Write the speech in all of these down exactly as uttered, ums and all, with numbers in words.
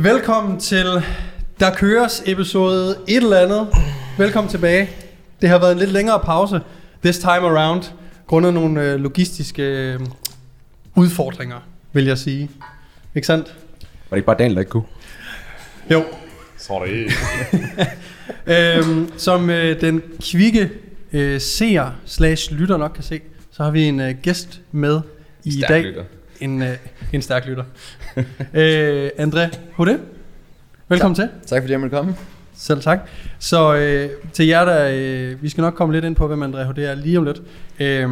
Velkommen til Der Køres episode et eller andet. Velkommen tilbage. Det har været en lidt længere pause this time around, grundet nogle øh, logistiske øh, udfordringer, vil jeg sige. Ikke sandt? Var det ikke bare Daniel, der ikke kunne? Jo. Sorry. øhm, som øh, den kvikke øh, seer slash lytter nok kan se, så har vi en øh, gæst med i stærk dag. Lytter. En, øh, en stærk lytter. øh, André H D. Velkommen tak. til. Tak fordi jeg måtte komme. Selv tak. Så øh, til jer, der, øh, vi skal nok komme lidt ind på, hvem André H D er lige om lidt. Øh,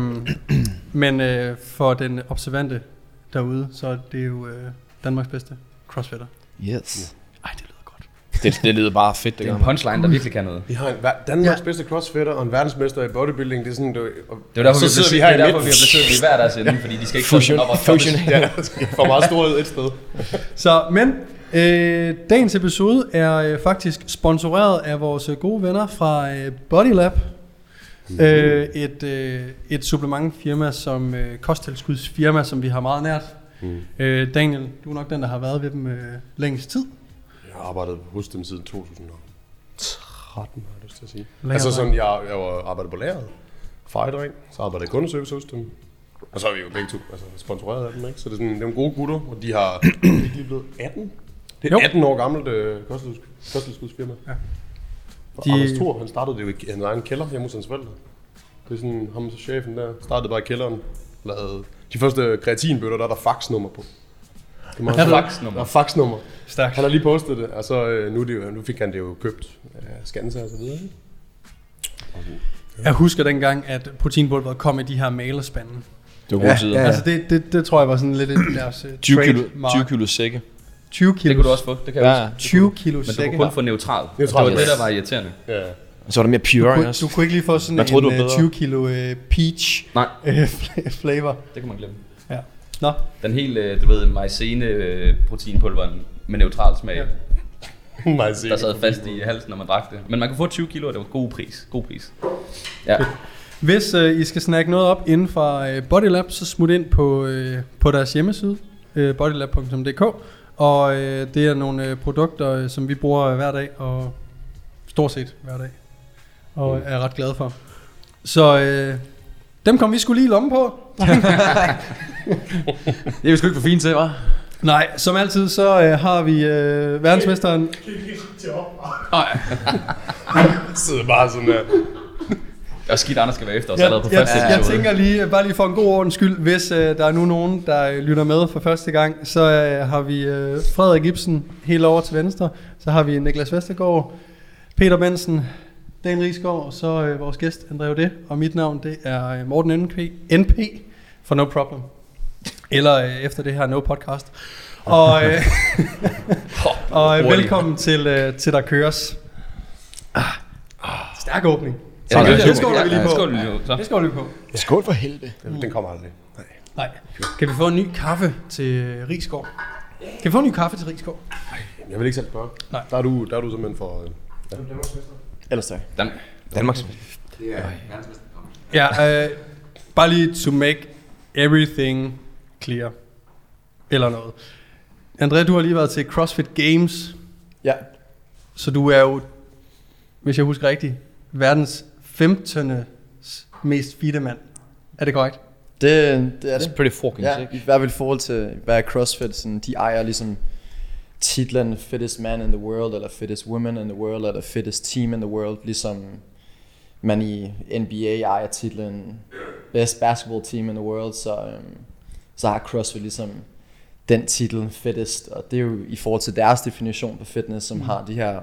men øh, for den observante derude, så er det jo øh, Danmarks bedste crossfitter. Yes. Ej, det lyder godt. Det, det lyder bare fedt. Det er en punchline, der virkelig kan noget. Vi har en ver- Danmarks ja. bedste crossfitter og en verdensmester i bodybuilding. Det er sådan, du... Det er derfor, så vi, sidder vi, her det er derfor vi har besøgt i hver deres ende, fordi de skal ikke fusion op og fusion. Ja, for meget storhed et sted. Så, men... Øh, dagens episode er øh, faktisk sponsoreret af vores øh, gode venner fra øh, Bodylab, mm-hmm. øh, et, øh, et supplementfirma, som øh, kosttilskudsfirma, som vi har meget nært. Mm. Øh, Daniel, du er nok den, der har været ved dem øh, længst tid. Jeg har arbejdet hos dem siden to tusind og tretten, har jeg lyst til at sige. Lærer altså sådan, jeg, jeg arbejdede på lageret, fejredøgn, så arbejdede jeg kundeservice hos dem. Og så er vi jo begge to altså, sponsoreret af dem, ikke? Så det er sådan, det er nogle gode gutter, og de har ikke lige blevet atten. Det er jo. atten år gammelt øh, kosttilskudsfirma. Ja. De... Anders Thor, han startede det jo i hans egen kælder hjemme hos hans forældre. Det er sådan, ham og så chefen der startede bare i kælderen. Lavede de første kreatinbøtter, der er der faxnummer på. Det er faxnummer? Og faxnummer. Stærk. Han har lige postet det, og så øh, nu, det jo, nu fik han det jo købt af Skanser og så videre. Okay. Ja. Jeg husker dengang, at proteinpulveret kom i de her malerspanden. Det var gode ja, tider. Ja. Altså det, det, det tror jeg var sådan lidt deres trademark. tyve kilo sække. tyve kilos. Det kunne du også få, det kan ja, jeg huske. tyve kilo sække. Men du kunne kun få neutral. neutral. Det var yes. det, der var irriterende. Ja. Så var der mere pure. Du kunne, du kunne ikke lige få sådan troede, en tyve kilo uh, peach uh, flavor. Det kan man glemme. Ja. Nå. Den hele, du ved, maizene proteinpulveren med neutral smag. Ja. Der sad fast i halsen, når man drak det. Men man kunne få tyve kilo, og det var god pris. God pris. Ja. Hvis øh, I skal snakke noget op inden for øh, Bodylab, så smut ind på, øh, på deres hjemmeside, øh, bodylab punktum d k. Og øh, det er nogle øh, produkter, som vi bruger hver dag, og stort set hver dag, og mm. er ret glade for. Så øh, dem kom vi skulle lige lomme på. Det er vi sgu ikke for fint til, hva'? Nej, som altid så øh, har vi øh, verdensmesteren... Nej. Sidder bare sådan der... Og skidt andre skal være efter os allerede på første episode. Jeg tænker lige, bare lige for en god ordens skyld, hvis uh, der er nu nogen, der lytter med for første gang, så uh, har vi uh, Frederik Ibsen helt over til venstre, så har vi Niklas Vestergaard, Peter Mønsen, Dan Rigsgaard, og så uh, vores gæst André H D, og mit navn det er Morten N P for No Problem, eller uh, efter det her No Podcast. Og, uh, og uh, velkommen til, uh, til Der Køres. Ah, stærk åbning. Ja, det, det, det skåler vi lige på. Skål, så. Det skåler vi på. Ja. Skål for helvede. Mm. Den kommer aldrig. Nej. Nej. Kan vi få en ny kaffe til Rigsgaard? Kan vi få en ny kaffe til Rigsgaard? Nej, jeg vil ikke selv spørge. Nej. Der er du, der er du simpelthen for... Ja. Danmarks mester. Ellers tak. Dan- Danmarks mester. Det er verdens mester. Ja, øh, bare lige to make everything clear. Eller noget. André, du har lige været til CrossFit Games. Ja. Så du er jo, hvis jeg husker rigtigt, verdens... femtende mest fitte mand. Er det korrekt? Det, det er det. Det er pretty fucking sick. Ja, i hvert fald i forhold til, hvad CrossFit, sådan, de ejer ligesom titlen fittest man in the world, eller fittest woman in the world, eller fittest team in the world, ligesom man i N B A ejer titlen best basketball team in the world, så, øhm, så har CrossFit ligesom den titel fittest, og det er jo i forhold til deres definition på fitness, som mm. har de her...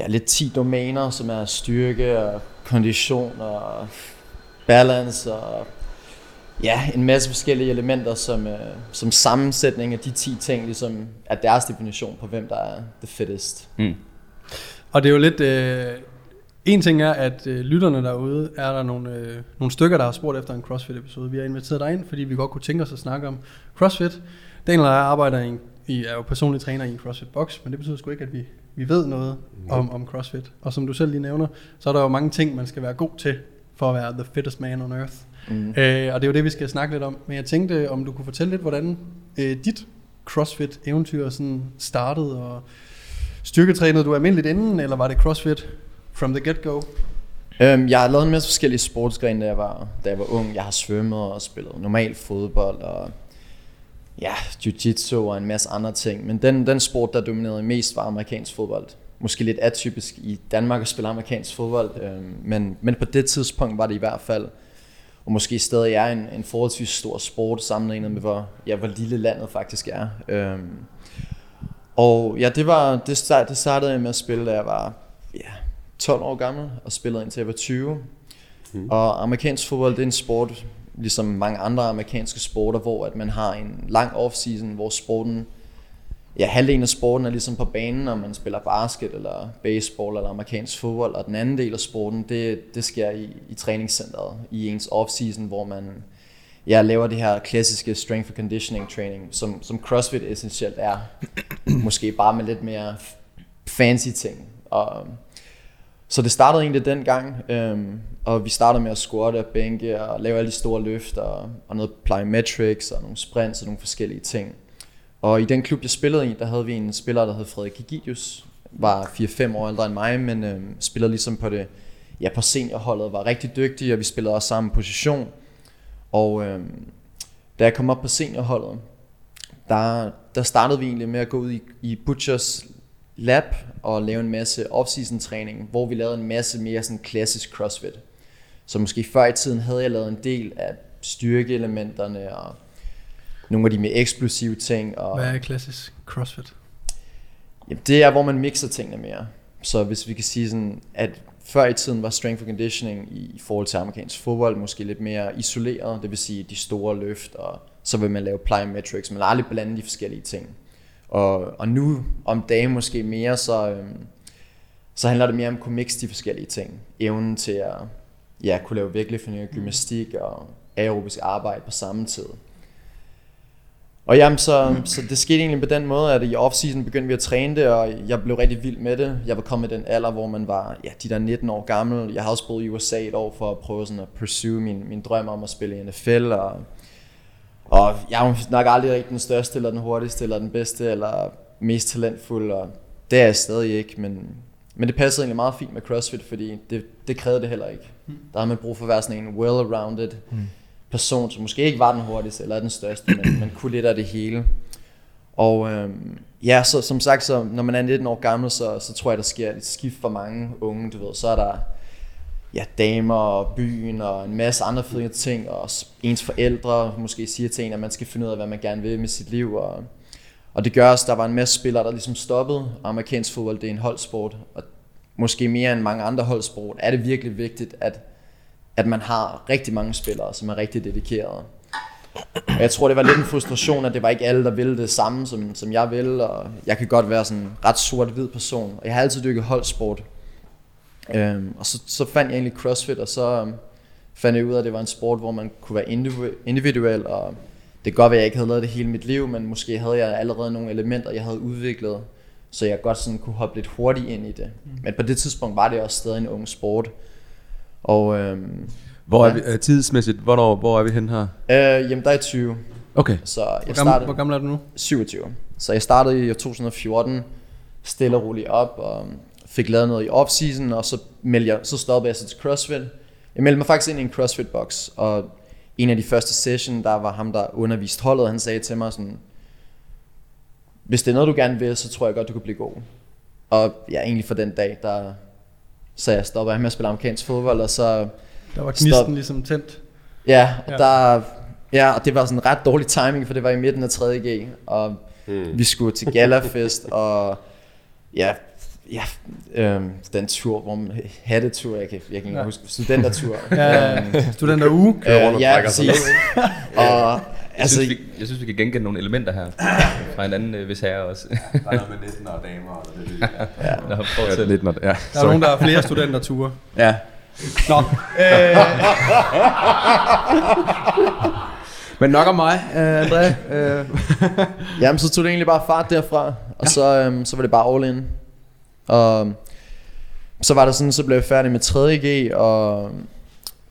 Ja, lidt ti domæner, som er styrke og kondition og balance og ja, en masse forskellige elementer, som, øh, som sammensætning af de ti ting, ligesom er deres definition på, hvem der er the fittest. Mm. Og det er jo lidt... Øh, en ting er, at øh, lytterne derude, er der nogle, øh, nogle stykker, der har spurgt efter en CrossFit-episode. Vi har inviteret dig ind, fordi vi godt kunne tænke os at snakke om CrossFit. Daniel og jeg arbejder i, i, er jo personlig træner i en CrossFit-boks, men det betyder sgu ikke, at vi... Vi ved noget om, om CrossFit, og som du selv lige nævner, så er der jo mange ting, man skal være god til, for at være the fittest man on earth. Mm. Øh, og det er jo det, vi skal snakke lidt om. Men jeg tænkte, om du kunne fortælle lidt, hvordan øh, dit CrossFit-eventyr sådan startede, og styrketrænede du almindeligt inden, eller var det CrossFit from the get-go? Øhm, jeg har lavet en masse forskellige sportsgrene, da jeg var, da jeg var ung. Jeg har svømmet og spillet normal fodbold, og ja, jiu-jitsu og en masse andre ting. Men den, den sport, der dominerede mest, var amerikansk fodbold. Måske lidt atypisk i Danmark at spille amerikansk fodbold, øhm, men, men på det tidspunkt var det i hvert fald, og måske stadig er en, en forholdsvis stor sport sammenlignet med, hvor, ja, hvor lille landet faktisk er. Øhm, og ja, det, var, det, start, det startede jeg med at spille, da jeg var ja, tolv år gammel, og spillede indtil jeg var tyve. Mm. Og amerikansk fodbold, det er en sport, ligesom mange andre amerikanske sporter, hvor at man har en lang off-season, hvor sporten, ja, halvdelen af sporten er ligesom på banen, og man spiller basket, eller baseball, eller amerikansk fodbold, og den anden del af sporten, det, det sker i, i træningscenteret, i ens off-season, hvor man ja, laver det her klassiske strength and conditioning training, som, som CrossFit essentielt er, måske bare med lidt mere fancy ting. Og, så det startede egentlig dengang, øhm, og vi startede med at squatte og bænke, og lave alle de store løft, og, og noget plyometrics, og nogle sprints, og nogle forskellige ting. Og i den klub, jeg spillede i, der havde vi en spiller, der hed Frederik Gigius. Var fire fem år ældre end mig, men øh, spillede ligesom på det, ja, på seniorholdet, var rigtig dygtig, og vi spillede også samme position. Og øh, da jeg kom op på seniorholdet, der, der startede vi egentlig med at gå ud i, i Butchers Lab og lave en masse off-season træning, hvor vi lavede en masse mere sådan klassisk CrossFit. Så måske før i tiden havde jeg lavet en del af styrkeelementerne og nogle af de mere eksplosive ting. Og hvad er klassisk CrossFit? Jamen, det er, hvor man mixer tingene mere. Så hvis vi kan sige sådan, at før i tiden var strength and conditioning i forhold til amerikansk fodbold måske lidt mere isoleret. Det vil sige de store løft, og så vil man lave plyometrics. Man har aldrig blandet de forskellige ting. Og, og nu om dagen måske mere, så, øhm, så handler det mere om at kunne mixe de forskellige ting. Evnen til at ja, kunne lave vægtløftning og gymnastik og aerobisk arbejde på samme tid. Og jamen, så, så det skete egentlig på den måde, at i off-season begyndte vi at træne det, og jeg blev rigtig vild med det. Jeg var kommet i den alder, hvor man var ja, de der nitten år gammel. Jeg havde også boet i U S A et år for at prøve sådan at pursue min, min drøm om at spille i N F L. Og, og jeg var nok aldrig rigtig den største, eller den hurtigste, eller den bedste, eller mest talentfulde. Og det er jeg stadig ikke, men, men det passede egentlig meget fint med CrossFit, fordi det, det krævede det heller ikke. Der har man brug for at være sådan en well-rounded person, som måske ikke var den hurtigste eller den største, men man kunne lidt af det hele. Og øhm, ja, så som sagt, så når man er nitten år gammel, så, så tror jeg, der sker et skift for mange unge, du ved. Så er der ja, damer og byen og en masse andre fede ting, og ens forældre måske siger til en, at man skal finde ud af, hvad man gerne vil med sit liv. Og, og det gør også, der var en masse spillere, der ligesom stoppede. Amerikansk fodbold, det er en holdsport, og måske mere end mange andre holdsport, er det virkelig vigtigt, at at man har rigtig mange spillere, som er rigtig dedikerede. Og jeg tror, det var lidt en frustration, at det var ikke alle, der ville det samme, som, som jeg ville, og jeg kan godt være sådan en ret sort-hvid person, og jeg har altid dykket holdsport. Øhm, og så, så fandt jeg egentlig CrossFit, og så øhm, fandt jeg ud af, at det var en sport, hvor man kunne være individuel, og det kan godt være, at jeg ikke havde lavet det hele mit liv, men måske havde jeg allerede nogle elementer, jeg havde udviklet, så jeg godt sådan kunne hoppe lidt hurtigt ind i det. Men på det tidspunkt var det også stadig en ung sport. Og, øhm, hvor er ja. vi, tidsmæssigt, hvornår, hvor er vi henne her? Øh, jamen, der er tyve. Okay. Så jeg hvor, gammel, startede, hvor gammel er du nu? syvogtyve. Så jeg startede i to tusind og fjorten, stille og roligt op, og fik lavet noget i off-season, og så, jeg, så stoppede jeg så til CrossFit. Jeg meldte mig faktisk ind i en CrossFit-box, og en af de første session, der var ham, der underviste holdet, han sagde til mig sådan, hvis det er noget, du gerne vil, så tror jeg godt, du kan blive god. Og ja, egentlig for den dag, der... Så jeg stopper med at spille amerikansk fodbold, og så... Der var gnisten stop... ligesom tændt. Ja, og ja. Der, ja, og det var sådan en ret dårlig timing, for det var i midten af tredje G, og hmm. vi skulle til Gallafest, og ja, ja øhm, den tur, hvor man havde tur, jeg kan, jeg kan ikke ja. huske, studentertur. ja, studenteruge. Kører rundt og ja, brækker sig ned. og... Jeg, altså, synes, vi, jeg synes, vi kan genkende nogle elementer her fra en anden øh, vis herre også. Der er med nitten og damer, eller det er det. Ja, der er ja, lidt, ja. Der er nogen, der er flere studenterture. Ja. Nå. Øh. Men nok om mig, øh, André. Øh. Jamen, så tog det egentlig bare fart derfra, og ja. så, øhm, så var det bare all in. Og så var det sådan, så blev jeg færdig med tredje G, og...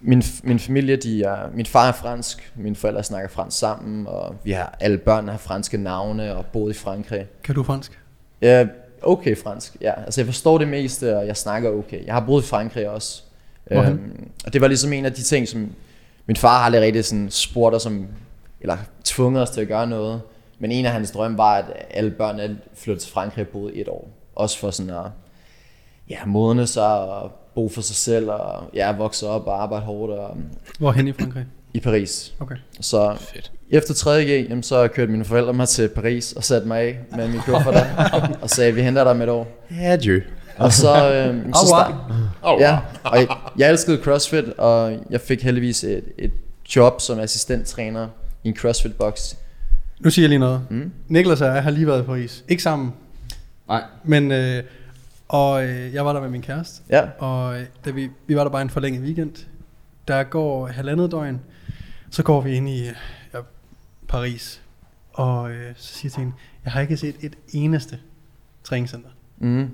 Min, min familie, de er, min far er fransk, mine forældre snakker fransk sammen, og vi har, alle børnene har franske navne og boet i Frankrig. Kan du fransk? Ja, okay fransk, ja. Altså jeg forstår det meste, og jeg snakker okay. Jeg har boet i Frankrig også. Hvorhen? Øhm, og det var ligesom en af de ting, som min far har aldrig rigtig sådan spurgt os om, eller tvunget os til at gøre noget. Men en af hans drømme var, at alle børnene flyttede til Frankrig og boede et år. Også for sådan at ja, modne sig og bo for sig selv og ja, vokse op og arbejde hårdt. Og, hvorhen i Frankrig? I Paris. Okay. Så fedt. Efter tredje G, jamen, så kørte mine forældre mig til Paris og satte mig af med min kuffert der og sagde, vi henter dig om et år. Adieu. Og så, øhm, så startede oh, ja, og jeg, jeg elskede CrossFit, og jeg fik heldigvis et, et job som assistenttræner i en CrossFit-box. Nu siger jeg lige noget. Mm. Niklas og jeg har lige været i Paris. Ikke sammen. Nej. Men, øh, og øh, jeg var der med min kæreste. Ja. Og øh, da vi, vi var der bare en forlænget weekend. Der går halvandet døgn. Så går vi ind i øh, Paris. Og øh, så siger jeg til hende, jeg har ikke set et eneste træningscenter. Mm.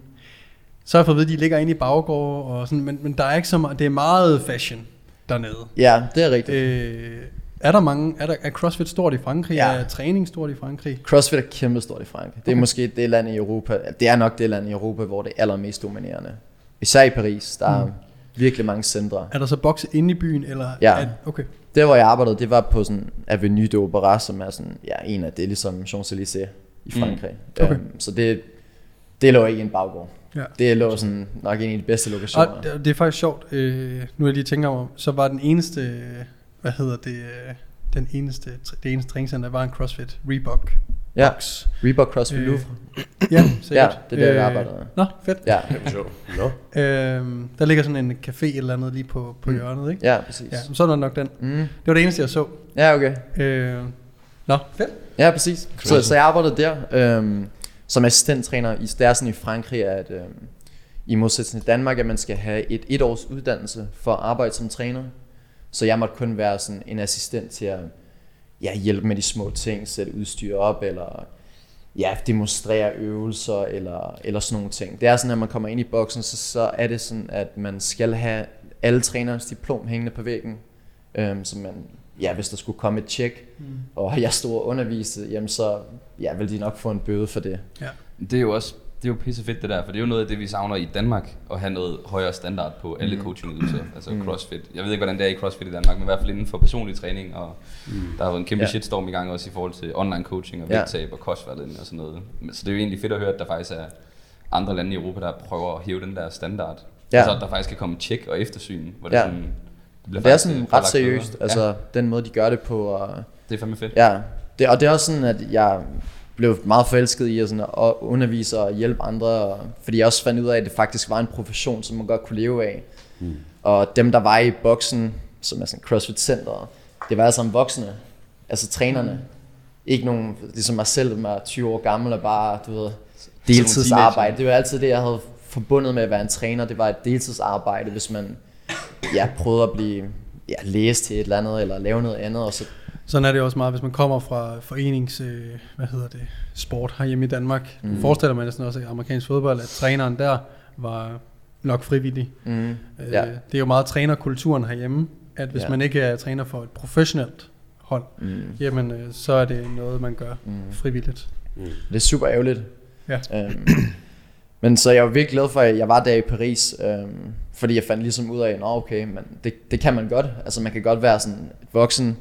Så har jeg fået at vide, at de ligger inde i baggård og sådan, men, men der er ikke så meget, det er meget fashion dernede. Ja, det er rigtigt. Øh, er der mange, er, der, er CrossFit stort i Frankrig? Ja. Er træning stort i Frankrig? CrossFit er kæmpe stort i Frankrig. Det er okay. Måske det land i Europa, det er nok det land i Europa, hvor det er allermest dominerende. Især i Paris, der er mm. virkelig mange centre. Er der så bokse inde i byen? Eller ja, er, okay. Der hvor jeg arbejdede, det var på sådan Avenue de Opéra, som er sådan, ja, en af det, ligesom Champs-Élysées i Frankrig. Mm. Okay. Øhm, så det, det lå ikke i en baggård. Ja. Det lå sådan nok en af de bedste lokationer. Og det er faktisk sjovt, øh, nu jeg lige tænker om, så var den eneste, hvad hedder det, den eneste, det eneste træningscenter var en CrossFit Reebok. Ja, Box. Reebok CrossFit øh, Louvre. Ja, sikkert. Ja, det er der, jeg arbejder med. Nå, fedt. Ja, det er sjovt. No. Øhm, der ligger sådan en café eller andet lige på, på mm. hjørnet, ikke? Ja, præcis. Ja, så er der nok den. Mm. Det var det eneste, jeg så. Ja, okay. Øh, nå, fedt. Ja, præcis. Så, så jeg arbejdede der. Øhm, Som assistenttræner i stærsen i Frankrig, at øh, i modsætning til Danmark, at man skal have et et års uddannelse for at arbejde som træner. Så jeg måtte kun være sådan en assistent til at ja, hjælpe med de små ting, sætte udstyr op, eller ja, demonstrere øvelser, eller, eller sådan nogle ting. Det er sådan, at man kommer ind i boksen, så, så er det sådan, at man skal have alle trænerens diplom hængende på væggen, øh, så man... Ja, hvis der skulle komme et tjek, mm. og jeg stod og underviste, jamen så ja, ville de nok få en bøde for det. Ja. Det er jo også, det er jo pisse fedt det der, for det er jo noget af det, vi savner i Danmark, at have noget højere standard på alle mm. coachingydelser, altså mm. CrossFit. Jeg ved ikke, hvordan det er i CrossFit i Danmark, men i hvert fald inden for personlig træning, og mm. der har været en kæmpe ja. shitstorm i gang også i forhold til online coaching og vægttab ja. og kostvejledning og sådan noget. Så det er jo egentlig fedt at høre, at der faktisk er andre lande i Europa, der prøver at hæve den der standard. Ja. Altså at der faktisk kan komme tjek og eftersyn, hvor det ja. sådan... Det, det er sådan ret seriøst, altså ja. den måde de gør det på. Og, det er fandme fedt. Ja, det, og det er også sådan, at jeg blev meget forelsket i at, sådan, at undervise og hjælpe andre, og, fordi jeg også fandt ud af, at det faktisk var en profession, som man godt kunne leve af. Mm. Og dem, der var i boksen, som er sådan CrossFit-centeret, det var altså om voksne, altså trænerne. Mm. Ikke nogen, ligesom mig selv, der var tyve år gammel og bare, du ved, deltidsarbejde. Det var altid det, jeg havde forbundet med at være en træner, det var et deltidsarbejde, hvis man... Jeg prøvede at blive ja, læst til et eller andet, eller lave noget andet. Og så sådan er det også meget, hvis man kommer fra forenings, øh, hvad hedder det, sport herhjemme i Danmark. Mm. Forestiller man sig også i amerikansk fodbold, at træneren der var nok frivillig. Mm. Øh, ja. Det er jo meget trænerkulturen herhjemme, at hvis ja. man ikke er træner for et professionelt hold, mm. jamen øh, så er det noget, man gør mm. frivilligt. Mm. Det er super ærgerligt. Ja. Øhm. Men så jeg var virkelig glad for, at jeg var der i Paris, øhm, fordi jeg fandt ligesom ud af, at okay, men det, det kan man godt. Altså man kan godt være sådan voksen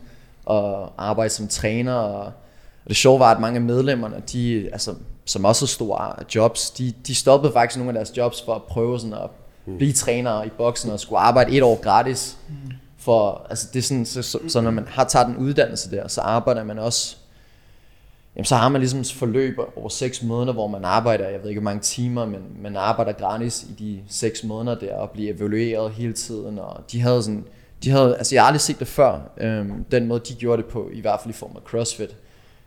og arbejde som træner. Og, og det sjove var, at mange af medlemmerne, de, altså, som også store jobs, de, de stoppede faktisk nogle af deres jobs for at prøve sådan at blive trænere i boksen og skulle arbejde et år gratis. For, altså, det er sådan, så, så, så når man har taget en uddannelse der, så arbejder man også. Jamen, så har man ligesom forløb over seks måneder, hvor man arbejder, jeg ved ikke hvor mange timer, men man arbejder gratis i de seks måneder der, og bliver evalueret hele tiden, og de havde sådan, de havde, altså jeg har aldrig set det før, øhm, den måde de gjorde det på, i hvert fald i form af CrossFit.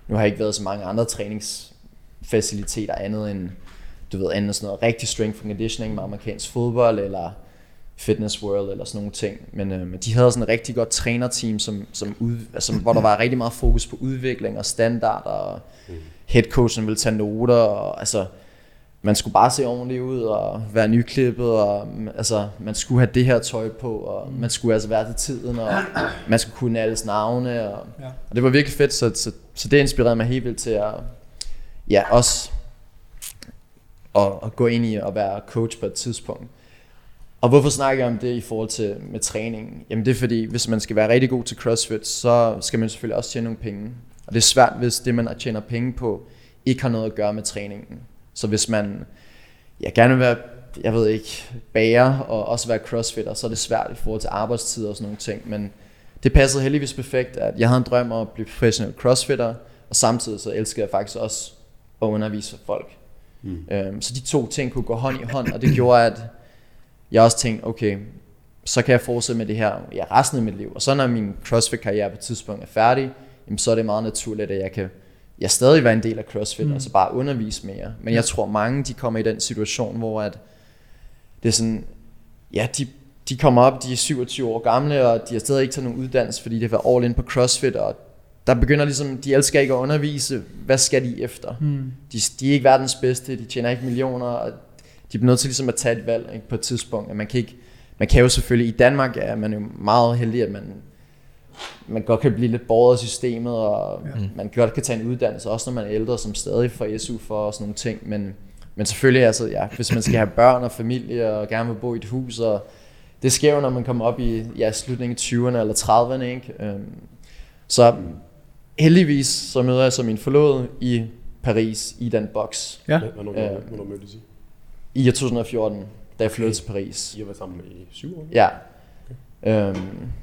Nu har jeg ikke været så mange andre træningsfaciliteter andet end, du ved, andet sådan noget rigtig strength and conditioning med amerikansk fodbold, eller Fitness World, eller sådan nogle ting, men øhm, de havde sådan et rigtig godt trænerteam, som, som ud, altså, hvor der var rigtig meget fokus på udvikling og standarder, og headcoachen ville tage noter, og altså, man skulle bare se ordentligt ud og være nyklippet, og altså, man skulle have det her tøj på, og man skulle altså være til tiden, og man skulle kunne alles navne, og, ja. og det var virkelig fedt, så, så, så det inspirerede mig helt vildt til at, ja, også at, at gå ind i at være coach på et tidspunkt. Og hvorfor snakker jeg om det i forhold til med træningen? Jamen det er fordi, hvis man skal være rigtig god til CrossFit, så skal man selvfølgelig også tjene nogle penge. Og det er svært, hvis det man tjener penge på, ikke har noget at gøre med træningen. Så hvis man ja, gerne vil være, jeg ved ikke, bager og også være crossfitter, så er det svært i forhold til arbejdstider og sådan nogle ting. Men det passede heldigvis perfekt, at jeg havde en drøm om at blive professionel crossfitter, og samtidig så elskede jeg faktisk også at undervise folk. Mm. Øhm, så de to ting kunne gå hånd i hånd, og det gjorde, at jeg også tænkte, okay, så kan jeg fortsætte med det her ja, resten af mit liv. Og så når min CrossFit-karriere på et tidspunkt er færdig, jamen, så er det meget naturligt, at jeg kan jeg stadig være en del af CrossFit, mm. altså bare undervise mere. Men jeg tror, mange de kommer i den situation, hvor at det er sådan, ja, de, de kommer op, de er syvogtyve år gamle, og de har stadig ikke taget nogen uddannelse, fordi det har været all in på CrossFit, og der begynder ligesom, de elsker ikke at undervise, hvad skal de efter? Mm. De, de er ikke verdens bedste, de tjener ikke millioner, og de bliver nødt til ligesom at tage et valg ikke, på et tidspunkt, at man kan ikke, man kan jo selvfølgelig, i Danmark er man jo meget heldig, at man, man godt kan blive lidt borget af systemet, og ja. man godt kan tage en uddannelse, også når man er ældre, som stadig får S U for og sådan nogle ting, men, men selvfølgelig, altså, ja, hvis man skal have børn og familie, og gerne vil bo i et hus, og det sker jo, når man kommer op i ja, slutningen af tyverne eller trediverne, ikke? Så heldigvis, så møder jeg så min forlovede i Paris, i den boks. Ja. Hvornår mødtes I? I to tusind og fjorten, da jeg flyttede okay. til Paris. I har været sammen i syv år? Ja. Okay. Øhm,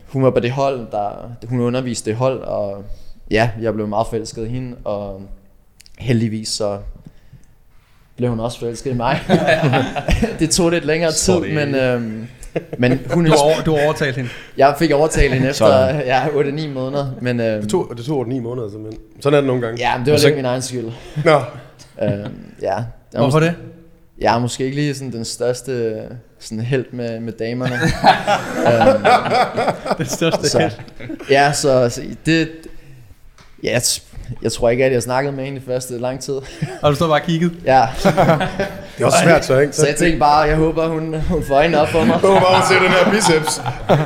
hun var på det hold, der, hun underviste det hold, og ja, jeg blev meget forelsket i hende, og heldigvis så blev hun også forelsket i mig. Det tog lidt længere Sorry. tid, men, øhm, men hun... Du, over, du overtalte hende? Jeg fik overtalt hende efter ja, otte ni måneder, men... Øhm, det tog, det tog otte ni måneder simpelthen? Sådan er det nogle gange. Ja, det var så... lidt min egen skyld. Nå. Øhm, ja. Hvorfor det? Jeg er måske ikke lige sådan den største sådan helt med, med damerne. øhm, den største så, helt. Ja, så, så det... Ja, jeg, jeg tror ikke, at jeg snakkede med hende i første lang tid. Og du stod bare og kiggede? Ja. Det var svært så, ikke? Så jeg tænkte bare, jeg håber, hun, hun får øjnene op for mig. Jeg håber, hun ser den her biceps.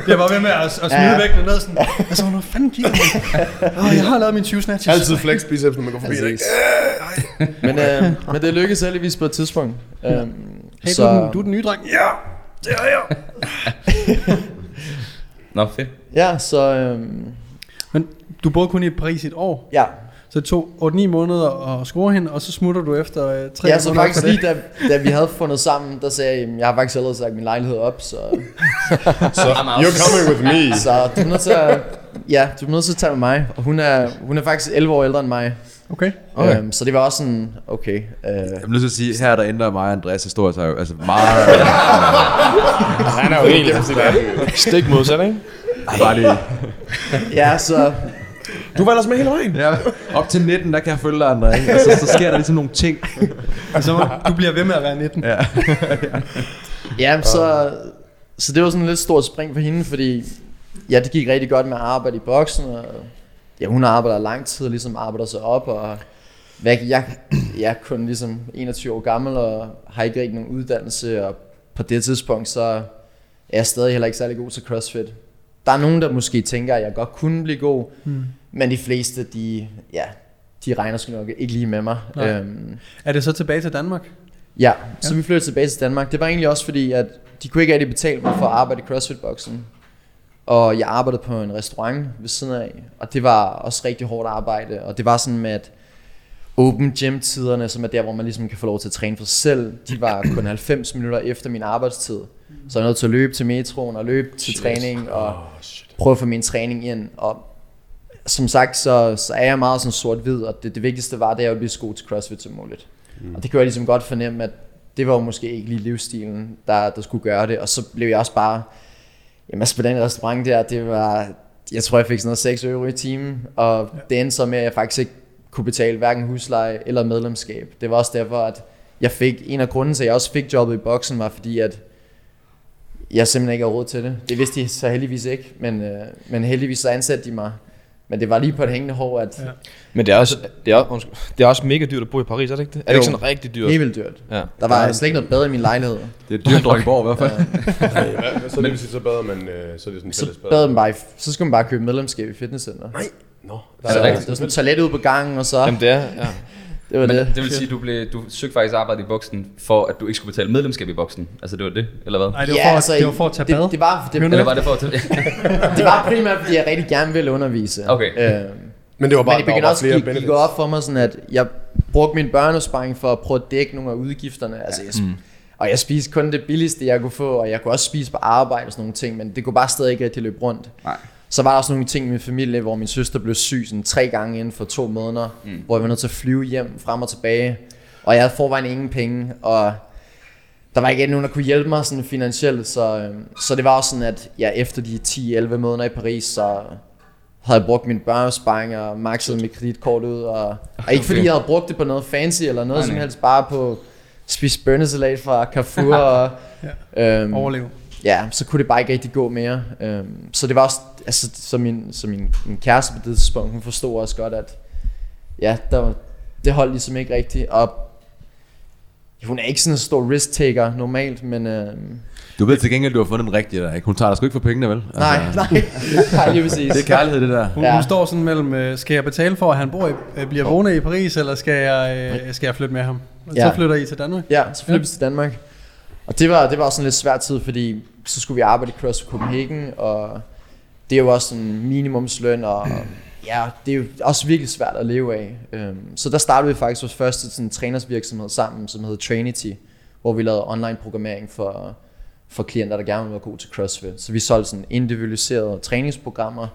Jeg var ved med at, at smide ja. væk ned sådan. Altså, hun har fanden kigget mig. Oh, jeg har lavet mine tyve snatches. Altid flex biceps, når man går forbi det. Men, øh, men det lykkedes heldigvis på et tidspunkt. Um, hey, så... du, du er den nye dreng. Ja, det er jeg. Nå, fedt. Ja, så... Øh... Men du boede kun i Paris i et år? Ja. Så det tog otte ni måneder at score hende, og så smutter du efter tre måneder. Ja, så faktisk lige da, da vi havde fundet sammen, der sagde jeg, jeg har faktisk allerede sagt min lejlighed op, så... so, you're coming with me. Så du er nødt til at, ja, du er nødt til at tage med mig, og hun er, hun er faktisk elleve år ældre end mig. Okay. okay. Øhm, så det var også sådan, okay. Øh, jeg er nødt til at sige, her der ændrer mig og Andreas historie sig jo altså meget... Han er jo helt gennem stik modsat, ikke? Bare lige... Ja, så... Du var ellers med hele vejen. Ja, op til nitten, der kan jeg følge dig, André. Altså, så sker der ligesom nogle ting. Altså, du bliver ved med at være nitten. Ja, ja så, så det var sådan et lidt stort spring for hende, fordi ja, det gik rigtig godt med at arbejde i boksen. Og, ja, hun arbejder lang tid og ligesom arbejder sig op. Og jeg, jeg, jeg er kun ligesom enogtyve år gammel og har ikke rigtig nogen uddannelse. Og på det tidspunkt, så er jeg stadig heller ikke særlig god til CrossFit. Der er nogen, der måske tænker, at jeg godt kunne blive god, hmm. men de fleste, de, ja, de regner sgu nok ikke lige med mig. Øhm, er det så tilbage til Danmark? Ja, så ja. vi flyttede tilbage til Danmark. Det var egentlig også fordi, at de kunne ikke rigtig betale mig for at arbejde i CrossFit-boksen. Og jeg arbejdede på en restaurant ved siden af, og det var også rigtig hårdt arbejde. Og det var sådan med, at open gym-tiderne, som er der, hvor man ligesom kan få lov til at træne for sig selv, de var kun halvfems minutter efter min arbejdstid. Så jeg er nødt til at løbe til metroen og løbe til shit. træning og oh, prøve at få min træning ind. Og som sagt, så, så er jeg meget sådan sort-hvid, og det, det vigtigste var, det er at blive så god til CrossFit som muligt. Mm. Og det kunne jeg ligesom godt fornemme, at det var jo måske ikke lige livsstilen, der, der skulle gøre det. Og så blev jeg også bare, jamen altså på den restaurant der, det var, jeg tror jeg fik sådan noget seks euro i timen. Og ja. det endte så med, at jeg faktisk ikke kunne betale hverken husleje eller medlemskab. Det var også derfor, at jeg fik, en af grunden til, at jeg også fik jobbet i boksen, var fordi, at jeg simpelthen ikke har råd til det. Det vidste de så heldigvis ikke, men, øh, men heldigvis så ansatte de mig Men det var lige på et hængende hår, at... Ja. Men det er, også, det, er, undskyld, det er også mega dyrt at bo i Paris, er det ikke det? Er det jo. Ikke sådan rigtig dyrt? Helt vildt dyrt. Ja. Der var slet ikke noget bad i min lejlighed. Det er dyrt Drønborg i hvert fald. Ja, så det, så bader man, så er det sådan så fælles bader. Man bare, så skulle man bare købe medlemskab i fitnesscenter. Nej, nå. No, der, der var sådan et toilet ude på gangen og så... Jamen det er, ja. Det var men det. Det vil sige, at du, blev, du søgte faktisk arbejde i Voksen, for at du ikke skulle betale medlemskab i Voksen. Altså det var det, eller hvad? Nej, det var, ja, for, altså, det var for at tage det, bad. Det, det var, det, eller var det for at tage det var primært, fordi jeg rigtig gerne ville undervise. Okay. Øh, men det var bare, men det begyndte også at gik op for mig, sådan at jeg brugte min børneopsparing for at prøve at dække nogle af udgifterne. Altså, ja. jeg, mm. Og jeg spiste kun det billigste, jeg kunne få, og jeg kunne også spise på arbejde og sådan nogle ting, men det kunne bare stadig ikke rigtig løbe rundt. Nej. Så var der også nogle ting i min familie, hvor min søster blev syg sådan tre gange inden for to måneder, mm. hvor jeg var nødt til at flyve hjem frem og tilbage, og jeg havde forvejen ingen penge, og der var ikke nogen, der kunne hjælpe mig sådan finansielt, så, så det var også sådan, at jeg efter de ti elleve måneder i Paris, så havde jeg brugt min børneopsparing og maxet mit kreditkort ud, og, og ikke fordi jeg havde brugt det på noget fancy eller noget som helst, bare på spise bønnesalat fra Carrefour og ja. øhm, overleve. Ja, så kunne det bare ikke rigtig gå mere. Så det var også, altså, så min, så min, min kæreste på det tidspunkt, hun forstod også godt, at ja, der, det holdt ligesom ikke rigtigt. Og hun er ikke sådan en stor risk-taker normalt, men... Øh, du ved til gengæld, du har fundet den rigtige der, ikke? Hun tager dig sgu ikke for pengene, vel? Altså, nej, nej, nej, lige præcis. Det er kærlighed, det der. Hun, ja. hun står sådan mellem, skal jeg betale for, at han bor i, bliver boende i Paris, eller skal jeg, skal jeg flytte med ham? Ja. Så flytter I til Danmark? Ja, så flytter vi ja. til Danmark. Og det var, det var også en lidt svær tid, fordi så skulle vi arbejde i CrossFit Copenhagen, og det er jo også en minimumsløn, og ja, det er jo også virkelig svært at leve af. Så der startede vi faktisk vores første sådan, trænersvirksomhed sammen, som hedder Trainity, hvor vi lavede online programmering for, for klienter, der gerne ville være gode til CrossFit. Så vi solgte sådan individualiserede træningsprogrammer,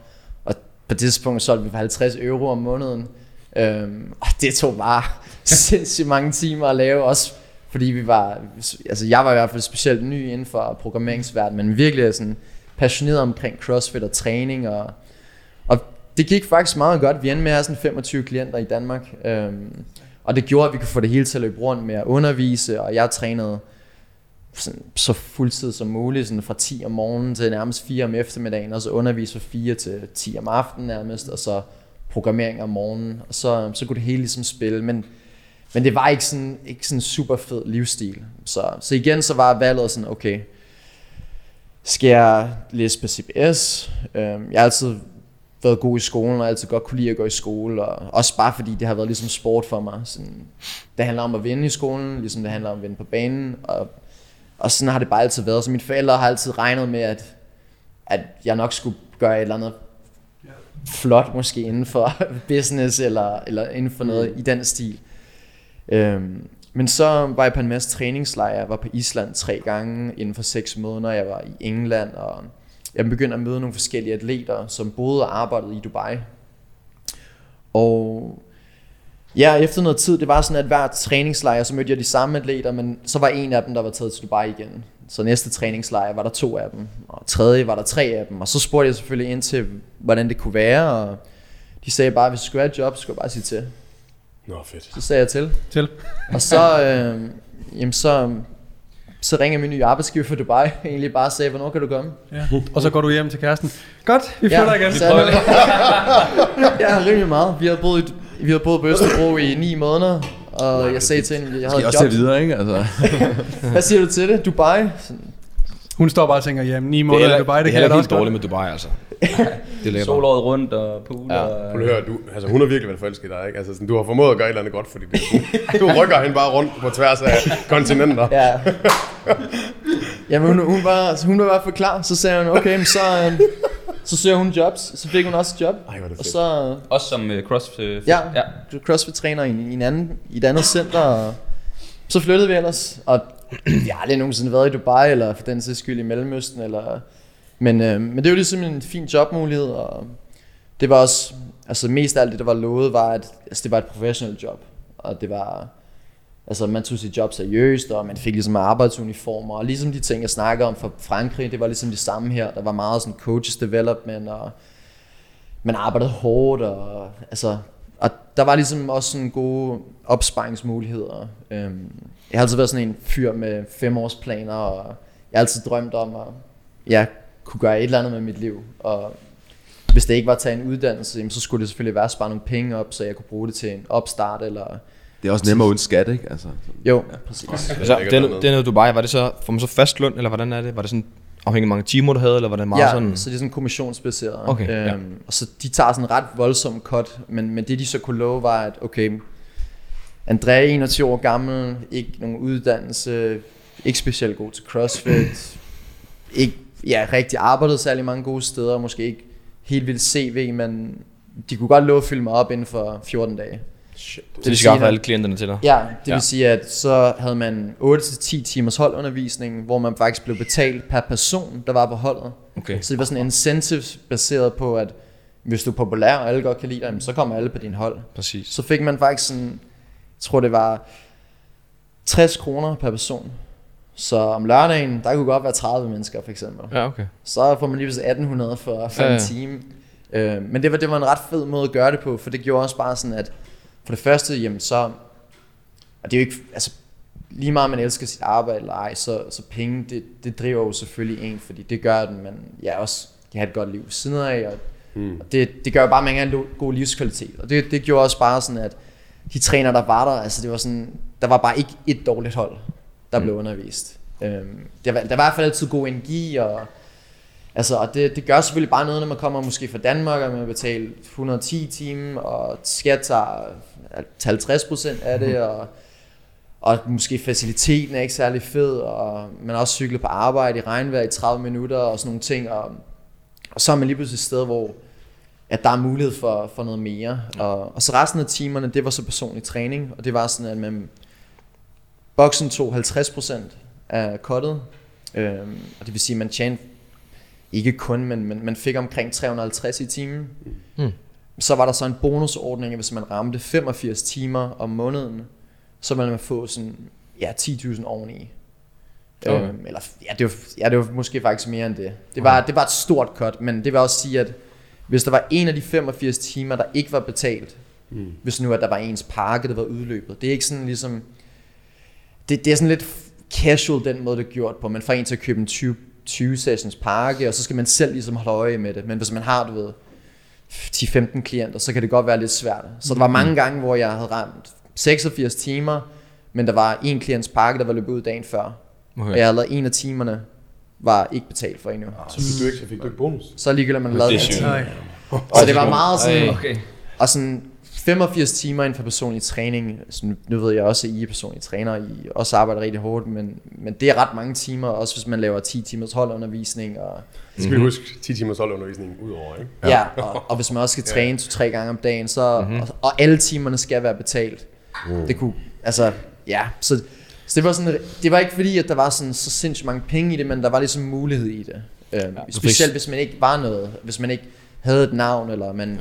og på det tidspunkt solgte vi for halvtreds euro om måneden. Og det tog bare sindssygt mange timer at lave, også fordi vi var, altså jeg var i hvert fald specielt ny inden for programmeringsverden, men virkelig sådan passioneret omkring CrossFit og træning, og, og det gik faktisk meget godt. Vi endte med at have sådan femogtyve klienter i Danmark, øhm, og det gjorde, at vi kunne få det hele til at løbe rundt med at undervise, og jeg trænede sådan, så fuldtid som muligt, sådan fra ti om morgenen til nærmest fire om eftermiddagen, og så undervise fra fire til ti om aftenen nærmest, og så programmering om morgenen, og så, så kunne det hele ligesom spille, men Men det var ikke sådan ikke sådan super fed livsstil. Så, så igen, så var valget sådan, okay, skal jeg læse på C B S? Jeg har altid været god i skolen, og altid godt kunne lide at gå i skole. Og også bare fordi det har været ligesom sport for mig. Sådan, det handler om at vinde i skolen, ligesom det handler om at vinde på banen. Og, og sådan har det bare altid været. Så mine forældre har altid regnet med, at, at jeg nok skulle gøre et eller andet flot, måske inden for business, eller, eller inden for noget i den stil. Øhm, men så var jeg på en masse træningslejre. Jeg var på Island tre gange inden for seks måneder. Jeg var i England, og jeg begyndte at møde nogle forskellige atleter, som boede og arbejdede i Dubai. Og ja, efter noget tid, det var sådan, at hver træningslejre, så mødte jeg de samme atleter, men så var en af dem, der var taget til Dubai igen. Så næste træningslejre var der to af dem, og tredje var der tre af dem. Og så spurgte jeg selvfølgelig ind til, hvordan det kunne være, og de sagde bare, hvis du skulle have et job, så skulle jeg bare sige til. Nå, fedt. Så sagde jeg til. Til. Og så, øh, jamen så, så ringer min nye arbejdsgiver fra Dubai, egentlig bare og sagde, hvornår kan du komme? Ja. Og så går du hjem til kæresten. Godt, vi flytter ja, igen. Ja, rimelig meget. Vi havde boet, vi havde boet på Østerbro i ni måneder, og nej, jeg sagde til hende, jeg havde et job. Videre, ikke? Altså. Hvad siger du til det? Dubai? Hun står bare og tænker, jamen ni måneder i Dubai, det, det kan jeg da også godt. Det er helt dårligt med Dubai, altså. Solåret rundt og pool ja. og... Prøv at høre, du, altså hun har virkelig været forelsket dig, ikke? Altså sådan, du har formået at gøre et eller andet godt, fordi det, du rykker hende bare rundt på tværs af kontinenter. Ja. Jamen hun, hun var, altså, hun var i hvert fald klar, så sagde hun, okay, men så, øh, så søger hun jobs, så fik hun også et job. Ej, hvor er det fedt. Og så, også som uh, CrossFit? Ja, ja. CrossFit-træner i, i, en anden, i et andet center, og så flyttede vi ellers, og jeg har aldrig nogensinde været i Dubai, eller for den sags skyld i Mellemøsten, eller... Men, øh, men det var jo ligesom en fin jobmulighed, og det var også, altså mest af alt det, der var lovet, var, at altså, det var et professionelt job. Og det var, altså man tog sit job seriøst, og man fik ligesom arbejdsuniformer, og ligesom de ting, jeg snakker om fra Frankrig, det var ligesom det samme her. Der var meget sådan coaches development, og man arbejdede hårdt, og altså, og der var ligesom også sådan gode opsparingsmuligheder. Øhm, jeg har altid været sådan en fyr med femårsplaner, og jeg har altid drømt om at, ja, kunne gøre et eller andet med mit liv, og hvis det ikke var at tage en uddannelse, så skulle det selvfølgelig være at spare nogle penge op, så jeg kunne bruge det til en opstart eller... Det er også nemmere uden skat, ikke? Altså, jo, ja, præcis. Altså, det er noget Dubai, var det så, får man så fast løn, eller hvordan er det? Var det sådan afhængig af mange timer, du havde, eller var det meget ja, sådan? Ja, så det er sådan kommissionsbaseret. Okay, øhm, ja. Og så de tager sådan en ret voldsom cut, men, men det de så kunne love var, at okay, André er enogtyve år gammel, ikke nogen uddannelse, ikke specielt god til CrossFit, ikke ja, rigtig arbejdet særlig mange gode steder, måske ikke helt vildt C V, men de kunne godt love at fylde mig op inden for fjorten dage. Shit. Det vil skaffe alle klienterne til dig. Ja, det vil ja. sige, at så havde man otte til ti timers holdundervisning, hvor man faktisk blev betalt per person, der var på holdet. Okay. Så det var sådan en incentive baseret på, at hvis du er populær og alle godt kan lide dig, så kommer alle på din hold. Præcis. Så fik man faktisk sådan, jeg tror det var tres kroner per person. Så om lørdagen, der kunne godt være tredive mennesker for eksempel. Ja, okay. Så får man lige pludselig atten hundrede for, for ja, ja. en time. Øh, men det var, det var en ret fed måde at gøre det på, for det gjorde også bare sådan, at for det første, jamen så, og det er jo ikke, altså lige meget man elsker sit arbejde eller ej, så, så penge, det, det driver jo selvfølgelig en, fordi det gør, at man ja, også kan have et godt liv siden af, og, mm. og det, det gør jo bare, at man har en god livskvalitet, og det, det gjorde også bare sådan, at de trænere, der var der, altså det var sådan, der var bare ikke et dårligt hold, der mm. blev undervist. Øhm, der, var, der var i hvert fald altid god energi, og, altså, og det, det gør selvfølgelig bare noget, når man kommer måske fra Danmark, og man betaler et hundrede og ti timer, og skat tager halvtreds procent af det, og, og måske faciliteten er ikke særlig fed, og man også cykler på arbejde i regnvejr i tredive minutter og sådan nogle ting, og, og så er man lige pludselig et sted, hvor at der er mulighed for, for noget mere, og, og så resten af timerne, det var så personlig træning, og det var sådan, at man boksen tog halvtreds procent af cuttet, øhm, og det vil sige, at man tjente ikke kun, men, men man fik omkring tre hundrede og halvtreds i timen. Mm. Så var der så en bonusordning, at hvis man ramte femogfirs timer om måneden, så ville man få sådan, ja, ti tusind oveni. Okay. Øhm, eller, ja det, var, ja, det var måske faktisk mere end det. Det var, okay. det var et stort cut, men det vil også sige, at hvis der var en af de femogfirs timer, der ikke var betalt, mm. hvis nu at der var ens pakke, der var udløbet. Det er ikke sådan ligesom, det, det er sådan lidt casual den måde, det er gjort på. Man får en til at købe en tyve tyve sessions pakke, og så skal man selv ligesom holde øje med det. Men hvis man har, du ved, ti femten klienter, så kan det godt være lidt svært. Så der var mange gange, hvor jeg havde ramt seksogfirs timer, men der var en klients pakke, der var løbet ud dagen før. Okay. Og jeg havde lavet en af timerne, var ikke betalt for endnu. Så fik du ikke, så fik du ikke bonus? Så ligegyldigt, man lavede en time. Så det var meget sådan, okay. og sådan femogfirs timer inden for personlig træning. Altså, nu ved jeg også, at I er personlige trænere, I også arbejder rigtig hårdt, men, men det er ret mange timer, også hvis man laver ti timers holdundervisning. Og, mm-hmm. skal vi huske ti timers holdundervisning udover, ikke? Ja, ja og, og hvis man også skal træne to-tre gange om dagen, så, mm-hmm. og, og alle timerne skal være betalt. Wow. Det kunne, altså, ja. Så, så det var sådan, det var ikke fordi, at der var sådan, så sindssygt mange penge i det, men der var ligesom mulighed i det. Øhm, ja, specielt hvis man ikke var noget, hvis man ikke havde et navn, eller man,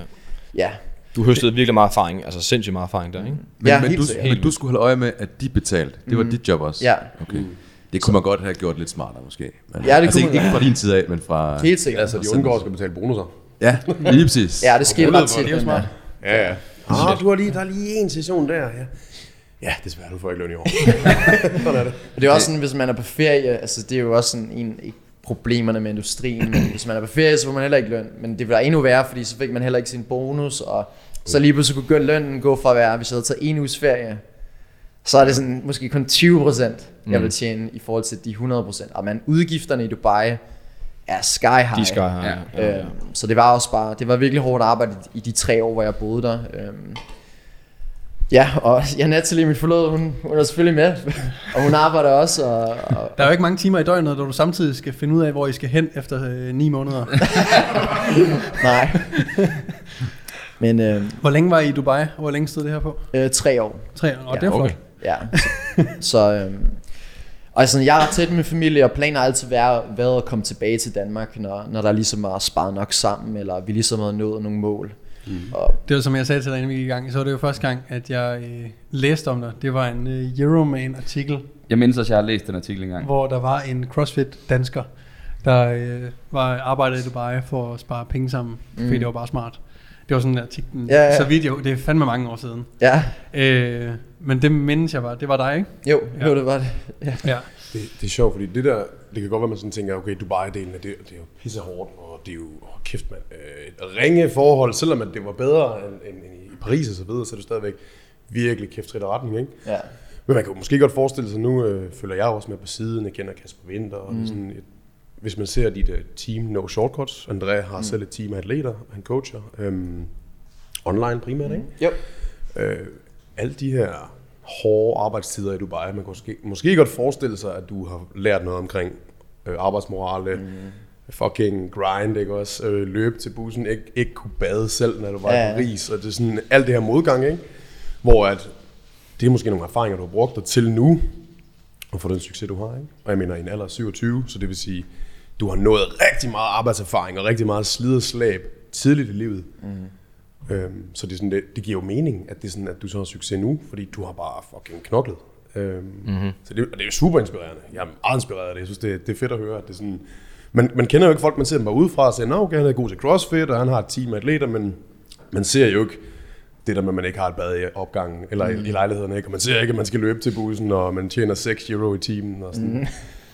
ja. ja Du høstede virkelig meget erfaring, altså sindssygt meget erfaring der, ikke? Men, ja, men, du, men du skulle holde øje med, at de betalte. Det var mm. dit job også? Ja. Okay. Det kunne man godt have gjort lidt smartere måske. Men, ja, det altså kunne ikke, man. Ikke fra din tid af, men fra... Helt sikkert. Altså, de undgår at betale bonusser. Ja, lige præcis. Ja, det skete ret tit. Det er jo smart. Ja, ja. Ah, du har lige, der er lige en session der, ja. Ja, desværre, du får ikke løn i år. Sådan er det. Det er også sådan, hvis man er på ferie, altså det er jo også sådan en... problemerne med industrien, men hvis man er på ferie, så får man heller ikke løn, men det var endnu værre, fordi så fik man heller ikke sin bonus, og så lige pludselig kunne lønnen gå fra at være, hvis jeg havde taget en uges ferie, så er det sådan, måske kun tyve procent jeg mm. vil tjene i forhold til de hundrede procent, og man, udgifterne i Dubai er sky high, de sky high. Ja, ja, ja. Øhm, så det var også bare, det var virkelig hårdt arbejde i de tre år, hvor jeg boede der. Øhm, Ja, og ja, Natalie, mit forlod, hun, hun er selvfølgelig med, og hun arbejder også. Og, og der er jo ikke mange timer i døgnet, når du samtidig skal finde ud af, hvor I skal hen efter øh, ni måneder. Nej. Men, øh, hvor længe var I i Dubai? Hvor længe stod det her på? Øh, tre år. Tre år, og ja, det er flot. Okay. Ja, så... så øh, og sådan, jeg er tæt med familie, og planer altid været, været at komme tilbage til Danmark, når, når der ligesom var sparet nok sammen, eller vi ligesom havde nået nogle mål. Mm. Det var som jeg sagde til dig, inden vi gik i gang, så var det jo første gang, at jeg øh, læste om dig. Det var en øh, Euroman-artikel. Jeg mindes også, at jeg har læst den artikel engang. Hvor der var en CrossFit-dansker, der øh, var arbejdet i Dubai for at spare penge sammen, mm. fordi det var bare smart. Det var sådan en artiklen, ja, ja. Så vidt jo, det er fandme mange år siden. Ja. Øh, men det mindes jeg bare, det var dig, ikke? Jo, ja. jo det var det. Ja. Ja. det. Det er sjovt, fordi det der, det kan godt være, man sådan tænker, okay, Dubai-delen, det, det er jo pissehårdt, og det er jo, åh, kæft mand, øh, ringe forhold, selvom det var bedre end, end i Paris og så videre, så er det stadigvæk virkelig kæftrit og retning, ikke? Ja. Men man kan måske godt forestille sig, nu øh, følger jeg også med på siden, jeg kender Kasper Vinter, og mm. det er sådan et, hvis man ser dit uh, team No Shortcuts, André har mm. selv et team af atleter, han coacher, øhm, online primært, ikke? Mm. Yep. Øh, alle de her hårde arbejdstider i Dubai, man kan måske, måske godt forestille sig, at du har lært noget omkring øh, arbejdsmorale, mm. fucking grind, ikke også? Øh, løbe til bussen, ikke, ikke kunne bade selv, når du var ja. i Paris, og det er sådan alt det her modgang, ikke? Hvor at, det er måske nogle erfaringer, du har brugt dig til nu, og for den succes, du har, ikke? Og jeg mener, i en alder af syvogtyve, så det vil sige, du har nået rigtig meget arbejdserfaring og rigtig meget slid og slæb tidligt i livet. Mm. Øhm, så det, er sådan, det, det giver jo mening, at, det er sådan, at du så har succes nu, fordi du har bare fucking knoklet. Øhm, mm-hmm. Så det, det er jo super inspirerende. Jeg er meget inspireret af det. Jeg synes, det, det er fedt at høre. At det er sådan, man, man kender jo ikke folk, man ser dem bare udefra og siger, nå, okay, han er god til CrossFit, og han har et team af atleter, men man ser jo ikke det der med, at man ikke har et bad i opgangen, eller mm. i lejlighederne, ikke? Og man ser ikke, at man skal løbe til bussen, og man tjener seks euro i timen og sådan. Mm.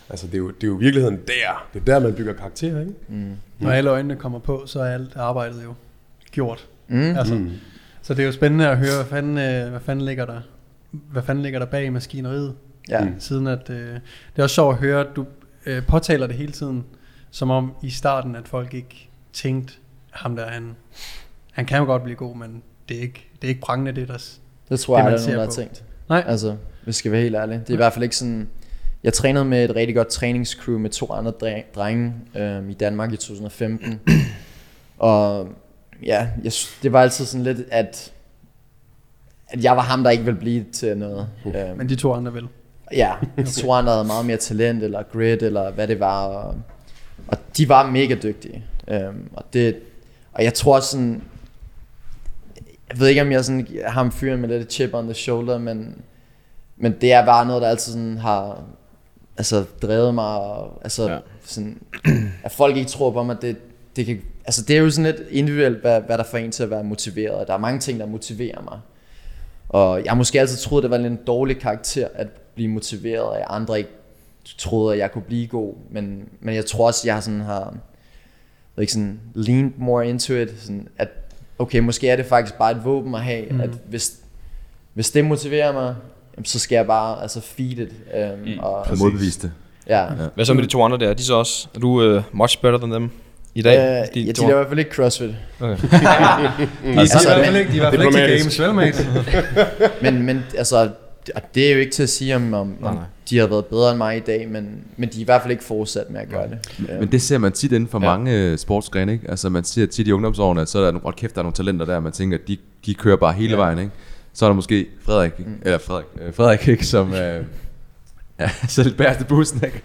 Altså, det er, jo, det er jo virkeligheden der. Det er der, man bygger karakter, ikke? Mm. Mm. Når alle øjnene kommer på, så er alt arbejdet jo gjort. Mm. Altså, mm. Så det er jo spændende at høre, hvad fanden, hvad fanden, ligger, der, hvad fanden ligger der bag i maskineriet? Ja. Mm. Siden at, øh, det er også sjovt at høre, at du øh, påtaler det hele tiden, som om i starten, at folk ikke tænkte, ham der, han, han kan jo godt blive god, men det er ikke, det er ikke prangende, det der. Det tror det, jeg, aldrig nogen har tænkt. Nej. Altså, vi skal være helt ærlige. Det er i hvert fald ikke sådan. Jeg trænede med et rigtig godt træningscrew med to andre drenge øh, i Danmark i to tusind og femten. Og ja, jeg, det var altid sådan lidt, at, at jeg var ham, der ikke ville blive til noget. Uh. Øh, Men de to andre ville? Ja, de to andre havde meget mere talent eller grit eller hvad det var. Og, og de var mega dygtige. Øh, og, det, og jeg tror sådan, jeg ved ikke om jeg sådan ham fyren med lidt chip on the shoulder, men, men det er bare noget, der altid sådan har altså drevet mig, og, altså ja. sådan, at folk ikke tror på mig, det, det kan, altså det er jo sådan lidt individuelt, hvad, hvad der får en til at være motiveret. Der er mange ting, der motiverer mig, og jeg måske altid troede, det var lidt en dårlig karakter at blive motiveret, og andre ikke troede, at jeg kunne blive god, men, men jeg tror også, jeg sådan har like sådan leaned more into it, sådan at okay, måske er det faktisk bare et våben at have, mm. at hvis, hvis det motiverer mig, så skal jeg bare altså feed it. Øhm, mm. og modbevise det. Ja. Ja. Hvad så med de to andre der? Er de så også, er du uh, much better than dem i dag? Øh, de, ja, de laver i hvert fald ikke CrossFit. Okay. de, altså, de er i hvert fald ikke, de er i hvert fald ikke til games, vel, mate? men, men altså, det er jo ikke til at sige, om, om nej, nej. de har været bedre end mig i dag, men, men de er i hvert fald ikke fortsat med at gøre det. Ja. Men det ser man tit inden for ja. mange sportsgrene, ikke? Altså man ser tit i ungdomsårene, at så er der nogle, hold kæft, der er nogle talenter der, man tænker, de, de kører bare hele ja. vejen, ikke? Så er der måske Frederik, mm. eller Frederik, øh, Frederik, ikke, som øh, ja, selv bærer til bussen, ikke?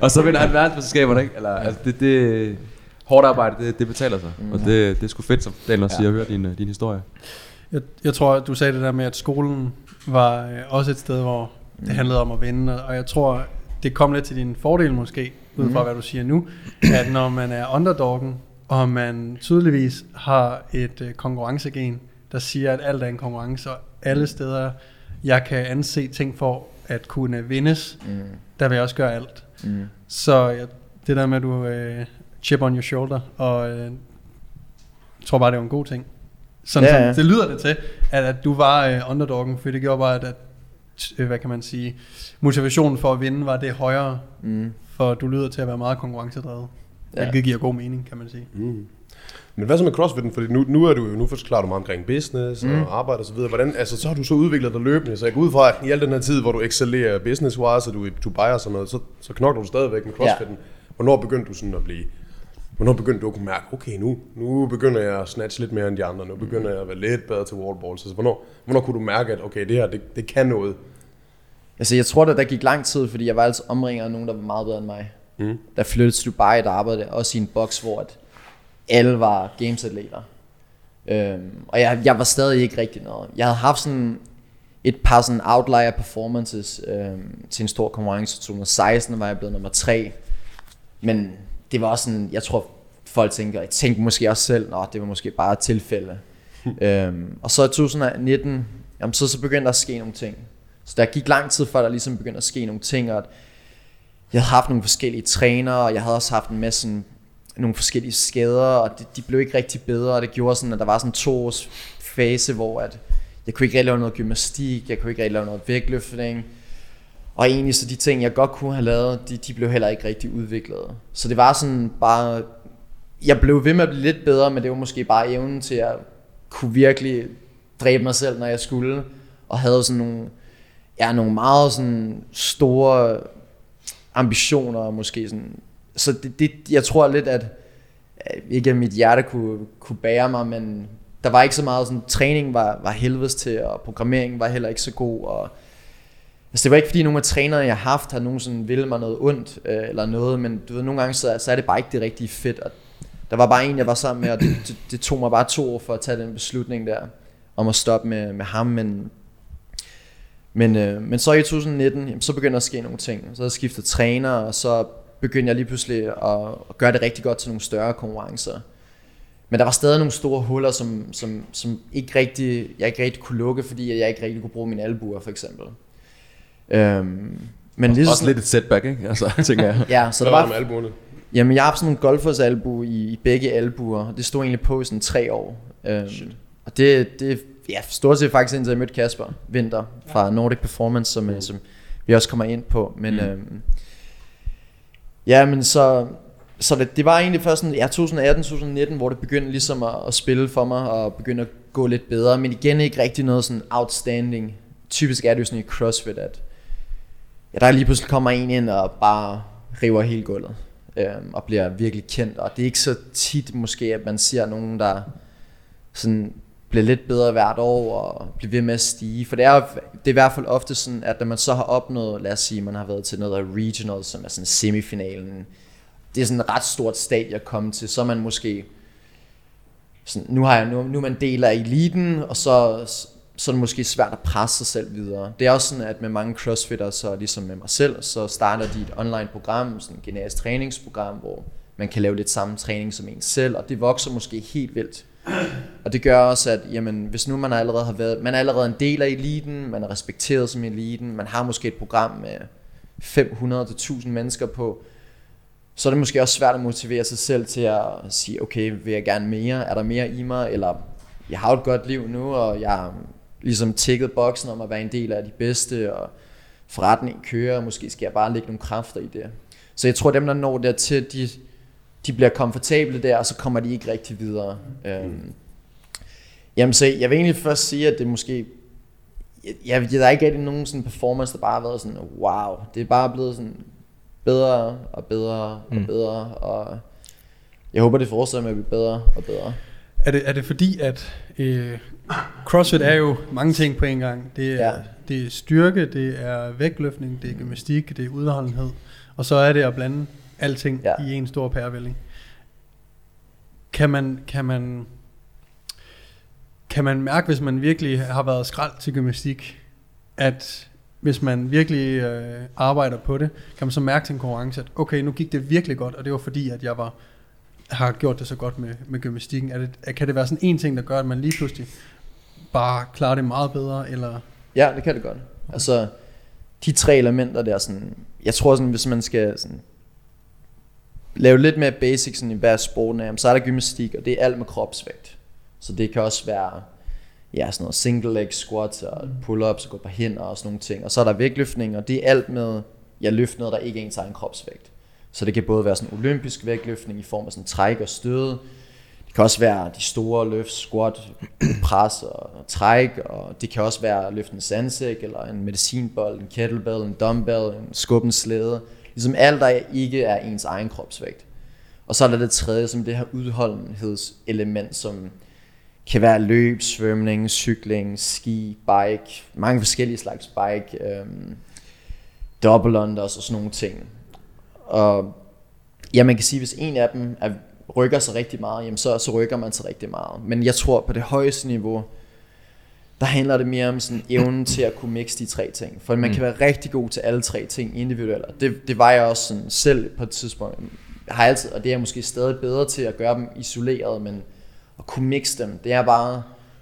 Og så vinder han verdensmesterskaberne, ikke? Eller, altså det, det hårdt arbejde, det, det betaler sig, mm. og det, det er sgu fedt, som Daniel også ja. siger, at høre din, din historie. Jeg, jeg tror, at du sagde det der med, at skolen var øh, også et sted, hvor det handlede om at vinde. Og jeg tror, det kom lidt til din fordel måske, ud fra mm. hvad du siger nu, at når man er underdoggen, og man tydeligvis har et øh, konkurrencegen, der siger, at alt er en konkurrence, og alle steder, jeg kan anse ting for at kunne vindes, mm. der vil jeg også gøre alt. Mm. Så jeg, det der med, at du øh, chip on your shoulder, og øh, jeg tror bare, det var en god ting. Sådan, ja, ja. Sådan, det lyder det til, at, at du var øh, underdoggen, for det gjorde bare, at, at øh, hvad kan man sige, motivationen for at vinde var det højere, mm. for du lyder til at være meget konkurrencedrevet. Ja. Det giver god mening, kan man sige. Mm. Men hvad så med CrossFit'en? Fordi nu, nu er du jo, nu forklarer du meget omkring business mm. og arbejde og så videre. Hvordan, altså så har du så udviklet dig løbende, så jeg går ud fra, at i al den her tid, hvor du excellerer business-wise, og du, du buyer sådan noget, så, så knokler du stadigvæk med CrossFit'en. Ja. Hvornår begyndte du sådan at blive... Hvornår begyndte du at kunne mærke, okay, nu, nu begynder jeg at snatche lidt mere end de andre, nu begynder jeg at være lidt bedre til wallballs. Altså, hvornår, hvornår kunne du mærke, at okay, det her, det, det kan noget? Altså, jeg tror, at der gik lang tid, fordi jeg var altså omringer af nogen, der var meget bedre end mig. Mm. Der flyttede til Dubai, der arbejdede også i en boks, hvor at alle var gamesatleter. Øhm, og jeg, jeg var stadig ikke rigtig noget. Jeg havde haft sådan et par sådan outlier performances øhm, til en stor konkurrence. to tusind og seksten var jeg blevet nummer tre, men... Det var også sådan, jeg tror folk tænker, jeg tænkte måske også selv, nå, det var måske bare et tilfælde. øhm, og så i to tusind nitten, jamen, så, så begyndte der at ske nogle ting. Så der gik lang tid før, der ligesom begyndte at ske nogle ting, og jeg havde haft nogle forskellige trænere, og jeg havde også haft en masse sådan, nogle forskellige skader, og de, de blev ikke rigtig bedre, og det gjorde sådan, at der var sådan en to års fase, hvor at jeg kunne ikke rigtig lave noget gymnastik, jeg kunne ikke rigtig lave noget vægtløftning, og egentlig så de ting, jeg godt kunne have lavet, de, de blev heller ikke rigtig udviklet. Så det var sådan bare, jeg blev ved med at blive lidt bedre, men det var måske bare evnen til at kunne virkelig dræbe mig selv, når jeg skulle, og havde sådan nogle, ja, nogle meget sådan store ambitioner, måske sådan. Så det, det, jeg tror lidt, at ikke at mit hjerte kunne, kunne bære mig, men der var ikke så meget sådan, træning var, var helvedes til, og programmeringen var heller ikke så god, og altså det var ikke fordi nogle af trænere, jeg har haft, har nogen sådan ville mig noget ondt, øh, eller noget, men du ved, nogle gange så, så er det bare ikke det rigtige fedt, og der var bare en, jeg var sammen med, og det, det, det tog mig bare to år for at tage den beslutning der, om at stoppe med, med ham, men men, øh, men så i to tusind nitten, jamen, så begyndte der at ske nogle ting, så havde jeg skiftet træner, og så begyndte jeg lige pludselig at, at gøre det rigtig godt til nogle større konkurrencer. Men der var stadig nogle store huller, som, som, som ikke rigtig, jeg ikke rigtig kunne lukke, fordi jeg ikke rigtig kunne bruge mine albuer, for eksempel. Øhm, men også, lige også lidt et setback, ikke? Altså, tænker jeg. Ja, så der var, var albuerne? Jamen, jeg har haft sådan nogle golfersalbu i, i begge albuer, og det stod egentlig på i sådan tre år. Øhm, og det, det ja, stort set faktisk indtil jeg mødte Kasper Vinter fra Nordic Performance, som, mm. som vi også kommer ind på. Men, mm. øhm, ja, men så... Så det, det var egentlig først sådan, ja, to tusind atten til to tusind nitten, hvor det begyndte ligesom at, at spille for mig, og begyndte at gå lidt bedre, men igen ikke rigtig noget sådan outstanding. Typisk er det jo sådan i CrossFit, at ja, der lige pludselig kommer en ind og bare river hele gulvet, øh, og bliver virkelig kendt, og det er ikke så tit måske, at man ser nogen, der sådan bliver lidt bedre hvert år, og bliver ved med at stige, for det er, det er i hvert fald ofte sådan, at når man så har opnået, lad os sige, man har været til noget af regional, som er sådan semifinalen, det er sådan et ret stort stadie at komme til, så er man måske sådan, nu har jeg nu, nu er man del af eliten, og så så er det måske svært at presse sig selv videre. Det er også sådan, at med mange crossfitter, så ligesom med mig selv, så starter de et online program, sådan et generisk træningsprogram, hvor man kan lave lidt samme træning som en selv, og det vokser måske helt vildt. Og det gør også, at jamen, hvis nu man allerede har været, man er allerede en del af eliten, man er respekteret som eliten, man har måske et program med fem hundrede til tusind mennesker på, så er det måske også svært at motivere sig selv til at sige, okay, vil jeg gerne mere? Er der mere i mig? Eller, jeg har et godt liv nu, og jeg har ligesom tækket boksen om at være en del af de bedste, og forretningen kører, og måske skal jeg bare lægge nogle kræfter i det. Så jeg tror, dem, der når dertil, de, de bliver komfortable der, og så kommer de ikke rigtig videre. Mm. Øhm, jamen, så jeg vil egentlig først sige, at det måske... Jeg, der er ikke rigtig nogen sådan performance, der bare har været sådan, wow, det er bare blevet sådan... bedre og bedre og mm. bedre, og jeg håber det fortsætter med at blive bedre og bedre. Er det, er det fordi, at øh, CrossFit er jo mange ting på en gang. Det er, ja. det er styrke, det er vægtløftning, det er gymnastik, det er udholdenhed, og så er det at blande alting ja. i en stor pærevælling. Kan man, kan man, kan man mærke, hvis man virkelig har været skrald til gymnastik, at hvis man virkelig øh, arbejder på det, kan man så mærke til en konkurrence, at okay, nu gik det virkelig godt, og det var fordi, at jeg var, har gjort det så godt med, med gymnastikken. Er det, kan det være sådan en ting, der gør, at man lige pludselig bare klarer det meget bedre? Eller? Ja, det kan det godt. Okay. Altså, de tre elementer der, sådan, jeg tror, sådan, hvis man skal sådan, lave lidt mere basics i hvad sporten er, så er der gymnastik, og det er alt med kropsvægt. Så det kan også være... ja, sådan noget single leg squats og pull-ups og gå på hænder og sådan nogle ting. Og så er der vægtløftning, og det er alt med, jeg løfter noget, der ikke er ens egen kropsvægt. Så det kan både være sådan olympisk vægtløftning i form af sådan træk og støde. Det kan også være de store løft, squat, pres og træk. Og det kan også være at løfte en sandsæk eller en medicinbold, en kettlebell, en dumbbell, en skub, en slæde. Ligesom alt, der ikke er ens egen kropsvægt. Og så er der det tredje, som det her udholdenhedselement, som... kan være løb, svømning, cykling, ski, bike, mange forskellige slags bike, øhm, double unders og sådan nogle ting. Og ja, man kan sige, at hvis en af dem er, rykker sig rigtig meget, jamen så, så rykker man sig rigtig meget. Men jeg tror, på det højeste niveau, der handler det mere om sådan evnen til at kunne mixe de tre ting. For man kan være rigtig god til alle tre ting individuelt. Det, det var jeg også sådan selv på et tidspunkt. har altid, og det er måske stadig bedre til at gøre dem isoleret, men at kunne mixe dem, det er bare,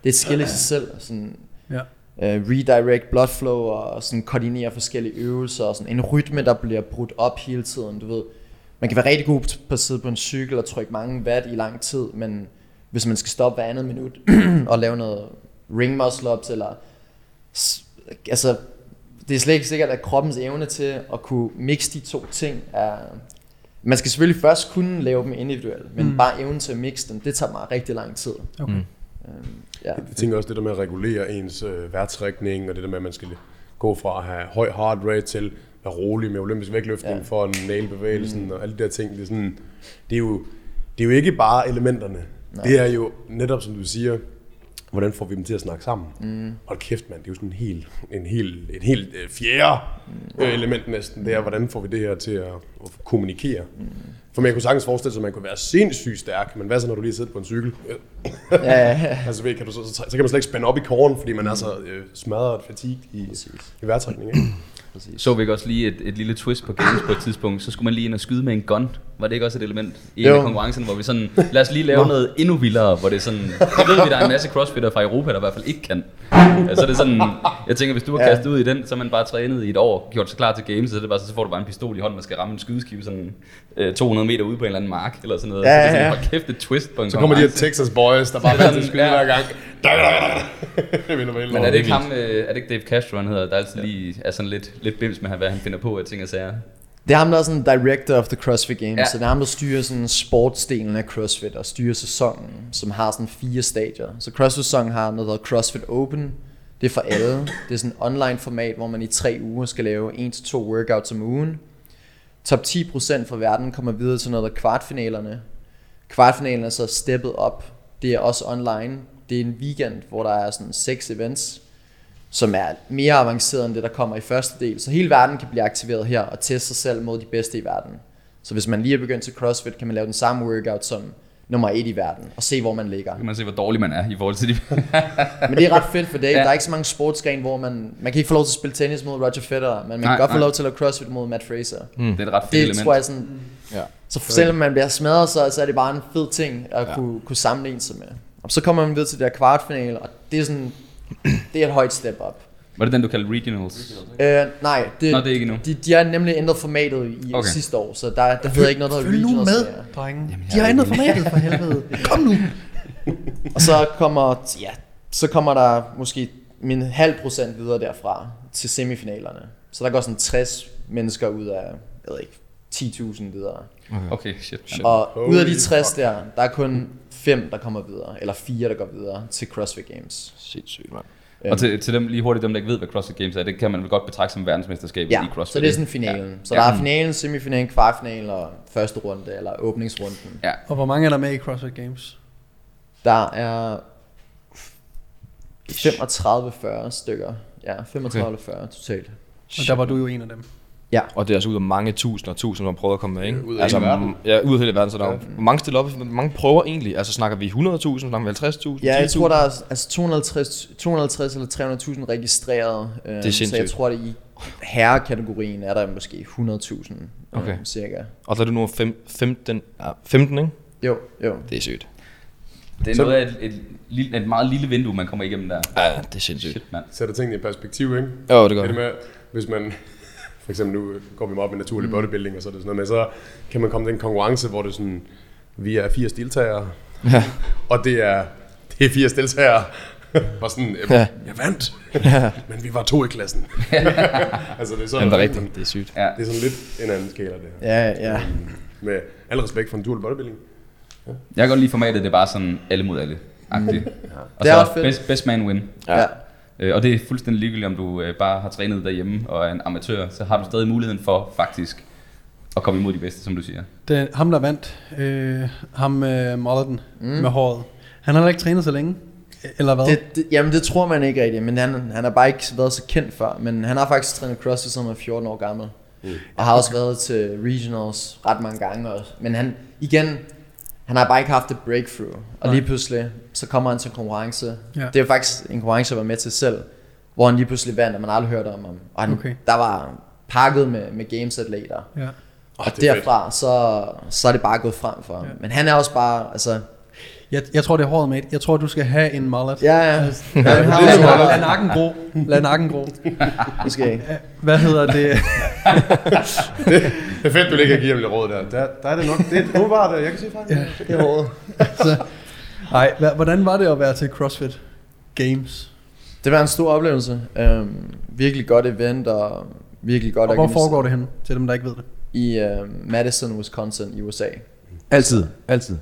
det er et skill i sig selv, sådan ja. uh, redirect blood flow, og sådan koordinere forskellige øvelser, og sådan en rytme, der bliver brudt op hele tiden, du ved. Man kan være rigtig god på at sidde på en cykel og trykke mange watt i lang tid, men hvis man skal stoppe hver andet minut og lave noget ring muscle ups, eller altså, det er slet ikke sikkert, at kroppens evne til at kunne mixe de to ting er... Man skal selvfølgelig først kunne lave dem individuelt, men mm. bare evnen til at mixe dem, det tager mig rigtig lang tid. Okay. Mm. Øhm, ja. Jeg tænker også det der med at regulere ens øh, vejrtrækning, og det der med, at man skal gå fra at have høj heart rate til at være rolig med olympisk vægtløftning ja. for at næle bevægelsen mm. og alle de der ting. Det er, sådan, det, er jo, det er jo ikke bare elementerne. Nej. Det er jo netop, som du siger, hvordan får vi dem til at snakke sammen? Mm. Hold kæft, mand, det er jo sådan en helt, en helt, en helt fjerde mm. element næsten. Det er, hvordan får vi det her til at, at kommunikere? Mm. For man kunne sagtens forestille sig, at man kunne være sindssygt stærk, men hvad så, når du lige sidder på en cykel? Ja, ja, ja. Altså, ved, kan du, så, så, så kan man slet ikke spænde op i kåren, fordi man mm. er så øh, smadret fatigued i, i vejrtrækningen. Så vi ikke også lige et, et lille twist på games på et tidspunkt, så skulle man lige ind og skyde med en gun. Var det ikke også et element i en af konkurrencerne, hvor vi sådan, lad os lige lave noget endnu vildere, hvor det er sådan, så ved vi, der er en masse crossfitter fra Europa, der i hvert fald ikke kan. Altså det er sådan, jeg tænker, hvis du har kastet ud i den, så er man bare trænet i et år, gjort sig klar til games, så, det bare, så får du bare en pistol i hånden, man skal ramme en skydeskive sådan øh, to hundrede meter ude på en eller anden mark, eller sådan noget. Ja, ja. Så det er sådan, hold kæft, et twist på en konkurrence. Så kommer de her Texas boys, der bare vant til at skyde hver gang. Men er det ikke ham, øh, er det ikke Dave Castro, han hedder, der altid ja. lige er sådan lidt, lidt bims med, hvad han finder på af ting og sager? Det er ham, der er sådan director of the CrossFit Games, ja. så det er ham, der styrer sådan sportsdelen af CrossFit og styrer sæsonen, som har sådan fire stadier. Så CrossFit-sæsonen har noget, der hedder CrossFit Open, det er for alle. Det er sådan et online format, hvor man i tre uger skal lave en til to workouts om ugen. Top ti procent fra verden kommer videre til noget af kvartfinalerne. Kvartfinalerne er så steppet op, det er også online. Det er en weekend, hvor der er sådan seks events, som er mere avanceret end det, der kommer i første del. Så hele verden kan blive aktiveret her og teste sig selv mod de bedste i verden. Så hvis man lige er begyndt til CrossFit, kan man lave den samme workout som nummer et i verden og se, hvor man ligger. Kan man se, hvor dårlig man er i forhold til de... Men det er ret fedt for Dave. Ja. Der er ikke så mange sportsgrene, hvor man... Man kan ikke få lov til at spille tennis mod Roger Federer, men man nej, kan godt nej. få lov til at CrossFit mod Matt Fraser. Mm. Det er et ret fedt element. Det tror jeg sådan... Ja. Så selvom man bliver smadret, så, så er det bare en fed ting at ja. kunne, kunne sammenligne sig med. Og så kommer man videre til det der kvartfinale, og det er sådan... Det er et højt step up. Var det den, du kaldte regionals? Øh, nej, det, Nå, det er ikke nu. De, de har nemlig ændret formatet i okay. sidste år, så der, der hedder ikke noget, der hedder regionals. Følg nu med, drenge. Jamen, de har ændret formatet for helvede. Kom nu! Og så kommer, ja, så kommer der måske min halv procent videre derfra til semifinalerne. Så der går sådan tres mennesker ud af, jeg ved ikke, ti tusind videre. Okay, okay shit, shit. Og holy ud af de tres fuck. der, der er kun fem, der kommer videre, eller fire, der går videre til CrossFit Games. Sindssygt, mand. Og til, til dem lige hurtigt, dem der ikke ved, hvad CrossFit Games er, det kan man vel godt betragte som verdensmesterskabet ja, i CrossFit. Så det er sådan finalen. Ja. Så der er finalen, semifinalen, kvartfinalen og første runde, eller åbningsrunden. Ja. Og hvor mange er der med i CrossFit Games? Der er femogtredive til fyrre stykker. Ja, femogtredive til fyrre okay. totalt. Og der var du jo en af dem. Ja. Og det er altså ud af mange tusind og tusind, som prøver at komme med, ikke? Ud af altså, hele verden. Ja, ud af hele verden. Så der er hvor mange stiller op, hvor mange prøver egentlig? Altså snakker vi hundrede tusind, snakker vi halvtreds tusind, ja, jeg tror, der er altså to hundrede og halvtreds eller tre hundrede tusind registrerede. Det er sindssygt. Så jeg tror, at i herrekategorien er der måske hundrede tusind okay. um, cirka. Og så er det nu femten, ikke? Jo, jo. Det er sygt. Det er så noget af et, et, et, et meget lille vindue, man kommer igennem der. Ja, det er sindssygt. Shit, mand. Sætter tingene i perspektiv, ikke? Jo, det gør det. Med, hvis man... For eksempel nu går vi meget op i naturlig mm. bodybuilding og så det sådan noget, men så kan man komme til en konkurrence, hvor det sådan, vi er firs deltagere, ja. og det er, det er firs deltagere, og sådan, jeg, ja. jeg vandt, ja. men vi var to i klassen. Altså det er sådan, det er rigtigt, det er sygt. Ja. Det er sådan lidt en anden skala det her. Ja, ja. Med al respekt for naturlig bodybuilding. Ja. Jeg kan godt lide formatet, det er bare sådan alle mod alle, agtigt. Ja. Og det er så best, best man win. Ja. Ja. Og det er fuldstændig ligegyldigt, om du bare har trænet derhjemme og er en amatør, så har du stadig muligheden for faktisk at komme imod de bedste, som du siger. Det er ham, der vandt. Øh, ham øh, Mollerten mm. med håret. Han har da ikke trænet så længe, eller hvad? Det, det, jamen det tror man ikke rigtigt, men han, han har bare ikke været så kendt før. Men han har faktisk trænet CrossFit, som er fjorten år gammel. Mm. Og har også været til regionals ret mange gange også. Men han, igen... Han har bare ikke haft et breakthrough, og nej. lige pludselig, så kommer han til en konkurrence. Ja. Det er faktisk en konkurrence, jeg var med til selv, hvor han lige pludselig vandt, og man aldrig hørte om ham. Og han, okay. der var pakket med, med gamesatleter. Ja. Og oh, derfra så, så er det bare gået frem for ham. Ja. Men han er også bare altså. Jeg, jeg tror det er hårdt, mate. Jeg tror du skal have en mullet. Ja, ja. Altså, ja, ja. Lad nakken gro. Lad nakken gro. Måske. Hvad hedder det? det? Det er fedt du ligger og giver mig lidt råd der. der. Der er det nok. Det er bare det. Jeg kan sige faktisk. Ja, det er hårdt. Nej, hvordan var det at være til CrossFit Games? Det var en stor oplevelse. Øhm, virkelig godt event og virkelig godt. Og hvor foregår det henne? Til dem der ikke ved det. I øh, Madison, Wisconsin i U S A. Altid, altid.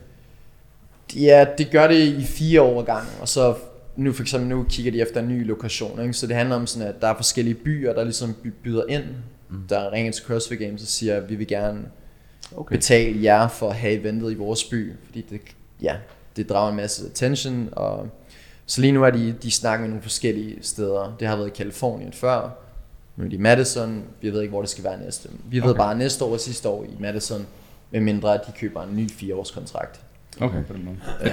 Ja, det gør det i fire år gangen, og så nu for eksempel nu kigger de efter en ny lokation, ikke? Så det handler om sådan at der er forskellige byer der ligesom byder ind, mm. der ringer til CrossFit Games og siger at vi vil gerne okay. betale jer for at have eventet i vores by, fordi det ja det drager en masse attention og så lige nu er de de snakker med nogle forskellige steder. Det har været i Californien før. Nu er de i Madison, vi ved ikke hvor det skal være næste. Vi okay. ved bare næste år og sidste år i Madison, med mindre at de køber en ny fireårskontrakt. Okay, på den måde. Ja.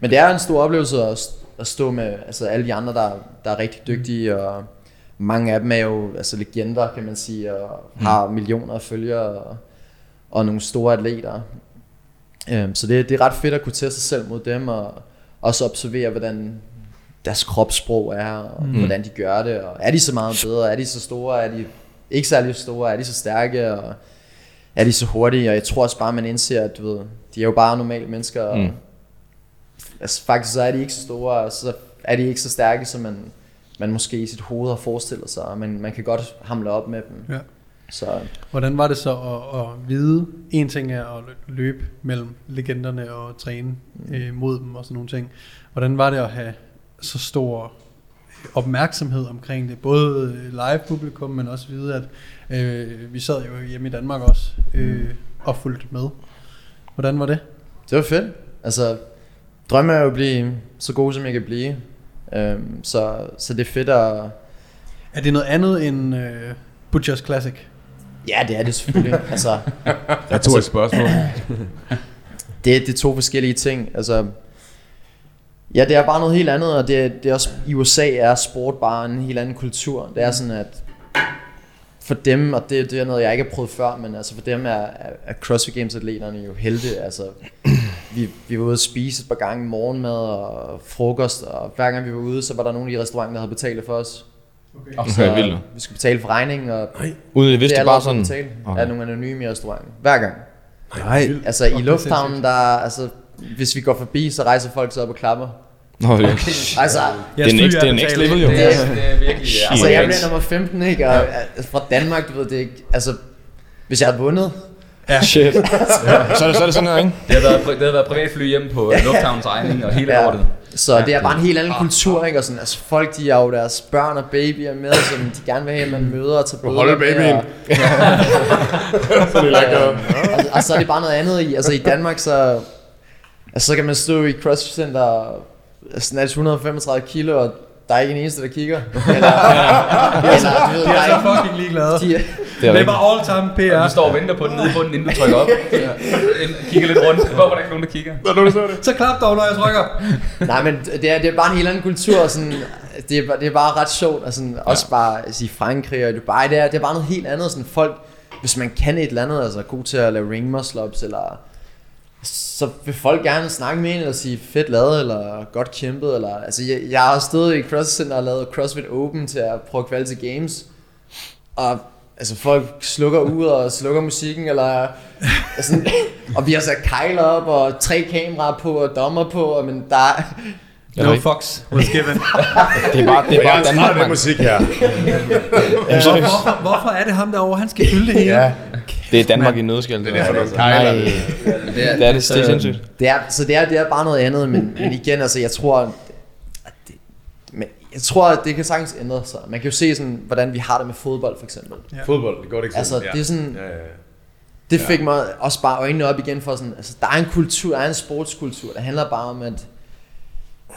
Men det er en stor oplevelse at, at stå med altså alle de andre der der er rigtig dygtige og mange af dem er jo altså legender kan man sige og har millioner af følgere og, og nogle store atleter. Så det, det er ret fedt at kunne teste sig selv mod dem og også observere hvordan deres kropssprog er og mm. hvordan de gør det og er de så meget bedre, er de så store, er de ikke særlig store, er de så stærke og er de så hurtige, og jeg tror også bare man indser at du ved, de er jo bare normale mennesker og mm. altså faktisk så er de ikke så store og så er de ikke så stærke som man, man måske i sit hoved har forestillet sig og man, man kan godt hamle op med dem. Ja. Så. Hvordan var det så at, at vide, en ting er at løbe mellem legenderne og træne mm. øh, mod dem og sådan nogle ting, hvordan var det at have så stor opmærksomhed omkring det, både live publikum, men også vide, at øh, vi sad jo hjemme i Danmark også øh, og fulgte med. Hvordan var det? Det var fedt. Altså, drømmer er jo at blive så god, som jeg kan blive. Øhm, så, så det er fedt at... Er det noget andet end øh, Butchers Classic? Ja, det er det selvfølgelig. altså, jeg tog et spørgsmål. det, det er to forskellige ting. Altså... Ja, det er bare noget helt andet, og det, det er også, i U S A er sport bare en helt anden kultur. Det er sådan, at for dem, og det, det er noget, jeg ikke har prøvet før, men altså for dem er, er CrossFit Games-atleterne jo heldige. Altså, vi, vi var ude at spise et par gange morgenmad og frokost, og hver gang vi var ude, så var der nogle i restauranten, der havde betalt for os. Okay, okay. Så, okay vi skulle betale for regningen, og ude, jeg vidste det er bare sådan betalt okay. af nogle anonyme i restauranten. Hver gang. Nej. Altså i lufthavnen, der altså hvis vi går forbi, så rejser folk så op og klapper. Nå, okay. Altså, det er next level, jo. Det, det er virkelig, ja. Altså, jeg blev nummer femten, ikke? Og fra Danmark, du ved det ikke. Altså, hvis jeg havde vundet... Ja. Shit. altså, ja. så, er det, så er det sådan her, ikke? Det har været, det har været privatfly hjemme på lufthavns regning og hele ja. Året. Så det er bare en helt anden kultur, ikke? Og sådan, altså, folk, de er jo deres børn og babyer med, som de gerne vil have, man møder og tager billeder. Holde babyen. Og, og så er det bare noget andet i. Altså, i Danmark, så... Altså så kan man stå i CrossFit Center og snatch et hundrede femogtredive kilo, og der er ikke en eneste, der kigger. Eller, eller, du ved, de er så altså fucking ligeglade. De, det er, det er bare all time P R. Og du står og venter på den nede på den, inden du trykker op. Ja. Kigger lidt rundt. Hvorfor er der ikke nogen, der kigger? Så klap dog, når jeg trykker. Nej, men det er, det er bare en helt anden kultur. Og sådan, det, er, det er bare ret sjovt. Og sådan, også bare altså, i Frankrig og i Dubai. Det er, det er bare noget helt andet. Sådan, folk, hvis man kan et eller andet, altså er god til at lave ring muscle ups eller... Så vil folk gerne snakke med en eller sige fedt lavet eller godt kæmpet eller altså jeg, jeg har stået i CrossFit Center og lavet CrossFit Open til at prøve at kvalde til games og altså folk slukker ud og slukker musikken eller altså, og vi har sat kejler op og tre kameraer på og dommer på og men der no fucks was given. Det er bare, det er bare jeg Danmark, man. Musik her. hvorfor, hvorfor er det ham derovre? Han skal fylde det hele. Ja. Det er Danmark man. I nødskal. Det er det, altså. Nej, det, er, det er det sindssygt. Det er, så det er, det er bare noget andet, men, men igen, altså jeg tror, at det, men jeg tror, at det kan sagtens ændre sig. Man kan jo se sådan, hvordan vi har det med fodbold for eksempel. Ja. Fodbold, det er godt eksempel. Altså det er sådan, ja. Ja, ja. Det fik mig også bare øjnene op igen for sådan, altså der er en kultur, der er en sportskultur, der handler bare om at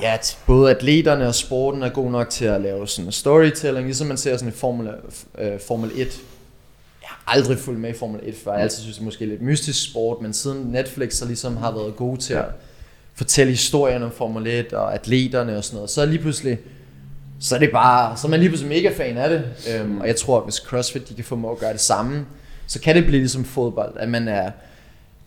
ja, at både atleterne og sporten er god nok til at lave sådan storytelling, ligesom man ser sådan i Formel, øh, Formel et. Jeg har aldrig fulgt med i Formel et før. Jeg altid synes, det er måske lidt mystisk sport, men siden Netflix så ligesom har været gode til at fortælle historien om Formel et og atleterne og sådan noget, så lige pludselig, så er det bare, så er man lige pludselig mega fan af det. Øhm, og jeg tror, at hvis CrossFit de kan få mig at gøre det samme, så kan det blive ligesom fodbold, at man er,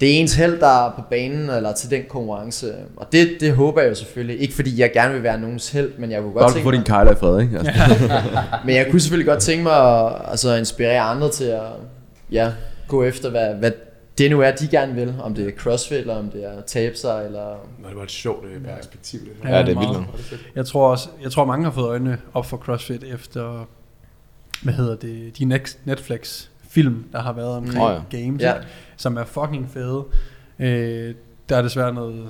det er ens held, der er på banen eller til den konkurrence. Og det, det håber jeg jo selvfølgelig. Ikke fordi jeg gerne vil være nogens held, men jeg kunne godt, godt tænke mig... Godt få din kejler i fred, ikke? Altså. Men jeg kunne selvfølgelig godt tænke mig at altså, inspirere andre til at ja, gå efter, hvad, hvad det nu er, de gerne vil. Om det er CrossFit, eller om det er tabe sig, eller... Nå, det var et sjovt perspektiv. Det ja, ja, det er vildt. Jeg tror også, jeg tror mange har fået øjnene op for CrossFit efter, hvad hedder det, de Netflix film, der har været omkring oh ja. games, ja. som er fucking fede. Øh, der er desværre noget,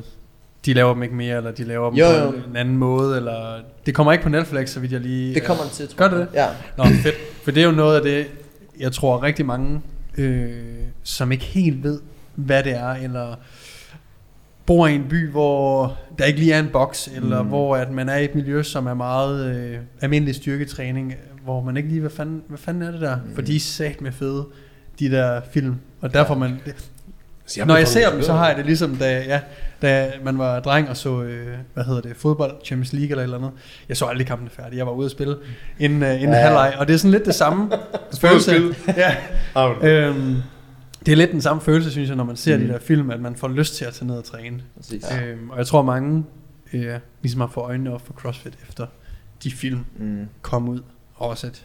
de laver dem ikke mere, eller de laver dem jo, på jo. en anden måde, eller det kommer ikke på Netflix, så vidt jeg lige... Det kommer øh, til, tror jeg. Gør det det? Ja. Nå, fedt. For det er jo noget af det, jeg tror rigtig mange, øh, som ikke helt ved, hvad det er, eller bor i en by, hvor der ikke lige er en boks, eller mm. hvor at man er i et miljø, som er meget øh, almindelig styrketræning, hvor man ikke lige, hvad fanden, hvad fanden er det der? Mm. For de er sat med fede, de der film. Og derfor man... Det, når jeg ser dem, så har jeg det ligesom, da, ja, da man var dreng og så, øh, hvad hedder det, fodbold, Champions League eller et eller andet. Jeg så aldrig kampene færdige, jeg var ude at spille inden, øh, inden ja. halvleg. Og det er sådan lidt det samme følelse. Ja. Øhm, det er lidt den samme følelse, synes jeg, når man ser mm. de der film, at man får lyst til at tage ned og træne. Ja. Øhm, og jeg tror mange øh, ligesom har fået øjnene op for CrossFit, efter de film mm. kom ud. Også at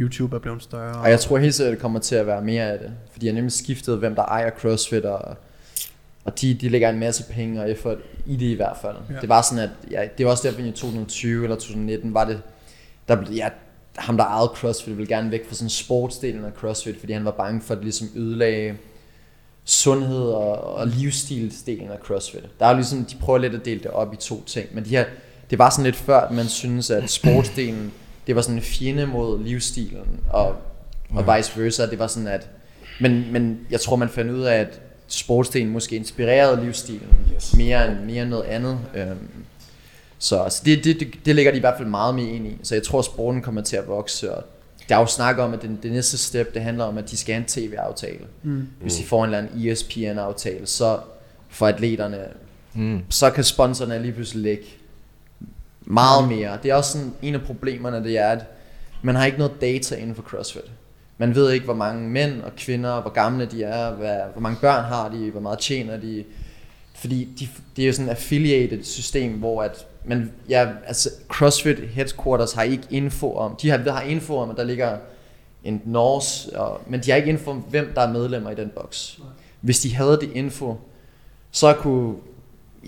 YouTube er blevet større. Og jeg tror helt sikkert, det kommer til at være mere af det. Fordi jeg nemlig skiftet, hvem der ejer CrossFit, og, og de, de lægger en masse penge og effort i det i hvert fald. Ja. Det var sådan, at ja, det var også derfor i tyve tyve eller tyve nitten, var det, der blev, ja, ham der ejede CrossFit ville gerne væk fra sådan sportsdelen af CrossFit, fordi han var bange for, at det ligesom ødelagde sundhed og, og livsstilsdelen af CrossFit. Der er ligesom, de prøver lidt at dele det op i to ting, men de her, det var sådan lidt før, at man synes, at sportsdelen, det var sådan en fjende mod livsstilen, og, og vice versa. Det var sådan, at, men, men jeg tror, man fandt ud af, at sportsdelen måske inspirerede livsstilen yes. mere, end, mere end noget andet. Så altså, det, det, det ligger de i hvert fald meget mere ind i. Så jeg tror, at sporten kommer til at vokse. Og der er jo snak om, at det, det næste step, det handler om, at de skal have en tv-aftale. Mm. Hvis de får en eller anden E S P N-aftale, så for atleterne, mm. så kan sponsorerne lige pludselig lægge meget mere. Det er også sådan, en af problemerne, det er, at man har ikke noget data inden for CrossFit. Man ved ikke, hvor mange mænd og kvinder, hvor gamle de er, hvad, hvor mange børn har de, hvor meget tjener de. Fordi de, det er jo sådan et affiliated system, hvor at man, ja, altså CrossFit headquarters har ikke info om, de har, de har info om, at der ligger en Norse, og, men de har ikke info om, hvem der er medlemmer i den boks. Hvis de havde det info, så kunne...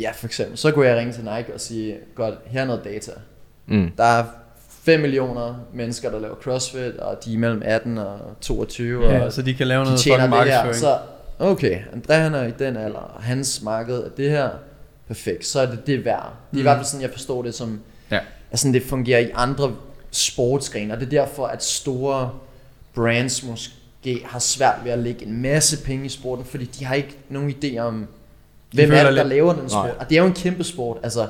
Ja, for eksempel, så kunne jeg ringe til Nike og sige, godt, her er noget data. Mm. Der er fem millioner mennesker, der laver CrossFit, og de er mellem atten og toogtyve, ja, og så de kan lave de noget fucking markedsføring. Så, okay, André han er i den alder, og hans marked er det her, perfekt, så er det det værd. Det er mm. i hvert fald sådan, jeg forstår det som, ja. Altså det fungerer i andre sportsgrene, og det er derfor, at store brands måske har svært ved at lægge en masse penge i sporten, fordi de har ikke nogen idé om, hvem er det, der laver den sport? Nej. Og det er jo en kæmpe sport. Altså,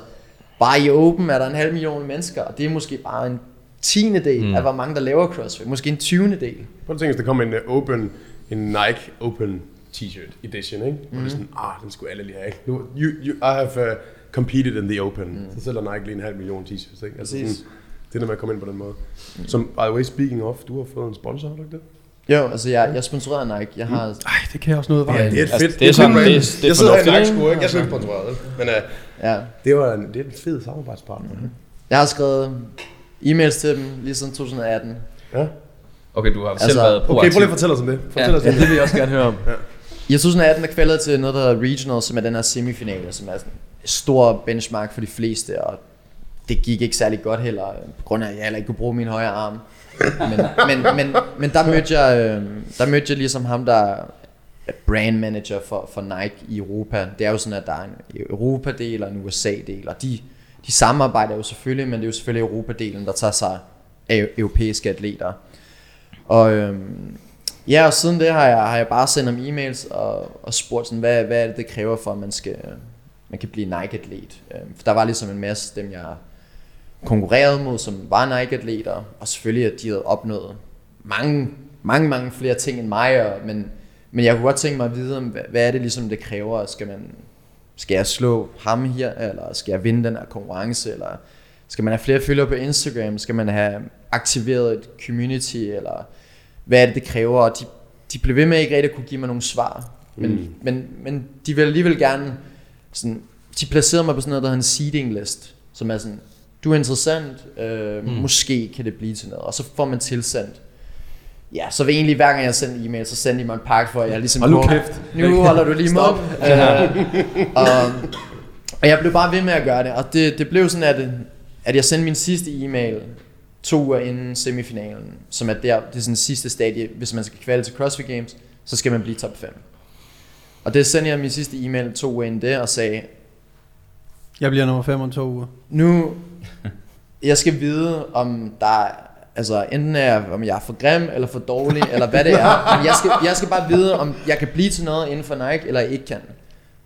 bare i Open er der en halv million mennesker, og det er måske bare en tiende del mm. af, hvor mange der laver CrossFit. Måske en tyvende del. Prøv at tænke, hvis der kom en, uh, open, en Nike Open t-shirt edition, ikke? Mm. Og det er sådan, ah, den skulle alle lige have, ikke? You, you, I have uh, competed in the Open. Mm. Så sælger Nike lige en halv million t-shirts, ikke? Altså, sådan, det er, når man kommer ind på den måde. Mm. Som, by the way, speaking of, du har fået en sponsor, har du ikke det? Jo, altså jeg, jeg sponsorerer Nike. Jeg har... Ej, det kan jeg også noget af. Ja, det er et fedt. Altså, det er sådan, det, det, det jeg sidder her i Nike-sko, ikke? Jeg sidder ikke sponsoreret. Men uh, ja. det, var en, det er en fed samarbejdspartner. Mm-hmm. Jeg har skrevet e-mails til dem lige siden tyve atten. Ja. Okay, du har altså, selv været proaktiv. Okay, prøv lige at fortælle os om det. Fortæl ja, os ja. Det. Det vil jeg også gerne høre om. Ja. I tyve atten er kvalget til noget, der hedder Regional, som er den her semifinale, som er sådan en stor benchmark for de fleste. Og det gik ikke særlig godt heller, på grund af, at jeg heller ikke kunne bruge min højre arm. men, men, men, men der mødte jeg, der mødte jeg ligesom ham, der er brand manager for, for Nike i Europa. Det er jo sådan, at der er en Europa-del og en U S A-del, og de, de samarbejder jo selvfølgelig, men det er jo selvfølgelig Europa-delen, der tager sig af europæiske atleter. Og øhm, ja, og siden det har jeg, har jeg bare sendt ham e-mails og, og spurgt, sådan, hvad, hvad er det, det kræver for, at man, skal, man kan blive Nike-atlet. For der var ligesom en masse dem, jeg... konkurrerede mod, som var Nike-atleter, og selvfølgelig, at de havde opnået mange, mange, mange flere ting end mig, og, men, men jeg kunne godt tænke mig at vide, hvad, hvad er det ligesom, det kræver, skal man, skal jeg slå ham her, eller skal jeg vinde den her konkurrence, eller skal man have flere følgere på Instagram, skal man have aktiveret et community, eller hvad er det, det kræver, og de de blev ved med ikke rigtig at kunne give mig nogle svar. Men, mm. men, men de ville alligevel gerne sådan, de placerede mig på sådan noget, der hedder en seeding list, som er sådan, du er interessant, øh, mm. måske kan det blive til noget. Og så får man tilsendt. Ja, så vil egentlig hver gang jeg sendte e-mail, så sendte de mig en pakke for, at jeg ligesom... Hold nu kæft! Nu holder du lige mig op! Øh, og, og jeg blev bare ved med at gøre det, og det, det blev sådan, at, at jeg sendte min sidste e-mail to uger inden semifinalen, som er der, det er sådan sidste stadie, hvis man skal kvalde til CrossFit Games, så skal man blive top fem. Og det sendte jeg min sidste e-mail to uger inden det, og sagde... Jeg bliver nummer fem om to uger. Nu... Jeg skal vide, om der... Altså enten er, om jeg er for grim eller for dårlig, eller hvad det er. Men jeg skal, jeg skal bare vide, om jeg kan blive til noget inden for Nike, eller jeg ikke kan.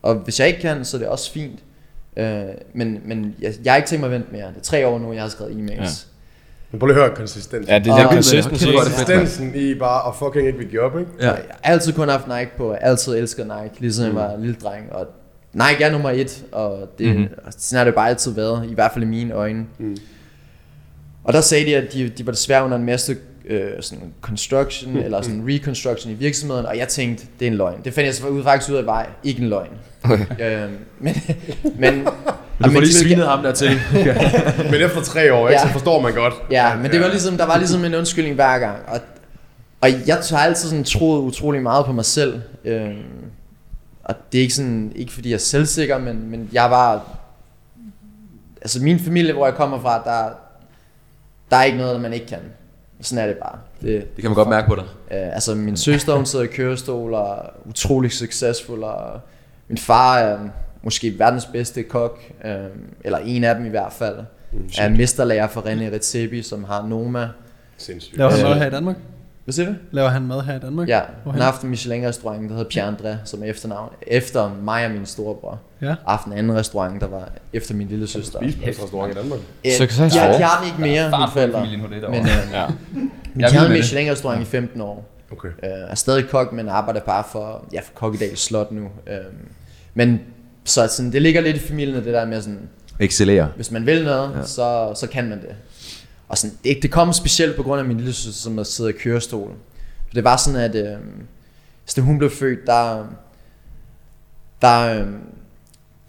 Og hvis jeg ikke kan, så er det også fint. Uh, men men jeg, jeg har ikke tænkt mig at vente mere. Det er tre år nu, jeg har skrevet e-mails. Ja. Men prøv lige at høre konsistensen. Ja, det er den konsistensen. Konsistensen i bare at fucking ikke vil give op, ikke? Ja. Jeg har altid kun haft Nike på, altid elsket Nike, ligesom mm. jeg var en lille dreng. Og Nike er nummer et, og det, mm-hmm. sådan har det bare altid været, i hvert fald i mine øjne. Mm. Og der sagde de, at de, de var desværre under en masse øh, sådan construction eller sådan reconstruction i virksomheden, og jeg tænkte, det er en løgn. Det fandt jeg så ud, faktisk ud af vej. Ikke en løgn. Okay. Øhm, men... men du får lige svinet ham der til. Men efter tre år, ikke, ja. Så forstår man godt. Ja, men det var ligesom, der var ligesom en undskyldning hver gang. Og, og jeg har altid sådan troet utrolig meget på mig selv. Øhm, og det er ikke sådan, ikke fordi jeg er selvsikker, men, men jeg var... Altså min familie, hvor jeg kommer fra, der... Der er ikke noget, man ikke kan. Sådan er det bare. Det, det kan man godt mærke på dig. Øh, altså min søster, hun sidder i kørestol og er utrolig succesfuld. Og min far er måske verdens bedste kok, øh, eller en af dem i hvert fald. Mm, er mesterlærer for René Retebi, som har Noma. Sindssygt. Laver han mad her i Danmark? Hvad siger du? Laver han mad her i Danmark? Ja, han har haft en Michelin-restaurant, der hedder Pierre-André, som er efternavn. Efter mig og min storebror. Ja. Aften anden restaurant, der var efter min lille søster. Biskopsrestaurant i Danmark. Æh, så kan jeg ja, de har den ikke mere, ja, mine forældre. Men de har en Michelin-restaurant ja. i femten år. Okay. Æh, er stadig kok, men arbejder bare for, ja, for Kokkedals Slot nu. Æh, men så sådan, det ligger lidt i familien, det der med sådan... Excellerer. Hvis man vil noget, ja. så, så kan man det. Og sådan, det, det kom specielt på grund af min lille søster, som sidder i kørestolen. For det var sådan, at øh, da hun blev født, der... der øh,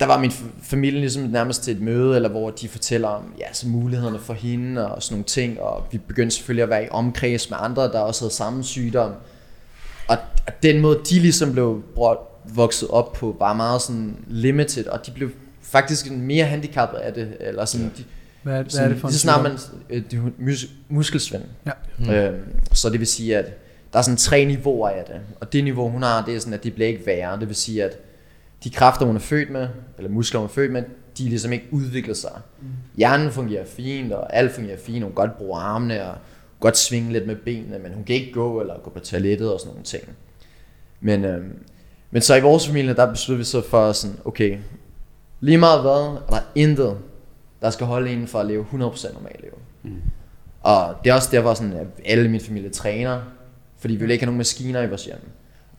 Der var min familie ligesom nærmest til et møde, eller hvor de fortæller om ja, så mulighederne for hende og sådan nogle ting. Og vi begyndte selvfølgelig at være i omkreds med andre, der også havde samme sygdom. Og den måde, de ligesom blev vokset op på, var meget sådan limited. Og de blev faktisk mere handicappet af det. Eller sådan, de, hvad, er, sådan, hvad er det for en sygdom? Lige så snart man mus, muskelsvind. Ja. Mm. Øhm, så det vil sige, at der er sådan tre niveauer af det. Og det niveau, hun har, det er sådan, at det bliver ikke værre. Det vil sige, at de kræfter, hun er født med, eller muskler, hun er født med, de ligesom ikke udvikler sig. Mm. Hjernen fungerer fint, og alt fungerer fint. Hun kan godt bruge armene, og godt svinge lidt med benene, men hun kan ikke gå, eller gå på toilettet og sådan nogle ting. Men, øh, men så i vores familie, der besluttede vi så for sådan, okay, lige meget hvad, der er intet, der skal holde en for at leve hundrede procent normalt liv. Mm. Og det er også derfor, sådan, at alle min familie træner, fordi vi vil ikke have nogen maskiner i vores hjem.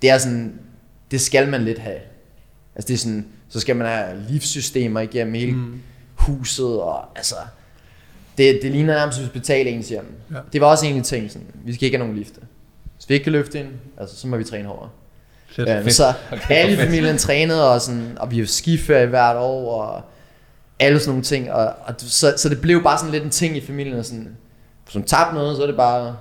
Det er sådan, det skal man lidt have. Altså det er sådan, så skal man have livssystemer igennem hele mm. huset, og altså, det, det ligner nærmest hospital ens hjem. Ja. Det var også egentlig ting sådan, vi skal ikke have nogen lifte. Hvis vi ikke kan løfte ind, altså, så må vi træne hårdere. Øhm, så okay, alle okay. familien trænede, og, sådan, og vi har skiferie hvert år, og alle sådan nogle ting. Og, og så, så det blev bare sådan lidt en ting i familien, og sådan, hvis man tabte noget, så er det bare, du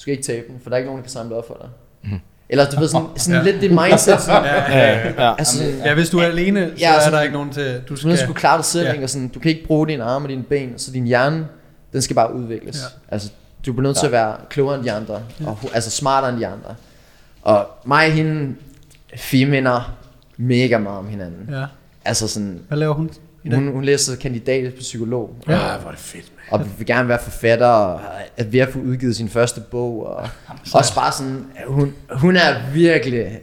skal ikke tabe den, for der er ikke nogen, der kan samle op for dig. Mm. Eller du ved, sådan, sådan ja. lidt det mindset. Sådan. Ja, ja, ja, ja. Altså, ja, hvis du er alene, så ja, sådan, er der ikke nogen til, du skal... Du skal klare dig selv, ja. og sådan, du kan ikke bruge dine arme og dine ben, så din hjerne, den skal bare udvikles. Ja. Altså, du bliver nødt ja. til at være klogere end de andre, og, altså smartere end de andre. Og mig og hende, vi minder mega meget om hinanden. Ja. Altså sådan... Hvad laver hun? Hun, hun læser kandidat på psykolog. Ja, hvor er det fedt, man. Og vil gerne være forfatter, og er ved at få udgivet sin første bog. Og også bare sådan, hun, hun er virkelig,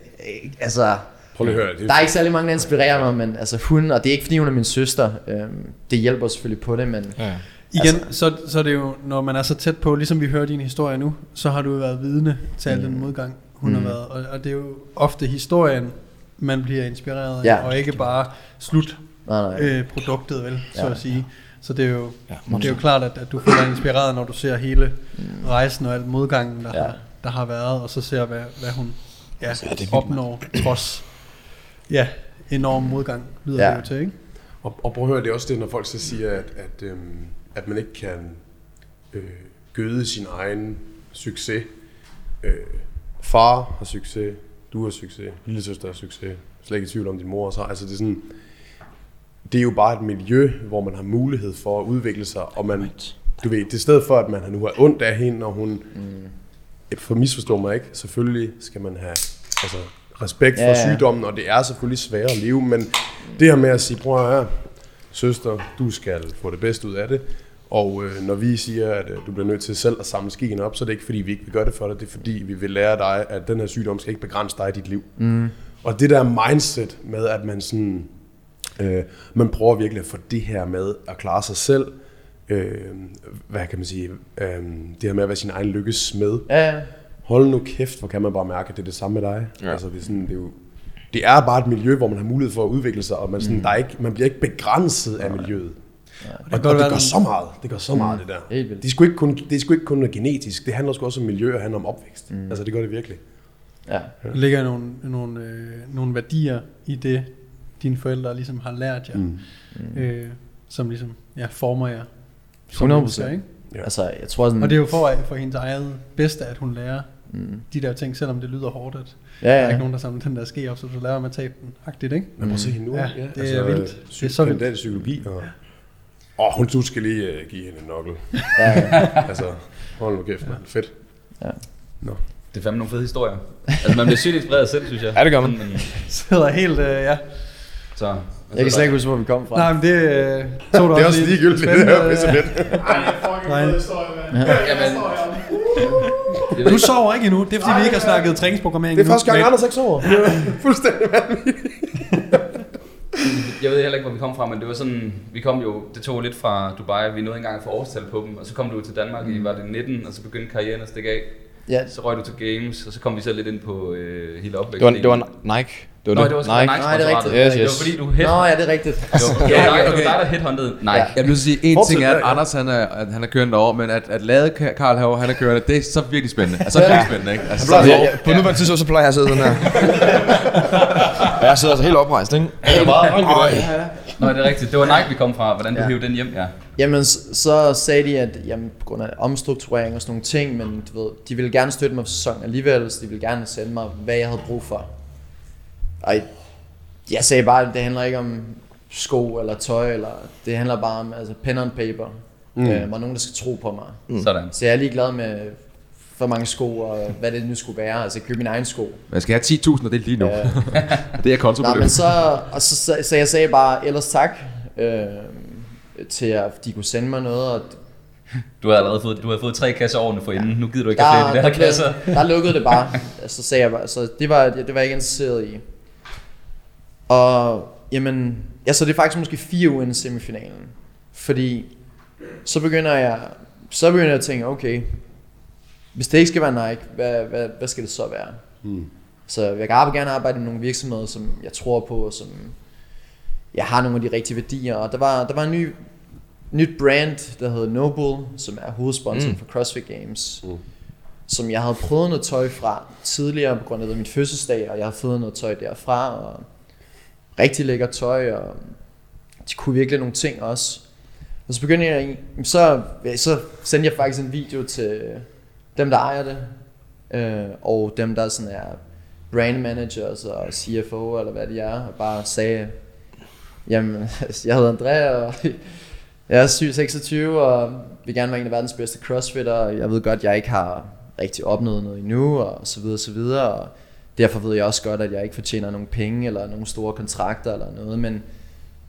altså... Prøv at høre det. Der er ikke særlig mange, der inspirerer mig, men altså hun, og det er ikke fordi hun er min søster, øhm, det hjælper selvfølgelig på det, men... Ja. Igen, altså, så, så er det jo, når man er så tæt på, ligesom vi hører din historie nu, så har du jo været vidne til al mm. den modgang, hun mm. har været. Og, og det er jo ofte historien, man bliver inspireret af, ja. og ikke bare slut. Nej, nej. Øh, produktet vel, ja, så at sige. Så det er jo, ja, det er jo klart, at, at du får dig inspireret, når du ser hele rejsen og alt modgangen, der, ja. har, der har været, og så ser, hvad, hvad hun ja, ja, det opnår trods ja, enorm modgang, lyder ja. det jo til, ikke? Og, og prøv at høre, det er også det, når folk så siger, at, at, øhm, at man ikke kan øh, gøde sin egen succes. Øh, far har succes, du har succes, lillesøster har succes, slet ikke i tvivl om din mor. Så, altså det er sådan, det er jo bare et miljø, hvor man har mulighed for at udvikle sig, og man, du ved, det er stedet for, at man nu har ondt af hende, og hun, mm. for misforstår mig ikke, selvfølgelig skal man have altså, respekt ja, for sygdommen, og det er selvfølgelig svært at leve, men det her med at sige, prøv at høre, søster, du skal få det bedste ud af det, og øh, når vi siger, at øh, du bliver nødt til selv at samle skien op, så er det ikke, fordi vi ikke vil gøre det for dig, det er fordi, vi vil lære dig, at den her sygdom skal ikke begrænse dig i dit liv. Mm. Og det der mindset med, at man sådan, øh, man prøver virkelig at få det her med at klare sig selv, øh, hvad kan man sige, øh, det her med at være sin egen lykkes smed. Ja, ja. Hold nu kæft, hvor kan man bare mærke, at det er det samme med dig. Ja. Altså, det, er sådan, det, er jo, det er bare et miljø, hvor man har mulighed for at udvikle sig, og man, sådan, mm. der er ikke, man bliver ikke begrænset af miljøet. Ja, og det, og, og det gør den... så meget, det gør så mm. meget det der. Det er sgu ikke kun, det er sgu ikke kun noget genetisk, det handler sgu også om miljø og handler om opvækst. Mm. Altså det gør det virkelig. Ja. Der ligger nogle, nogle, øh, nogle værdier i det, dine forældre ligesom har lært jer, mm. øh, som ligesom ja, former jer. hundrede procent. Ikke? Ja. Altså, jeg tror sådan... Og det er jo for, for hendes eget bedste, at hun lærer mm. de der ting, selvom det lyder hårdt, at ja, ja. der er ikke nogen, der samler den der ske op, så du lærer med at tabe den. Agtigt, ikke? Man må mm. se hende nu. Ja, det altså, er vildt. Det er så vildt. Den psykologi og... Ja. Åh, oh, du skal lige uh, give hende en nokkel. Ja, ja. Altså, hold nu kæft, man. Fedt. Ja. No. Det er fandme nogle fede historier. Altså, man bliver sygt inspireret selv, synes jeg. Ja, det gør man. Sidder helt, uh, ja. Så, jeg kan slet der. ikke huske, hvor vi kom fra. Nej, men det øh, tog det er også ligegyldigt, det her pisse lidt. Nej, jeg får ikke en fed historie, mand. Jamen, du sover ikke endnu. Det er, fordi Ej, vi ikke har snakket træningsprogrammering. Det er første gang, Anders ikke sover. Fuldstændig vanvittigt. Jeg ved heller ikke, hvor vi kom fra, men det var sådan, vi kom jo, det tog lidt fra Dubai, vi nåede engang for årstal på dem, og så kom du til Danmark i, var det nitten, og så begyndte karrieren at stikke af. Ja. Så røg du til Games, og så kom vi så lidt ind på øh, hele opvæksten. Det, det var Nike. Det var Nå, det, det var Nike. Nike. Nej, det er rigtigt. Yes, yes. Det var fordi, du head... Nå, ja, det er rigtigt. Det var, ja, okay. Det var dig, der headhuntede Nike. Ja. Jeg vil sige, en ting er, at Anders han er, han er kørende derovre, men at, at lade Karl herovre, han er kørende, det er så virkelig spændende. Altså, ja. virkelig spændende, ikke? Altså, ja, ja, ja. På nuværende tidspunkt, så plejer jeg at sidde sådan her. Jeg sidder altså helt oprejst, ikke? Det er meget højt. Nå, det er rigtigt. Det var Nike, vi kom fra. Hvordan du ja. hævde den hjem, ja. Jamen, så sagde de, at jamen, på grund af omstrukturering og sådan nogle ting, men du ved, de ville gerne støtte mig på sæsonen alligevel, så de ville gerne sende mig, hvad jeg havde brug for. Og jeg sagde bare, at det handler ikke om sko eller tøj, eller det handler bare om altså, pen and paper. Mm. Øh, var nogen, der skal tro på mig. Mm. Sådan. Så jeg er lige glad med for mange sko, og hvad det nu skulle være. Altså, købe min egen sko. Man skal have ti tusind, og det er lige nu. Øh. Det er kontobeløb. Nej, men så, og så, så, så jeg sagde bare, ellers tak. Øh, til at de kunne sende mig noget. Og du havde allerede fået, du havde fået tre kasser årene for inden, ja. nu gider du ikke der, at flere de der, der kasser. Der lukkede det bare, så sagde jeg bare, så det var, det var jeg ikke interesseret i. Og jamen, ja, så det er faktisk måske fire uger inden semifinalen, fordi så begynder jeg, så begynder jeg at tænke, okay, hvis det ikke skal være Nike, hvad, hvad, hvad skal det så være? Hmm. Så jeg kan gerne arbejde med nogle virksomheder, som jeg tror på, og som jeg har nogle af de rigtige værdier, og der var, der var en ny, nyt brand, der hedder NOBULL, som er hovedsponsoren mm. for CrossFit Games, mm. som jeg havde prøvet noget tøj fra tidligere, på grund af min fødselsdag, og jeg har fået noget tøj derfra, og rigtig lækker tøj, og de kunne virkelig nogle ting også. Og så begyndte jeg, så, så sendte jeg faktisk en video til dem, der ejer det, og dem, der sådan er brand managers og C F O, eller hvad de er, og bare sagde, jamen, jeg hedder André, og jeg er syv seksogtyve, og vil gerne være en af verdens bedste crossfitter, og jeg ved godt, at jeg ikke har rigtig opnået noget endnu, og så videre, så videre, og derfor ved jeg også godt, at jeg ikke fortjener nogen penge, eller nogen store kontrakter, eller noget, men,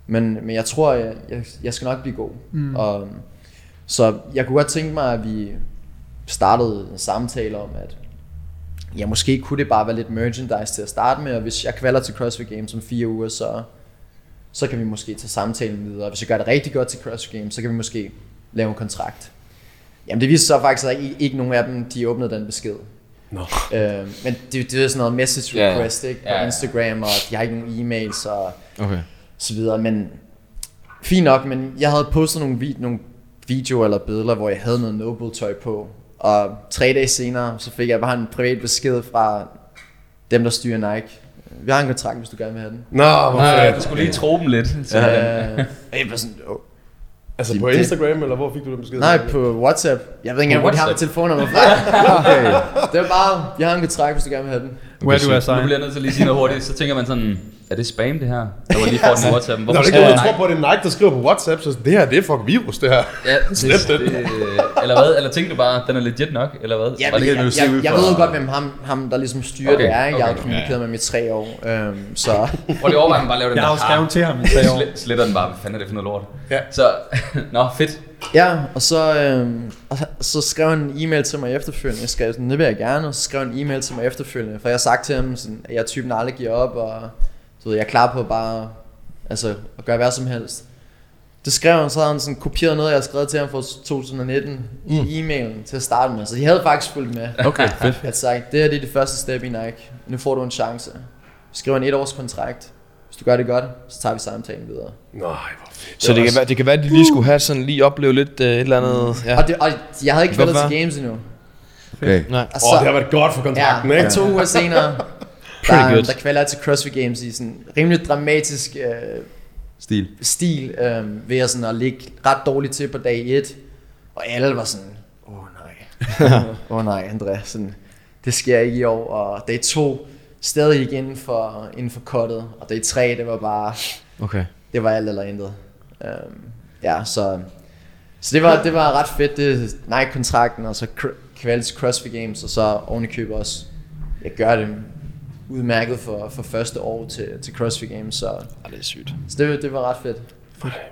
men, men jeg tror, jeg, jeg, jeg skal nok blive god. Mm. Og, så jeg kunne godt tænke mig, at vi startede en samtale om, at ja, måske kunne det bare være lidt merchandise til at starte med, og hvis jeg kvalder til CrossFit Games om fire uger, så... så kan vi måske tage samtalen videre, og hvis jeg gør det rigtig godt til CrossFit Games, så kan vi måske lave en kontrakt. Jamen det viste sig faktisk, at ikke, ikke nogen af dem, de åbnede den besked. No. Øh, men det, det er sådan noget message request, yeah. ikke, på yeah. Instagram, og de har ikke nogen e-mails og okay. så videre, men fint nok, men jeg havde postet nogle, vid- nogle videoer eller billeder, hvor jeg havde noget Noble tøj på, og tre dage senere, så fik jeg bare en privat besked fra dem, der styrer Nike. Vi har en kontrakt, hvis du gerne vil have den. Nå, hvor fedt. Du skulle lige tro dem lidt. Ja, ja. Jeg var sådan, åh. Altså de, på Instagram, det, eller hvor fik du den besked? Nej, på WhatsApp. Jeg ved ikke engang, hvor de har mit telefonnummer fra. Okay. Det er bare, jeg har en kontrakt, hvis du gerne vil have den. Where do I sign? Nu bliver jeg nødt til at lige sige noget hurtigt. Så tænker man sådan, er det spam det her? Jeg var lige for den WhatsApp. Hvorfor? Nå, det kan jeg tro på, at det er Nike, der skriver på WhatsApp, så det her, det er fucking virus, det her. Ja, det, det, eller hvad? Eller tænkte du bare, den er legit nok, eller hvad? Ja, det, det, jeg, jeg, jeg, jeg ved godt, hvem ham, ham der ligesom styrer okay, det er. Okay, jeg har kommunikeret okay. med ham i tre år, øhm, så... Prøv lige overvejen, bare lave den der. Jeg har jo skrevet til ham i tre år. Sletter den bare, hvad fanden er det for noget lort? Ja. Så, nå, fedt. Ja, og så, øhm, og så skrev han en e-mail til mig efterfølgende. Jeg skrev sådan, det vil jeg gerne, og så skrev han en e-mail til mig efterfølgende. For jeg har sagt til ham, sådan, at jeg typen aldrig giver op, og så ved, jeg er klar på bare altså, at gøre hvad som helst. Det skrev han, så havde han sådan kopieret noget, jeg havde skrevet til ham fra to tusind nitten mm. i e-mailen til at starte med. Så de havde faktisk fulgt med. Okay, fedt. Jeg havde sagt, det her det er det første step i Nike. Nu får du en chance. Skriv en et års kontrakt. Hvis du gør det godt, så tager vi samtalen videre. Nej, hvor fedt. Så det, det, kan være, det kan være, at de lige skulle have sådan lige opleve lidt uh, et eller andet... Mm. Ja. Og, det, og jeg havde ikke været til Games endnu. Okay. Åh, oh, det har været godt for kontrakten, ja, ikke? Ja, to uger senere, der, der kvalder til CrossFit Games i sådan rimelig dramatisk øh, stil, stil øh, ved at, sådan, at ligge ret dårligt til på dag et. Og alle var sådan, åh oh, nej, åh oh, nej André, sådan, det sker ikke i år. Og dag to stadig ikke inden for, inden for cuttet, og dag tre det var bare, okay. det var alt eller intet. Øh, ja, så, så det, var, det var ret fedt, det Nike-kontrakten, og så kvalder til CrossFit Games, og så ovenikøb også, jeg gør det udmærket for, for første år til, til CrossFit Games, så, ah, det, er sygt. så det, det var ret fedt.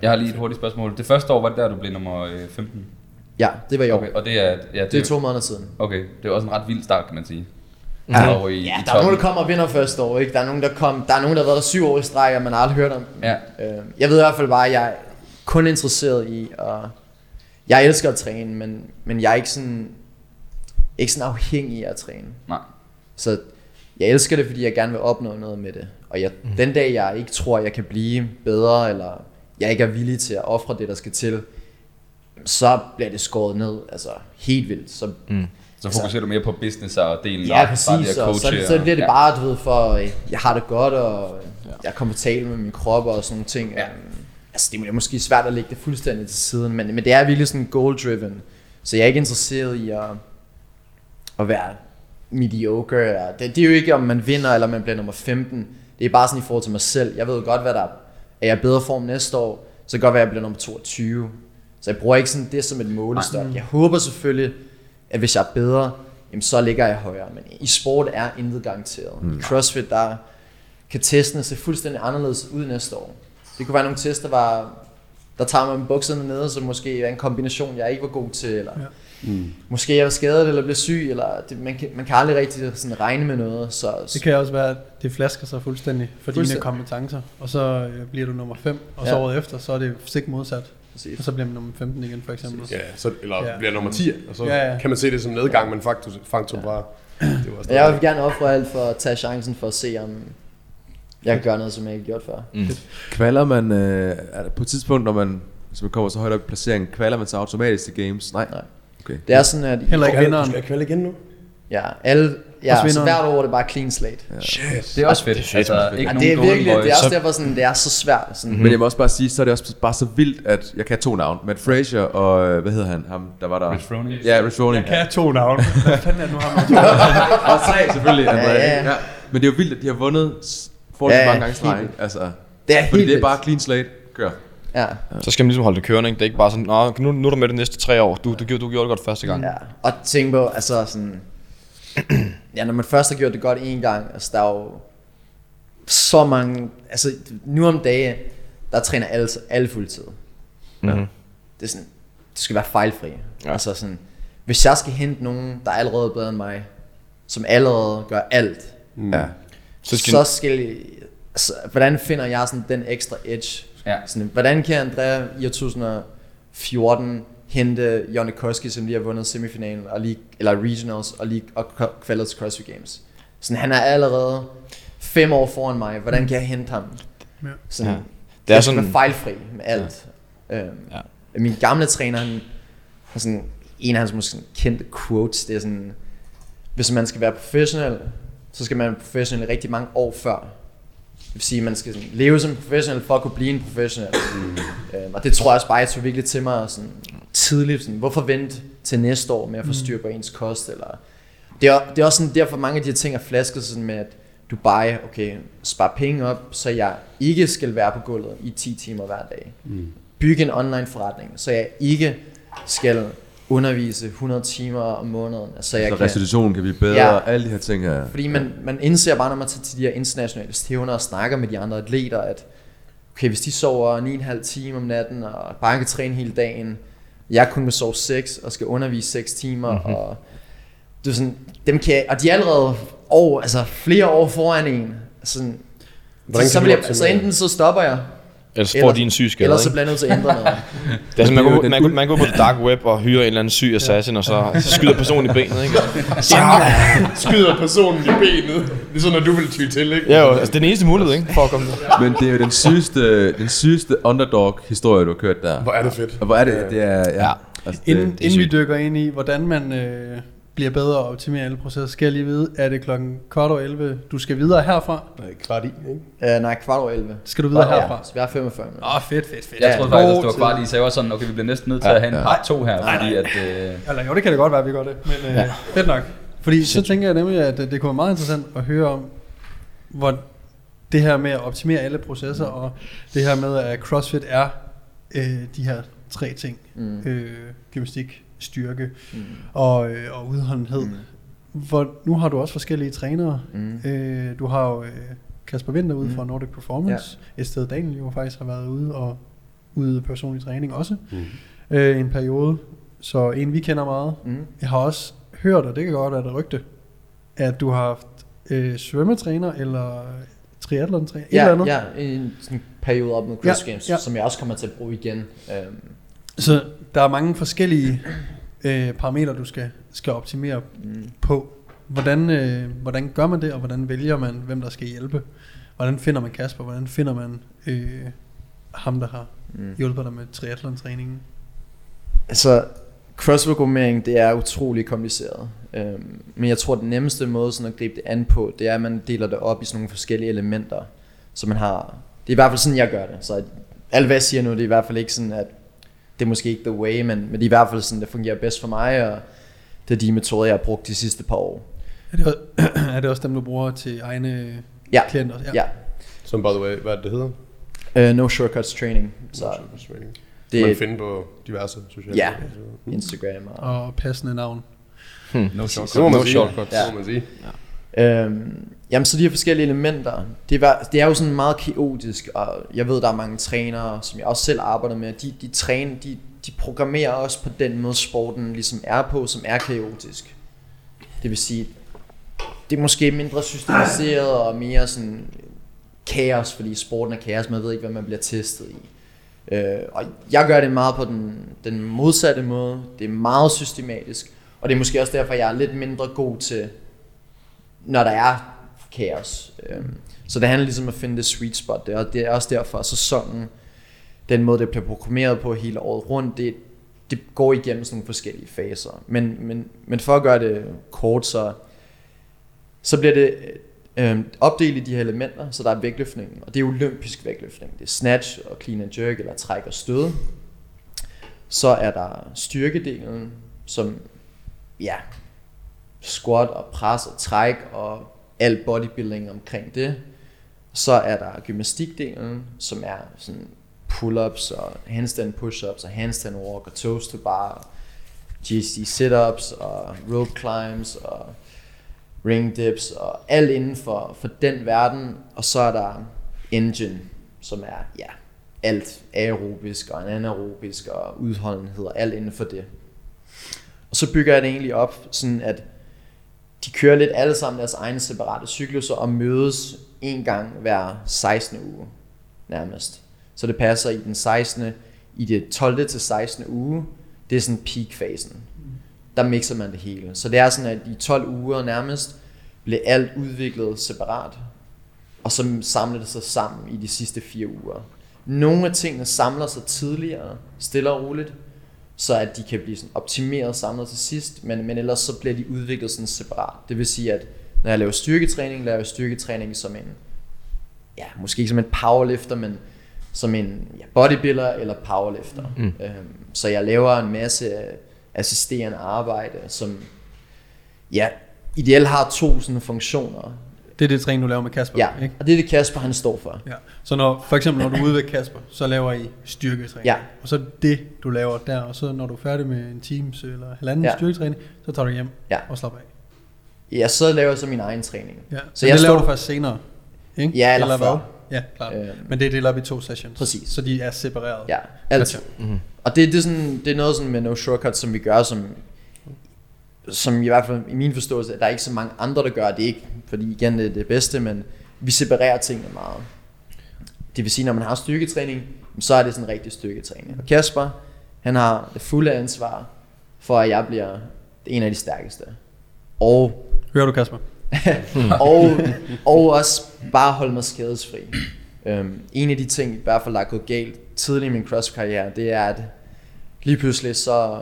Jeg har lige et hurtigt spørgsmål. Det første år var det der, du blev nummer femten? Ja, det var i år. Okay, og det er, ja, det, det er to måneder siden. Okay, det er også en ret vild start, kan man sige. Ja, ja der toppen. Er nogen, der kommer og vinder første år, ikke? Der er nogen, der kom, der er nogen, der har været der syv år i streg, og man har aldrig hørt om dem. Ja. Jeg ved i hvert fald bare, at jeg er kun interesseret i, og jeg elsker at træne, men, men jeg er ikke sådan, ikke sådan afhængig af at træne. Nej. Så jeg elsker det, fordi jeg gerne vil opnå noget med det. Og jeg, mm. den dag, jeg ikke tror, jeg kan blive bedre, eller jeg ikke er villig til at ofre det, der skal til, så bliver det skåret ned, altså helt vildt. Så, mm. så fokuserer altså, du mere på business og delen ja, op, præcis, bare det at coache. Ja, så, så bliver det ja. bare, du ved, for jeg har det godt, og ja. jeg er komfortabel med min krop og sådan nogle ting. Ja. Altså, det er måske svært at lægge det fuldstændig til siden, men, men det er virkelig sådan goal-driven. Så jeg er ikke interesseret i at, at være... mediocre. Det, det er jo ikke om man vinder eller man bliver nummer femten. Det er bare sådan i forhold til mig selv. Jeg ved godt hvad der er. Er jeg bedre form næste år, så godt være jeg bliver nummer toogtyve. Så jeg bruger ikke sådan det som et målestok. Jeg håber selvfølgelig at hvis jeg er bedre, jamen så ligger jeg højere. Men i sport er intet garanteret. Mm. I CrossFit der kan testene se fuldstændig anderledes ud næste år. Det kunne være nogle tester var der tager man bukserne nede, så måske er en kombination jeg ikke var god til eller. Ja. Mm. Måske jeg var skadet eller blev syg eller det, man, kan, man kan aldrig rigtig sådan regne med noget så, så. Det kan også være at det flasker sig fuldstændig for fuldstændig. dine kompetencer. Og så bliver du nummer fem. Og ja. så året efter så er det stik modsat. Præcis. Og så bliver man nummer femten igen for eksempel. Ja, så, eller ja. bliver nummer ti. Og så ja, ja. kan man se det som nedgang. Men faktisk faktum ja. bare det var jeg vil gerne ofre alt for at tage chancen for at se om jeg kan gøre noget som jeg ikke har gjort før. mm. Kvalder man øh, på et tidspunkt når man, man kommer så højt op i placeringen, kvalder man så automatisk til games? Nej, nej. Okay. Det er sådan, at... Heller ikke vinderen. Du skal kvalde igen nu? Ja, alle, ja så hvert år er det bare clean slate. Ja. Shit. Det er også fedt. Altså, altså, ikke ja, det er virkelig, det er også så... derfor sådan, det er så svært. Sådan. Mm-hmm. Men jeg må også bare sige, så er det også bare så vildt, at jeg kan to navn. Matt Fraser og, hvad hedder han? Ham, der var der... Rich Froning. Ja, Rich Froning. Jeg kan to navn. Hvad fanden er det nu, ham og to navn? Og tre selvfølgelig. Ja, ja. Ja. Men det er jo vildt, at de har vundet forholdsvis ja, mange gange streg. Altså, det er fordi det er bare clean slate. Gør. Ja. Så skal man ligesom holde det kørende, ikke? Det er ikke bare sådan, nå, nu, nu er du med det næste tre år, du, du, du, du gjorde det godt første gang. Ja, og tænk på, altså sådan, ja, når man først har gjort det godt en gang, altså der er jo så mange, altså nu om dage, der træner alle, alle fuldtid. Mm-hmm. Det er sådan, du skal være fejlfri. Ja. Altså sådan, hvis jeg skal hente nogen, der er allerede bedre end mig, som allerede gør alt, mm. ja. så skal, så skal altså, hvordan finder jeg sådan den ekstra edge? Ja. Sådan, hvordan kan André i to tusind fjorten hente Jonne Koski, som lige har vundet semifinalen og lige, eller regionals og lige og kvalget til CrossFit Games? Sådan, han er allerede fem år foran mig. Hvordan kan jeg hente ham? Sådan, ja. Det er sådan jeg er fejlfri med alt. Ja. Øhm, ja. Min gamle træner, han har sådan en af hans måske kendte quotes. Det er sådan, hvis man skal være professionel, så skal man være professionel rigtig mange år før. Det vil sige, at man skal sådan, leve som professionel for at kunne blive en professionel. Mm. Øhm, og det tror jeg også bare, jeg tog virkelig til mig sådan, tidligt. Sådan, hvorfor vente til næste år med at få styr på ens kost? Eller... Det, er, det er også sådan, derfor mange af de her ting er flasket sådan med, at du bare okay, spar penge op, så jeg ikke skal være på gulvet i ti timer hver dag. Mm. Bygge en online forretning, så jeg ikke skal undervise hundrede timer om måneden. Så altså restitutionen kan blive bedre, ja, og alle de her ting her. Fordi man, man indser bare, når man tager til de her internationale stævner og snakker med de andre atleter, at okay, hvis de sover ni og en halv time om natten og bare kan træne hele dagen, jeg kun må sove seks og skal undervise seks timer, mm-hmm. og, det er sådan, dem kan, og de er allerede år, altså flere år foran en. Sådan, så, så, bliver, så enten så stopper jeg, ellers får de en sygeskader, eller så blandet til at ændre noget. Altså, man, man, man, man går på det dark web og hyrer en eller anden syg assassin, og så skyder personen i benet, ikke? Så skyder personen i benet. Det er sådan, når du vil tyde til, ikke? Ja, jo, altså, det er den eneste mulighed, ikke? For at komme der. Men det er jo den sygeste, den sygeste underdog-historie, du har kørt der. Hvor er det fedt. Og hvor er det, det er, ja. Altså, det, inden, det er inden vi dykker ind i, hvordan man øh, bliver bedre og optimerer alle processer, skal jeg lige vide, er det klokken kvart over elleve, du skal videre herfra? Nej, kvart i, ikke? Uh, nej, kvart over elleve. Skal du videre kvart herfra? Ja, vi er femogfyrre. Åh, oh, fedt, fedt, fedt. Jeg ja, troede faktisk, at det var kvart i, så jeg var sådan, okay, vi bliver næsten nødt til ja, at have en part to her, nej, fordi nej. at... Uh... Eller jo, det kan det godt være, vi gør det, men uh, ja. fedt nok. Fordi så tænker jeg nemlig, at det kunne være meget interessant at høre om, hvor det her med at optimere alle processer, mm. og det her med, at CrossFit er uh, de her tre ting. Mm. Uh, gymnastik, styrke mm. og, øh, og udholdenhed. Mm. Hvor nu har du også forskellige trænere. Mm. Øh, du har jo øh, Kasper Vinter ude mm. fra Nordic Performance. Ja. Et sted Daniel jo faktisk har været ude og ude personlig træning også. Mm. Øh, en periode. Så en vi kender meget. Mm. Jeg har også hørt, og det kan godt være det rygte, at du har haft øh, svømmetræner eller triathlon-træner. Ja, eller ja, en sådan periode op med CrossFit ja, Games, ja. som jeg også kommer til at bruge igen. Øhm. Så der er mange forskellige øh, parametre, du skal, skal optimere mm. på. Hvordan, øh, hvordan gør man det, og hvordan vælger man, hvem der skal hjælpe? Hvordan finder man Kasper? Hvordan finder man øh, ham, der har mm. hjulpet dig med triathlon-træningen? Altså, cross-programmering, det er utrolig kompliceret. Øhm, men jeg tror, den nemmeste måde sådan at gribe det an på, det er, at man deler det op i sådan nogle forskellige elementer. Så man har... Det er i hvert fald sådan, jeg gør det. Så alt, hvad jeg siger nu, det er i hvert fald ikke sådan, at det er måske ikke the way, men, men det er i hvert fald sådan, det fungerer bedst for mig, og det er de metoder, jeg har brugt de sidste par år. Er det også, er det også dem, du bruger til egne ja. klienter? Ja. ja. Som, by the way, hvad det hedder? Uh, no Shortcuts Training. Så no Shortcuts Training. Det man finder på diverse sociale ja. medier. Hmm. Instagram. Og, og passende navn. Hmm. No Shortcuts. Det må man sige. No shortcuts. Ja. Det må man sige. Ja. Øhm, jamen, så de her forskellige elementer, det er, det er jo sådan meget kaotisk, og jeg ved, der er mange trænere, som jeg også selv arbejder med, de, de træner, de, de programmerer også på den måde, sporten ligesom er på, som er kaotisk. Det vil sige, det er måske mindre systematiseret og mere sådan kaos, fordi sporten er kaos, man ved ikke, hvad man bliver testet i. Øh, og jeg gør det meget på den, den modsatte måde, det er meget systematisk, og det er måske også derfor, jeg er lidt mindre god til, når der er kaos. Så det handler ligesom om at finde det sweet spot der, og det er også derfor sæsonen, den måde det bliver programmeret på hele året rundt, det, det går igennem sådan nogle forskellige faser. Men, men, men for at gøre det kort, så, så bliver det øh, opdelt i de her elementer, så der er vægtløftningen, og det er olympisk vægtløftning. Det er snatch og clean and jerk, eller træk og stød. Så er der styrkedelen, som ja, squat og pres og træk og al bodybuilding omkring det. Så er der gymnastikdelen, som er sådan pull-ups og handstand push-ups og handstand walk og toes to bar, G S D sit-ups og rope climbs og ring dips og alt inden for, for den verden. Og så er der engine, som er ja, alt aerobisk og anaerobisk og udholdenhed og alt inden for det. Og så bygger jeg det egentlig op sådan, at de kører lidt alle sammen deres egne separate cykluser og mødes en gang hver sekstende uge nærmest. Så det passer i den sekstende i det tolvte til sekstende uge, det er sådan peak-fasen. Der mixer man det hele. Så det er sådan, at i tolv uger nærmest bliver alt udviklet separat, og så samler det sig sammen i de sidste fire uger. Nogle af tingene samler sig tidligere, stille og roligt, så at de kan blive sådan optimeret samlet til sidst, men, men ellers så bliver de udviklet sådan separat. Det vil sige, at Når jeg laver styrketræning, laver jeg styrketræning som en, ja, måske ikke som en powerlifter, men som en ja, bodybuilder eller powerlifter. Mm. Øhm, så jeg laver en masse assisterende arbejde, som ja, ideelt har to sådan funktioner. Det er det træning, du laver med Kasper, ja, ikke? Og det er det Kasper, han står for. Ja. Så når, for eksempel når du er ude ved Kasper, så laver I styrketræning. Ja. Og så det, du laver der, og så når du er færdig med en times eller halvanden ja. styrketræning, så tager du hjem ja. og slapper af. Ja, så laver jeg så min egen træning. Ja. Så, så jeg det står... laver du først senere, ikke? Ja, eller, eller før. Ja, klart. Øhm. Men det er delt op i to sessions. Præcis. Så de er separeret. Ja, altid. Mm-hmm. Og det, det, er sådan, det er noget sådan med No Shortcuts, som vi gør, som... som i hvert fald i min forståelse, at der er ikke så mange andre, der gør det ikke, fordi igen det er det bedste, men vi separerer tingene meget. Det vil sige, når man har styrketræning, så er det sådan en rigtig styrketræning. Og Kasper, han har det fulde ansvar for, at jeg bliver en af de stærkeste. Og... hører du Kasper? og, og også bare holde mig skadesfri. Um, en af de ting, i hvert fald der er gået galt tidligt i min crossfit-karriere, det er, at lige pludselig så...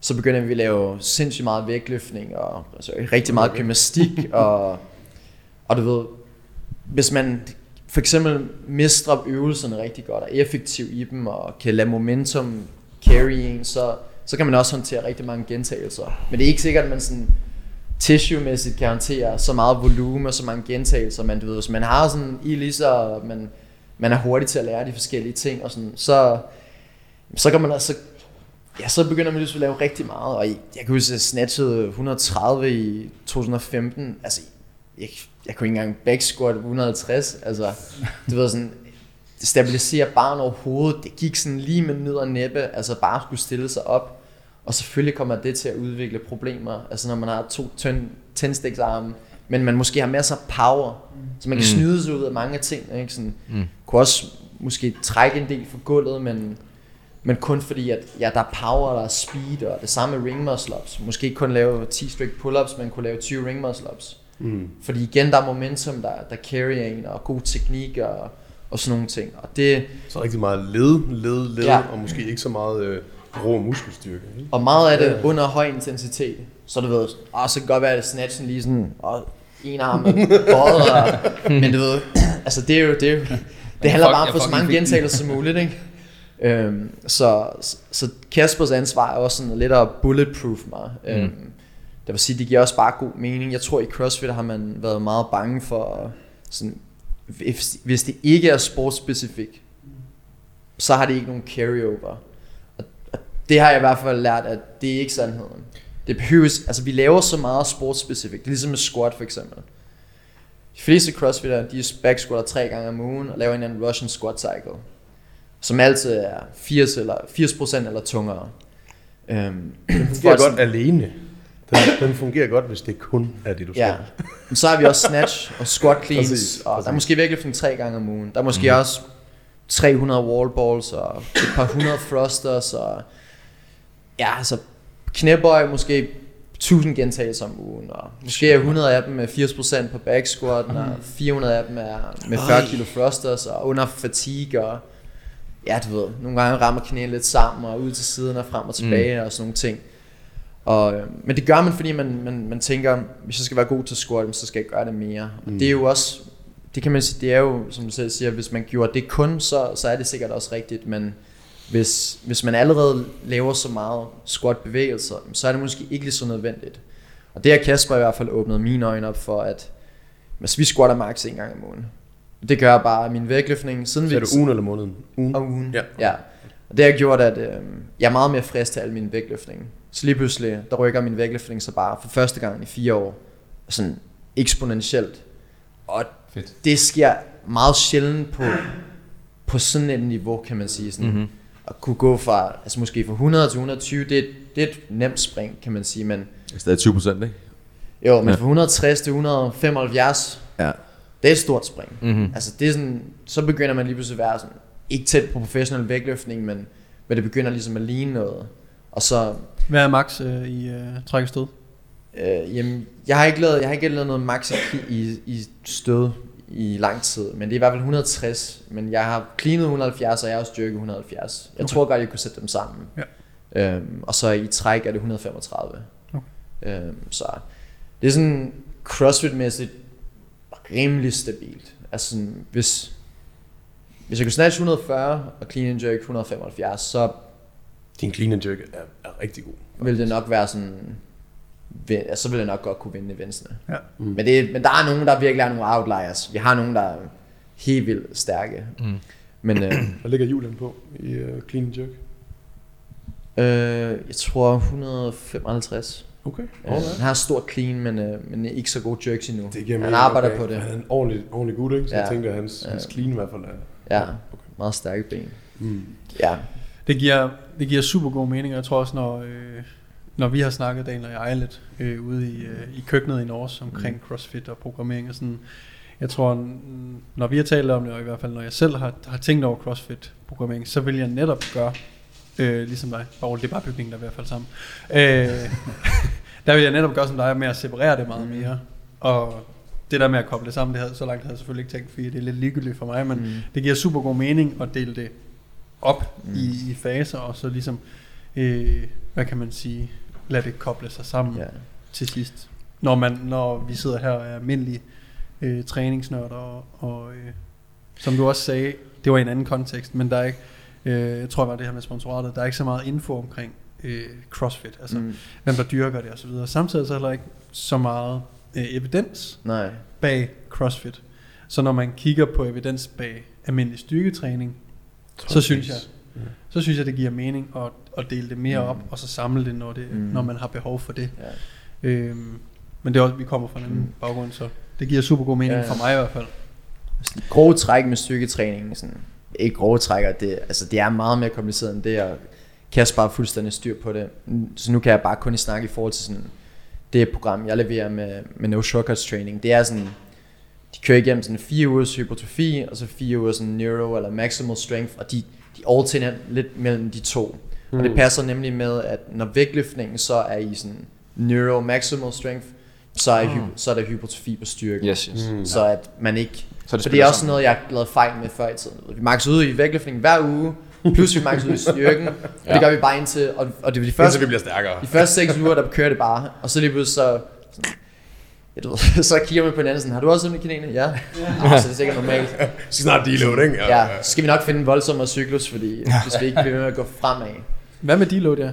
så begynder vi at lave sindssygt meget vægtløftning og altså, rigtig meget gymnastik og, og du ved, hvis man for eksempel mister øvelserne rigtig godt og er effektiv i dem og kan lade momentum carrying, så, så kan man også håndtere rigtig mange gentagelser. Men det er ikke sikkert, at man sådan tissue-mæssigt kan håndtere så meget volumen og så mange gentagelser, men du ved, hvis man har sådan i lige så man, man er hurtig til at lære de forskellige ting og sådan, så, så kan man altså ja, så begynder man lige at lave rigtig meget, og jeg kan huske, at jeg snatchede et hundrede og tredive i to tusind og femten, altså, jeg, jeg kunne ikke engang backsquat et hundrede og halvtreds, altså, du ved sådan, stabilisere barn over hovedet, det gik sådan lige med ned og næppe, altså bare skulle stille sig op, og selvfølgelig kommer det til at udvikle problemer, altså når man har to tændstiksarme, men man måske har masser af power, så man kan mm. snyde sig ud af mange ting, ikke? Sådan, mm. kunne også måske trække en del for gulvet, men... men kun fordi, at ja, der er power, der er speed, og det samme med ring muscle ups. Måske ikke kun lave ti stykke pull-ups, men kunne lave tyve ring muscle ups. Mm. Fordi igen, der er momentum, der, der carrier en, og god teknik, og, og sådan nogle ting. Og det, så rigtig meget led, led, led, ja. og måske ikke så meget øh, rå muskelstyrke. Ikke? Og meget af det ja. under høj intensitet. Så du ved, åh, så kan godt være, at snatchen lige sådan, åh, en arm og bøjet, men du ved, altså det er jo, det, er jo, det handler fuck, bare om at få så mange gentagelser som muligt, ikke? Øhm, så, så Kaspers ansvar er også sådan lidt at bulletproof mig. Mm. øhm, Det vil sige, det giver også bare god mening. Jeg tror i CrossFit har man været meget bange for sådan, hvis, hvis det ikke er sportsspecifik, så har det ikke nogen carryover, og, og det har jeg i hvert fald lært, at det er ikke sandheden. Det behøves, altså vi laver så meget sportsspecifik. Det er ligesom med squat for eksempel. De fleste crossfitter, de backsquatter tre gange om ugen og laver en eller anden Russian squat cycle, som altid er firs procent eller tungere. Øhm, den fungerer godt sådan, alene. Den, den fungerer godt, hvis det kun er det, du skal. Ja. Men så har vi også snatch og squat cleans. Præcis, og præcis. Der er måske vægtløftning tre gange om ugen. Der er måske mm. også tre hundrede wall balls og et par hundrede thrusters. Og, ja, altså knæbøj måske tusind gentagelser om ugen. Og måske er hundrede af dem med firs procent på back squatten, og fire hundrede af dem er med fyrre kilo thrusters og under fatigue og... ja, du ved, nogle gange rammer knæene lidt sammen og ud til siden og frem og tilbage mm. og sådan nogle ting. Og, men det gør man, fordi man, man, man tænker, hvis jeg skal være god til squat, så skal jeg gøre det mere. Mm. Og det er jo også, det kan man sige, det er jo, som du selv siger, hvis man gjorde det kun, så, så er det sikkert også rigtigt. Men hvis, hvis man allerede laver så meget squat-bevægelser, så er det måske ikke lige så nødvendigt. Og det har Kasper i hvert fald åbnet mine øjne op for, at hvis vi squatter max en gang om ugen. Det gør jeg bare min vægtløftning siden så er det ugen eller måneden? Ugen. Og ugen, ja. ja. Og det har gjort, at øh, jeg er meget mere frisk til al min vægtløftning. Så lige pludselig, der rykker min vægtløftning så bare for første gang i fire år. Sådan eksponentielt. Og fedt. Det sker meget sjældent på, på sådan et niveau, kan man sige. Sådan. Mm-hmm. At kunne gå fra, altså måske fra hundrede til et hundrede og tyve, det er, det er et nemt spring, kan man sige. Men, det er stadig tyve procent, ikke? Jo, men ja. Fra et hundrede og tres til et hundrede og femoghalvfjerds. Ja. Det er et stort spring. Mm-hmm. Altså det er sådan, så begynder man lige pludselig at være sådan, ikke tæt på professionel vægtløftning, men, men det begynder ligesom at ligne noget. Og så, hvad er max øh, i øh, træk og stød? Øh, jamen, jeg har ikke lavet, jeg har ikke lavet noget max i, i stød i lang tid, men det er i hvert fald et hundrede og tres. Men jeg har cleanet et hundrede og halvfjerds, og jeg har også styrket et hundrede og halvfjerds. Jeg okay. tror godt, jeg kunne sætte dem sammen. Ja. Øhm, og så i træk er det et hundrede og femogtredive. Okay. Øhm, så det er sådan... CrossFit-mæssigt rimelig stabilt. Altså sådan, hvis, hvis jeg kunne snatch et hundrede og fyrre og clean and jerk et hundrede og femoghalvfjerds, så... Din clean and jerk er, er rigtig god. Vil det nok være sådan... Så vil jeg nok godt kunne vinde eventsene. Ja. Mm. Men, det, men der er nogen, der virkelig er nogle outliers. Vi har nogen, der er helt vildt stærke. Mm. Men, øh, hvad ligger julen på i uh, clean and jerk? Øh, jeg tror et hundrede og femoghalvtreds. Okay. Øh, han har stor clean, men, øh, men ikke så god jerks endnu. Det giver han arbejder okay. på det. Han er en ordentlig, ordentlig gut, ikke? Så ja. Jeg tænker, at hans, ja. hans clean i hvert fald er... Ja, okay. Meget stærke ben. Mm. Ja. Det giver, det giver super god mening, og jeg tror også, når... Øh, Når vi har snakket, Daniel og jeg, lidt øh, ude i, øh, i køkkenet i Norge omkring mm. CrossFit og programmering og sådan. Jeg tror, når vi har talt om det, og i hvert fald når jeg selv har, har tænkt over CrossFit-programmering, så vil jeg netop gøre, øh, ligesom dig, bare det er bare bygningen, der er i hvert fald sammen, øh, der vil jeg netop gøre som dig med at separere det meget mere. Og det der med at koble det sammen, det havde, så langt havde jeg selvfølgelig ikke tænkt, fordi det er lidt ligegyldigt for mig, men mm. det giver super god mening at dele det op mm. i, i faser, og så ligesom, øh, hvad kan man sige... Lad det koble sig sammen yeah. til sidst. Når, man, når vi sidder her og er almindelige øh, træningsnørder, og, og øh, som du også sagde, det var i en anden kontekst, men der er ikke, øh, jeg tror bare det her med sponsoratet, der er ikke så meget info omkring øh, CrossFit, altså mm. hvem der dyrker det og så videre. Samtidig så er der ikke så meget øh, evidens Nej. Bag CrossFit. Så når man kigger på evidens bag almindelig styrketræning, så synes jeg, mm. så synes jeg det giver mening at og dele det mere mm. op, og så samle det, når, det, mm. når man har behov for det. Ja. Øhm, men det er også, vi kommer fra en anden mm. baggrund, så det giver super god mening ja, ja. For mig i hvert fald. Grove træk med styrketræning, sådan, ikke grove trækker, det, altså, det er meget mere kompliceret end det, og Kasper har fuldstændig styr på det. Så nu kan jeg bare kun snakke i forhold til sådan, det program, jeg leverer med, med No Shortcuts Training. Det er sådan, de kører igennem sådan fire ugers hypertrofi, og så fire uger sådan neuro eller maximal strength, og de, de alternerer lidt mellem de to. Mm. Og det passer nemlig med, at når vægtløftningen så er i sådan neuro maximal strength, så er, mm. hy- så er der hypertrofi på styrken. Yes, yes. Mm. Så at man ikke... Så det, det er også noget, jeg har lavet fejl med før i tiden. Vi maxer ud i vægtløftningen hver uge, plus vi maxer ud i styrken. ja. Det gør vi bare indtil... Og, og det er de første, indtil vi bliver stærkere. De første seks uger, der kører det bare. Og så lige pludselig så... Sådan, ja, du, så kigger man på hinanden sådan, har du også sådan en kanine? Ja. ja. Så det er sikkert normalt. Vi skal snart deload, ikke? Ja. ja. Så skal vi nok finde en voldsommere cyklus, fordi hvis vi ikke bliver med at gå fremad. Hvad med deload,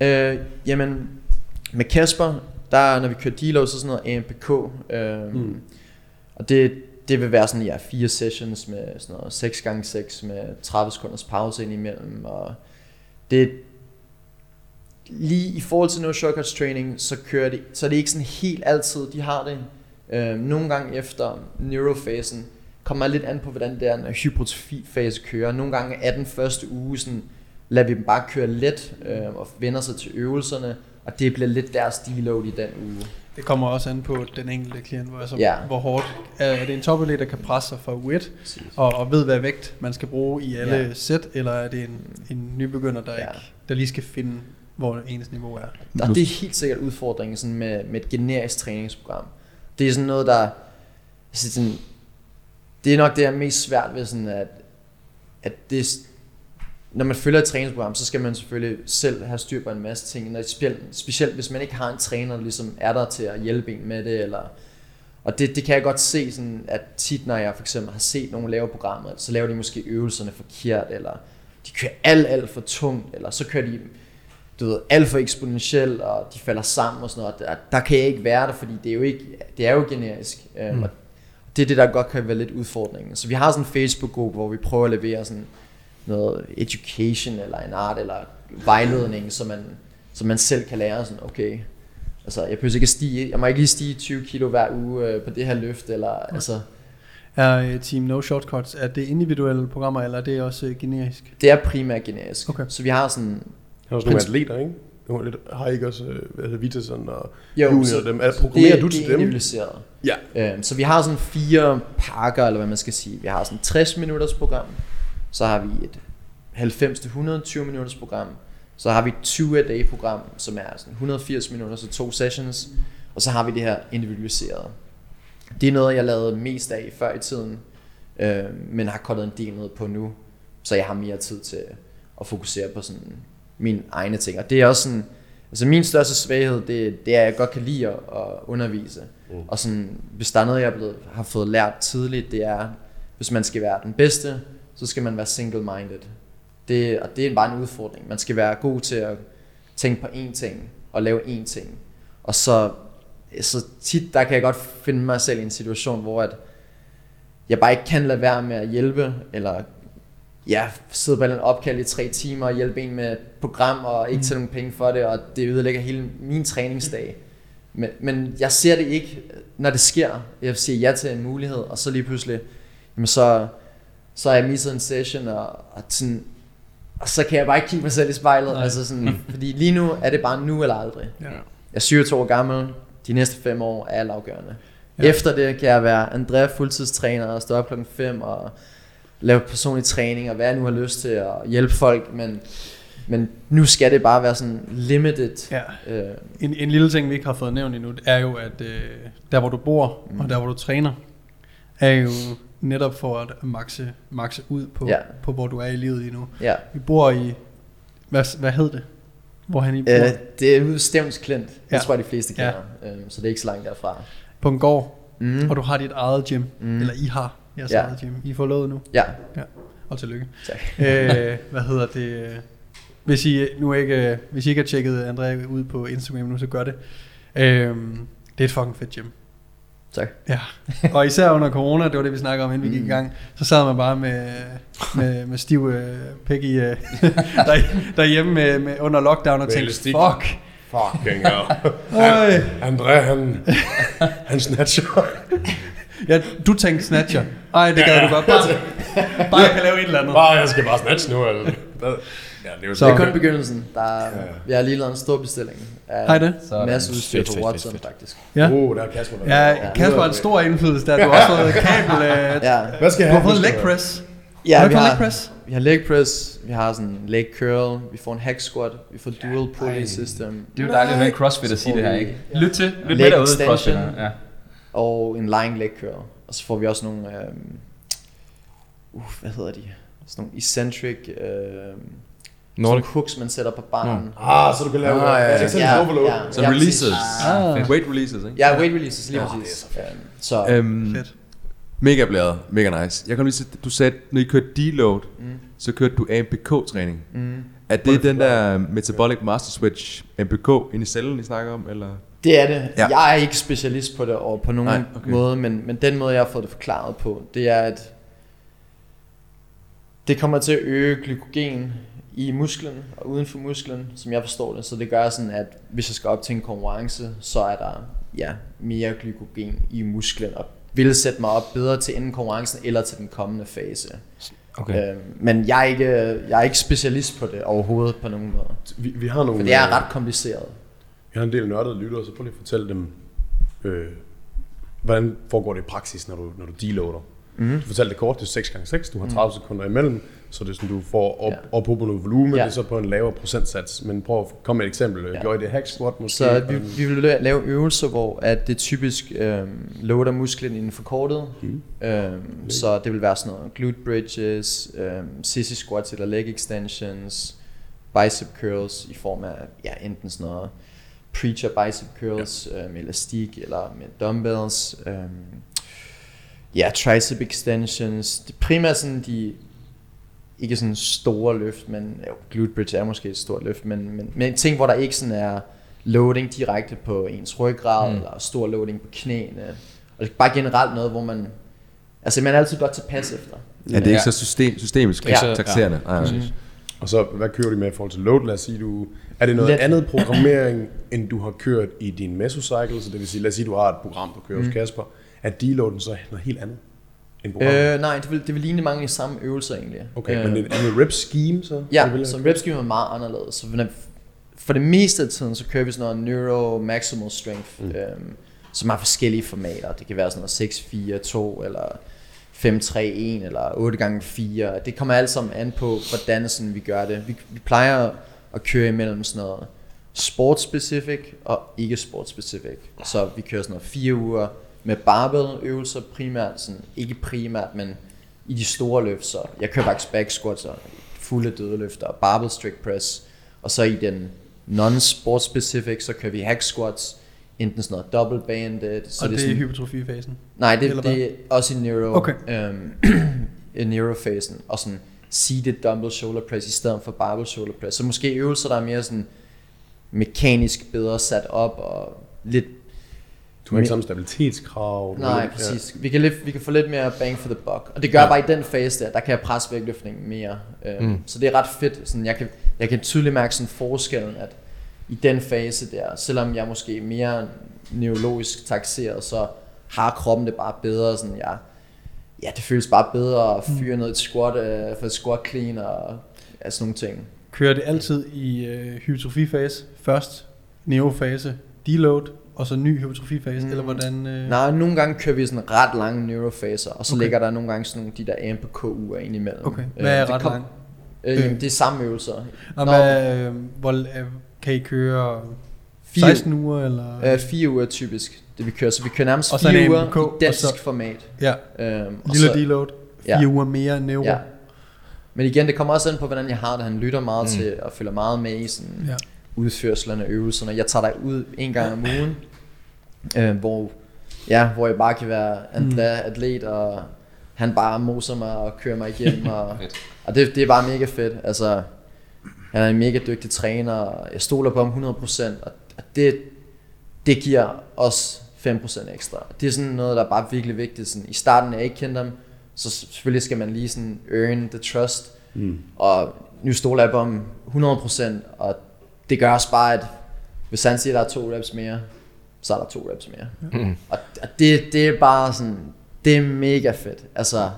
ja? Øh, jamen, med Kasper, der, når vi kører deload, så sådan noget A M P K. Øh, mm. Og det, det vil være sådan, ja, fire sessions med sådan noget seks gange seks med tredive sekunders pause ind imellem. Og det, lige i forhold til No Shortcuts Training, så kører det, så er det ikke sådan helt altid, de har det. Øh, nogle gange efter neurofasen, kommer lidt an på, hvordan det er, når hypertrofifase kører. Nogle gange er den første uge sådan, lad vi dem bare køre let øh, og vender sig til øvelserne, og det bliver lidt deres deload i den uge. Det kommer også an på den enkelte klient, hvor, altså, ja. hvor hårdt er, er det en topatlet, der kan presse sig fra U et og, og ved hvad vægt man skal bruge i alle ja. Sæt, eller er det en, en nybegynder, der, ja. Ikke, der lige skal finde, hvor ens niveau er? Og det er helt sikkert udfordringen sådan med, med et generisk træningsprogram. Det er sådan noget, der... Sådan, det er nok det, der er mest svært ved, sådan at, at det... Når man følger et træningsprogram, så skal man selvfølgelig selv have styr på en masse ting, når specielt, specielt hvis man ikke har en træner, der ligesom er der til at hjælpe en med det. Eller, og det, det kan jeg godt se, sådan, at tit når jeg for eksempel har set nogen lave programmer, så laver de måske øvelserne forkert, eller de kører alt, alt for tungt, eller så kører de du ved, alt for eksponentielt, og de falder sammen og sådan noget. Der, der kan jeg ikke være der, fordi det er jo, ikke, det er jo generisk. Mm. Og det er det, der godt kan være lidt udfordringen. Så vi har sådan en Facebook-gruppe, hvor vi prøver at levere sådan... noget education eller en art eller vejledning, som man, som man selv kan lære sådan, okay, altså jeg behøver ikke at stige, jeg må ikke lige stige tyve kilo hver uge på det her løft, eller okay. altså. Er Team No Shortcuts, er det individuelle programmer, eller er det også generisk? Det er primært generisk, okay. Så vi har sådan... Der er også nogle atleter, ikke? Har I ikke også altså Vitasen og Junior og dem? Er, programmerer det, du til dem? Det er individualiseret. Ja. Øhm, så vi har sådan fire pakker, eller hvad man skal sige. Vi har sådan tres minutters program. Så har vi et halvfems til et hundrede og tyve minutters program. Så har vi et tyve-a-day program, som er sådan et hundrede og firs minutter, så to sessions. Og så har vi det her individualiserede. Det er noget, jeg lavede mest af før i tiden, øh, men har kottet en del ned på nu. Så jeg har mere tid til at fokusere på sådan mine egne ting. Og det er også sådan, Altså min største svaghed, det, det er, at jeg godt kan lide at undervise. Mm. Og sådan, hvis der er noget, jeg er blevet, har fået lært tidligt, det er, hvis man skal være den bedste, så skal man være single-minded. Det, og det er bare en udfordring. Man skal være god til at tænke på én ting og lave én ting. Og så, så tit, der kan jeg godt finde mig selv i en situation, hvor at jeg bare ikke kan lade være med at hjælpe, eller ja, sidde på en opkald i tre timer og hjælpe en med et program og ikke tage nogen penge for det, og det ødelægger hele min træningsdag. Men, men jeg ser det ikke, når det sker. Jeg siger ja til en mulighed, og så lige pludselig, jamen så, så har jeg misset en session, og, og, sådan, og så kan jeg bare ikke kigge mig selv i spejlet. Altså sådan, fordi lige nu er det bare nu eller aldrig. Ja. Jeg er syvogtyve år gammel, de næste fem år er altafgørende. Ja. Efter det kan jeg være André fuldtidstræner og stå op klokken fem og lave personlig træning og hvad jeg nu har lyst til og hjælpe folk, men, men nu skal det bare være sådan limited. Ja. Øh. En, en lille ting, vi ikke har fået nævnt endnu, er jo, at øh, der hvor du bor mm. og der hvor du træner, er jo netop for at makse, makse ud på, ja. på, hvor du er i livet lige nu. Ja. Vi bor i, hvad, hvad hed det? Hvor han i bor? Øh, det er ude Stevns Klint, det ja. tror jeg de fleste kender, ja. øh, så det er ikke så langt derfra. På en gård, mm. og du har dit eget gym, mm. eller I har. Jeg ja. Gym. I er forlovet nu? Ja. ja. Og tillykke. Tak. Æ, hvad hedder det? Hvis I nu ikke, hvis I ikke har tjekket André ud på Instagram nu, så gør det. Æm, det er et fucking fedt gym. Tak. Ja. Og især under corona, det var det vi snakkede om, inden vi gik i gang, så sad man bare med, med, med stiv uh, pik i, uh, der, derhjemme med, med, under lockdown og tænkte, fuck. Fucking hell. André, han, han snatcher. Ja, du tænkte snatcher. Ej, det gad ja, ja. du godt. Bare, bare jeg kan lave et eller andet. Bare, jeg skal bare snatche nu. Eller. Ja, det er jo så det er kun begyndelsen. Der er, ja. Jeg har lige lavet en stor bestilling. Hej det. Masse udstyr på Watson, faktisk. Ja. Uh, der er Kasper. Der ja, ja, Kasper har en stor indflydelse der. Du har også fået kabel. Ja. Hvad skal jeg have? Du har fået leg press. Ja, vi, vi, har, leg press? vi har leg press. Vi har sådan leg curl. Vi får en hack squat. Vi får dual ja, pulley system. Det er jo dejligt at være en crossfit at sige det her, ikke? Ja. Lyt til. Lyt med derude i crossfit. Ja. Og en lying leg curl. Og så får vi også nogle, øh, uh, hvad hedder de? Sådan nogle eccentric øh, Nordic hooks, man sætter på barnen. Mm. Ah, så du kan lave ah, ja, ja, ja, overload. Ja, ja. Så ja, releases. Ah. Weight releases, ikke? Ja, weight releases, lige oh, præcis. Det er så fedt. Ja, øhm, mega blæret, mega nice. Jeg kan lige se, du sagde, når I kørte deload, mm. så kørte du A M P K-træning. Mm. Er det Butterfly. Den der metabolic master switch, A M P K, ind i cellen, I snakker om, eller...? Det er det. Ja. Jeg er ikke specialist på det og på nogen Nej, okay. måde, men, men den måde, jeg har fået det forklaret på, det er, at det kommer til at øge glykogen i musklen og uden for musklen, som jeg forstår det. Så det gør sådan, at hvis jeg skal op til en konkurrence, så er der ja, mere glykogen i musklen og vil sætte mig op bedre til enten konkurrencen eller til den kommende fase. Okay. Øh, men jeg er, ikke, jeg er ikke specialist på det overhovedet på nogen måde. Vi, vi har nogle... For det er ret kompliceret. Jeg har en del nørdede lyttere, så prøv lige at fortælle dem, øh, hvordan foregår det i praksis, når du, når du deloader. Mm-hmm. Du fortalte det kort, det er seks gange seks, du har tredive mm-hmm. sekunder imellem, så det er sådan, du får op, ja. op, op på noget volumen, ja. det er så på en lavere procentsats. Men prøv at komme med et eksempel. Ja. Gjorde I det hack squat måske? Så vi, vi vil lave øvelser, hvor at det typisk øh, loader musklen inden for kortet. Mm. Øh, okay. Så det vil være sådan noget glute bridges, øh, sissy squats eller leg extensions, bicep curls i form af ja, enten sådan noget preacher bicep curls ja. øh, med elastik eller med dumbbells, øh, ja tricep extensions. Det er primært sådan de ikke sådan store løft, men jo, glute bridge er måske et stort løft, men, men, men ting hvor der ikke sådan er loading direkte på ens ryggrad mm. eller stor loading på knæene. Og det er bare generelt noget hvor man altså man er altid godt tilpas efter. Ja, det er ikke ja. så system, systemisk ja. takserende. Ja. Ja. Mm. Og så hvad kører de med i forhold til load? Lad os sige du er det noget Let. andet programmering, end du har kørt i din mesocycle? Så det vil sige, lad os sige, du har et program, du kører hos mm. Kasper. Er deloaden så noget helt andet end programmet? Øh, nej, det vil, det vil ligne mange af de samme øvelser egentlig. Okay, øh, men det er en rep scheme så? Ja, det så en rep scheme er meget anderledes. Så for det meste af tiden, så kører vi sådan noget neuro maximal strength, mm. øhm, som har forskellige formater. Det kan være sådan noget seks fire to, eller fem tre en, eller otte gange fire. Det kommer alt sammen an på, hvordan sådan, vi gør det. Vi, vi plejer og kører imellem sådan noget sportsspecifik og ikke sportsspecifik. Så vi kører sådan noget fire uger med barbelløvelser primært, sådan ikke primært, men i de store løft. Så jeg kører faktisk back squats og fulde dødeløfter og barbell strict press. Og så i den non-sport specific, så kører vi hack squats, enten sådan noget double banded. Så og det, det er sådan, i hypertrofifasen? Nej, det, det er også i neuro, okay. øhm, i neurofasen, og sådan seated dumbbell shoulder press i stedet for barbell shoulder press. Så måske øvelser, der er mere sådan mekanisk bedre sat op og lidt... Du har ikke samme stabilitetskrav. Nej, lidt, præcis. Ja. Vi, kan lidt, vi kan få lidt mere bang for the buck. Og det gør ja. bare i den fase der, der kan jeg presse vægtløftningen mere. Mm. Så det er ret fedt. Sådan, jeg, kan, jeg kan tydeligt mærke sådan forskellen, at i den fase der, selvom jeg måske er mere neurologisk takseret, så har kroppen det bare bedre. Sådan, jeg, ja, det føles bare bedre at fyre mm. noget i et squat, øh, for et squat clean og ja, sådan nogle ting. Kører det altid i øh, hypertrofifase først, neurofase, deload, og så ny hypertrofifase, mm. eller hvordan? Øh... Nej, nogle gange kører vi sådan ret lange neurofaser, og så okay. ligger der nogle gange sådan nogle, de der A M P K U'er ind imellem. Okay, hvad er øh, ret kom... lange? Øh, jamen, det er samme øvelser. Nå, Nå, hvad, øh, hvor, øh, kan I køre seksten fire uger, eller? Øh, fire uger typisk, det vi kører. Så vi kører nærmest og fire uger M K, i dansk så... format. Ja, øhm, og lille så... deload, fire ja. uger mere neuro. Ja. Men igen, det kommer også ind på, hvordan jeg har det. Han lytter meget mm. til og følger meget med i sådan ja. udførslerne og øvelserne. Jeg tager dig ud en gang om ugen, øh, hvor, ja, hvor jeg bare kan være mm. atlet, og han bare moser mig og kører mig igennem. Og, og det, det er bare mega fedt. Altså, han er en mega dygtig træner, og jeg stoler på ham hundrede procent, og det, det giver os fem procent ekstra. Det er sådan noget, der er bare virkelig vigtigt. Sådan, i starten er jeg ikke kendt ham, så selvfølgelig skal man lige sådan earn the trust, mm. og nu stoler jeg på ham hundrede procent, og det gør også bare, at hvis han siger, at der er to reps mere, så er der to reps mere. Mm. Og det, det er bare sådan, det er mega fedt. Altså,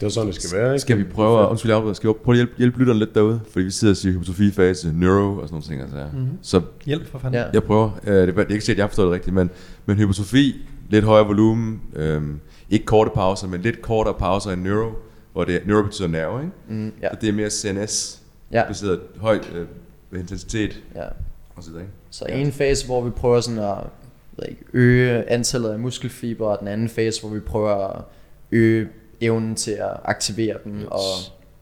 det er sådan, det skal være, ikke? Skal vi prøve at, undskyld, jeg skal prøve at hjælpe, hjælpe lytterne lidt derude? Fordi vi sidder og siger hypertrofifase, neuro og sådan nogle ting. Altså. Mm-hmm. Så hjælp for fanden. Jeg prøver. Det er ikke set, at jeg forstår det rigtigt, men, men hypertrofi, lidt højere volumen, øhm, ikke korte pauser, men lidt kortere pauser end neuro, hvor det, neuro betyder nerve, ikke? Mm, ja. Så det er mere C N S, ja. baseret høj øh, intensitet ja. og så videre. Så en fase, hvor vi prøver sådan at ved ikke, øge antallet af muskelfiber, og den anden fase, hvor vi prøver at øge evnen til at aktivere dem, yes. og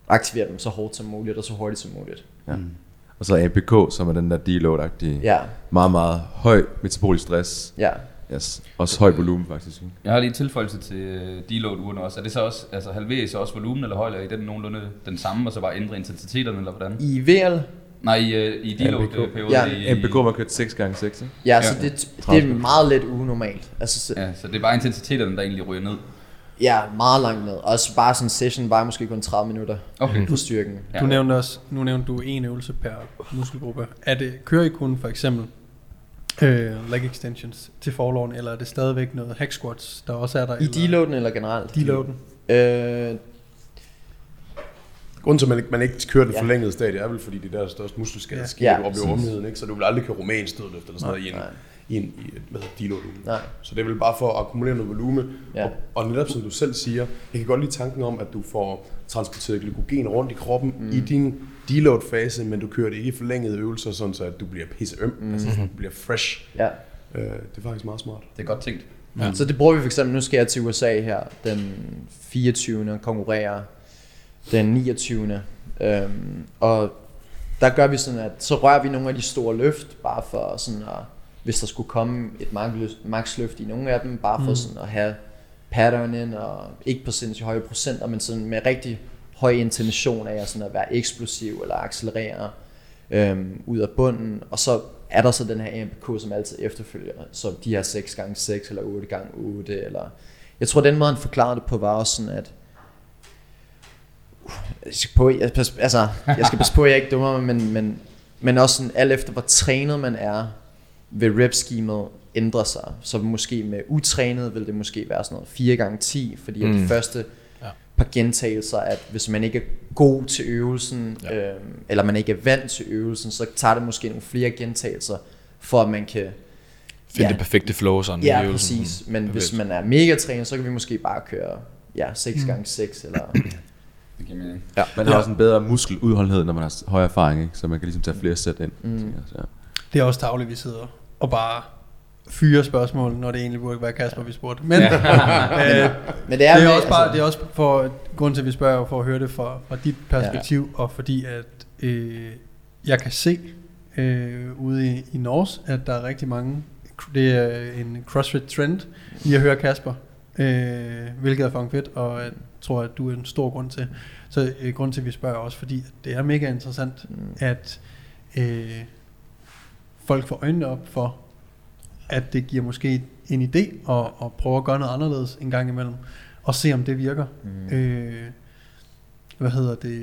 aktivere dem så hårdt som muligt, og så hurtigt som muligt. Ja. Mm. Og så A P K, som er den der deload-agtige, ja. meget, meget høj metabolisk stress. Ja. Yes. Også høj volumen faktisk. Ikke? Jeg har lige en tilføjelse til deload-ugerne også. Er det så også, altså halverer I så også volumen, eller holder I den nogenlunde den samme, og så bare ændre intensiteterne, eller hvordan? I V L? Nej, i, i deload-perioden. Ja. M P K, man kørt seks gange seks, ikke? Ja, ja, så det, det er meget let uge normalt. Altså, så, ja, så det er bare intensiteterne, der egentlig ryger ned. Ja, meget langt ned. Også bare sådan en session, bare måske kun tredive minutter okay. på styrken. Du ja. nævnte også, nu nævnte du en øvelse per muskelgruppe. Er det, kører I kun for eksempel øh, leg extensions til forloven, eller er det stadigvæk noget hack squats, der også er der? I eller? Deloaden eller generelt? Deloaden. Øh... Grunden til, at man, man ikke kører det forlængede ja. stadie, er vel fordi det der største muskelskade sker ja. ja, op i rumheden, ikke? Så du vil aldrig køre romanstødløft eller sådan noget i en... i en deload uge. Så det er vel bare for at akkumulere noget volumen, ja. og, og netop som du selv siger, jeg kan godt lide tanken om, at du får transporteret glykogen rundt i kroppen mm. i din deload-fase, men du kører det ikke i forlængede øvelser, sådan så at du bliver pisseøm, mm. altså du bliver fresh. Ja. Øh, det er faktisk meget smart. Det er godt tænkt. Ja. Så det bruger vi for eksempel, nu skal jeg til U S A her, den fireogtyvende konkurrerer den niogtyvende Øhm, og der gør vi sådan, at så rører vi nogle af de store løft, bare for sådan at hvis der skulle komme et maxløft i nogle af dem, bare for mm. sådan at have pattern ind, og ikke på sindssygt høje procenter, men sådan med rigtig høj intention af sådan at være eksplosiv eller accelerere øhm, ud af bunden. Og så er der så den her A M P K, som altid efterfølger, så de her seks gange seks eller otte gange otte. Eller jeg tror, den måde han forklarede det på, var også sådan, at jeg skal, på, jeg, altså, jeg skal passe på, at jeg ikke dummer mig, men, men, men også sådan alt efter, hvor trænet man er, vil rep-schemet ændre sig. Så måske med utrænet vil det måske være sådan noget fire gange ti, fordi mm. de første ja. par gentagelser, at hvis man ikke er god til øvelsen, ja. øh, eller man ikke er vant til øvelsen, så tager det måske nogle flere gentagelser, for at man kan finde ja, det perfekte flow sådan ja, i øvelsen. Ja, præcis. Men perfekt. Hvis man er mega trænet, så kan vi måske bare køre ja, seks gange seks, eller... Det giver mening. Ja. Man har ja. også en bedre muskeludholdenhed, når man har høj erfaring, ikke? Så man kan ligesom tage flere sæt ind. Mm. Så, ja. Det er også tavligt, vi sidder og bare fyre spørgsmål, når det egentlig burde være Kasper, vi spurgte. Men, ja. øh, Men det er, det er også bare, altså. det er også for grund til, at vi spørger, for at høre det fra, fra dit perspektiv, ja. og fordi at øh, jeg kan se øh, ude i, i Norge, at der er rigtig mange. Det er en CrossFit trend lige at høre Kasper, øh, hvilket er fucking fedt, og jeg tror, at du er en stor grund til. Så øh, grund til, at vi spørger også, fordi det er mega interessant, mm. at øh, folk får øjnene op for, at det giver måske en idé og, og prøve at gøre noget anderledes en gang imellem, og se om det virker. Mm. Øh, hvad hedder det?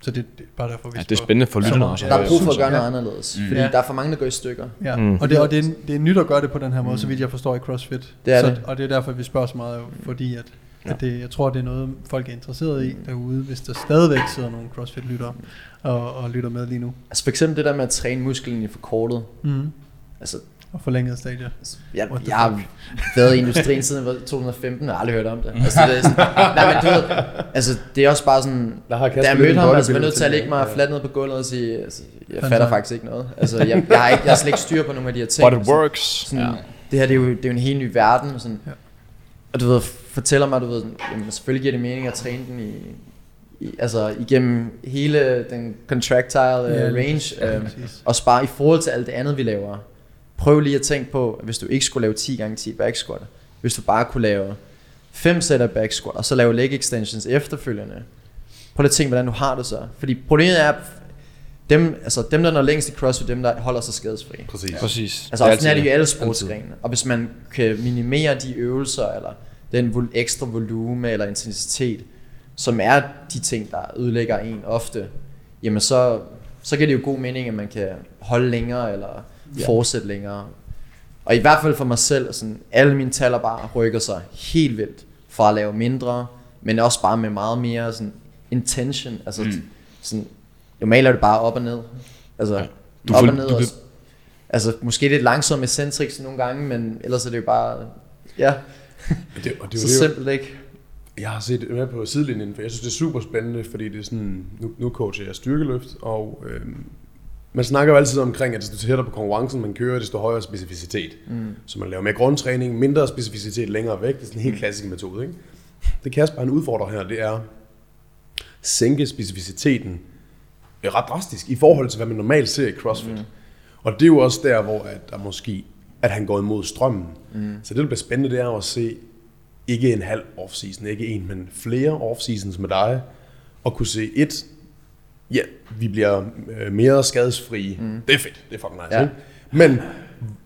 Så det, det er bare derfor, vi ja, det er spændende for lytterne også. Der er brug for at gøre noget anderledes, mm. fordi ja. der er for mange, der går i stykker. Ja. Mm. Og, det, og det, er, det er nyt at gøre det på den her måde, mm. så vidt jeg forstår i CrossFit. Det er så, det. Og det er derfor, vi spørger så meget, fordi at, ja. at det, jeg tror, det er noget, folk er interesseret i derude, hvis der stadigvæk sidder nogle CrossFit-lyttere og, og lytter med lige nu. Altså for eksempel det der med at træne musklen i forkortet. Mm. Altså... og forlænget stadier. Jeg, jeg har været i industrien siden to tusind og femten, og har aldrig hørt om det. Altså det er sådan, nej, men du ved, altså det er også bare sådan, da jeg mødte ham, altså jeg var nødt til at lægge mig ja. fladt ned på gulvet og sige, altså, jeg fatter ja. faktisk ikke noget. Altså jeg, jeg, har ikke, jeg har slet ikke styr på nogle af de her ting. But it works. Sådan, yeah. Det her, det er, jo, det er jo en helt ny verden. Og, sådan, ja. og du ved, fortæller mig, du ved, jamen, selvfølgelig giver det mening at træne den i, i altså igennem hele den contractile yeah. range, ja, øh, og spare i forhold til alt det andet, vi laver. Prøv lige at tænke på, at hvis du ikke skulle lave ti gange ti back squat, hvis du bare kunne lave fem sæt af back squat, og så lave leg extensions efterfølgende. Prøv lige at tænke, hvordan du har det så. Fordi problemet er, dem, altså dem der når længst i CrossFit, dem der holder sig skadesfri. Præcis. Ja. Præcis. Altså ofte er det jo alle sportsgrene. Og hvis man kan minimere de øvelser, eller den ekstra volume eller intensitet, som er de ting, der ødelægger en ofte, jamen så, så giver det jo god mening, at man kan holde længere, eller... Ja. Fortsæt længere. Og i hvert fald for mig selv sådan, alle mine taler bare rykker sig helt vildt fra at lave mindre, men også bare med meget mere sådan, intention. Altså mm. sådan, jo maler det bare op og ned. Altså ja. du op vil, og ned du også. Vil... Altså måske lidt langsomt med centriks nogle gange, men ellers er det jo bare ja. Det, og det så det simpelt jo. Ikke. Jeg har set det med på sidelinjen, for jeg synes det er super spændende, fordi det er sådan nu, nu coacher jeg styrkeløft og øhm, man snakker jo altid omkring, at desto tættere på konkurrencen man kører, desto højere specificitet. Mm. Så man laver mere grundtræning, mindre specificitet længere væk. Det er sådan en helt klassisk metode, ikke? Det Kasper han udfordrer her, det er at sænke specificiteten ret drastisk i forhold til, hvad man normalt ser i CrossFit. Mm. Og det er jo også der, hvor at der måske at han går imod strømmen. Mm. Så det, der bliver spændende, det er at se ikke en halv off-season, ikke en, men flere off-seasons med dig, og kunne se et... Ja, vi bliver mere skadesfrie. Mm. Det er fedt, det er fucking nice. Ja. Men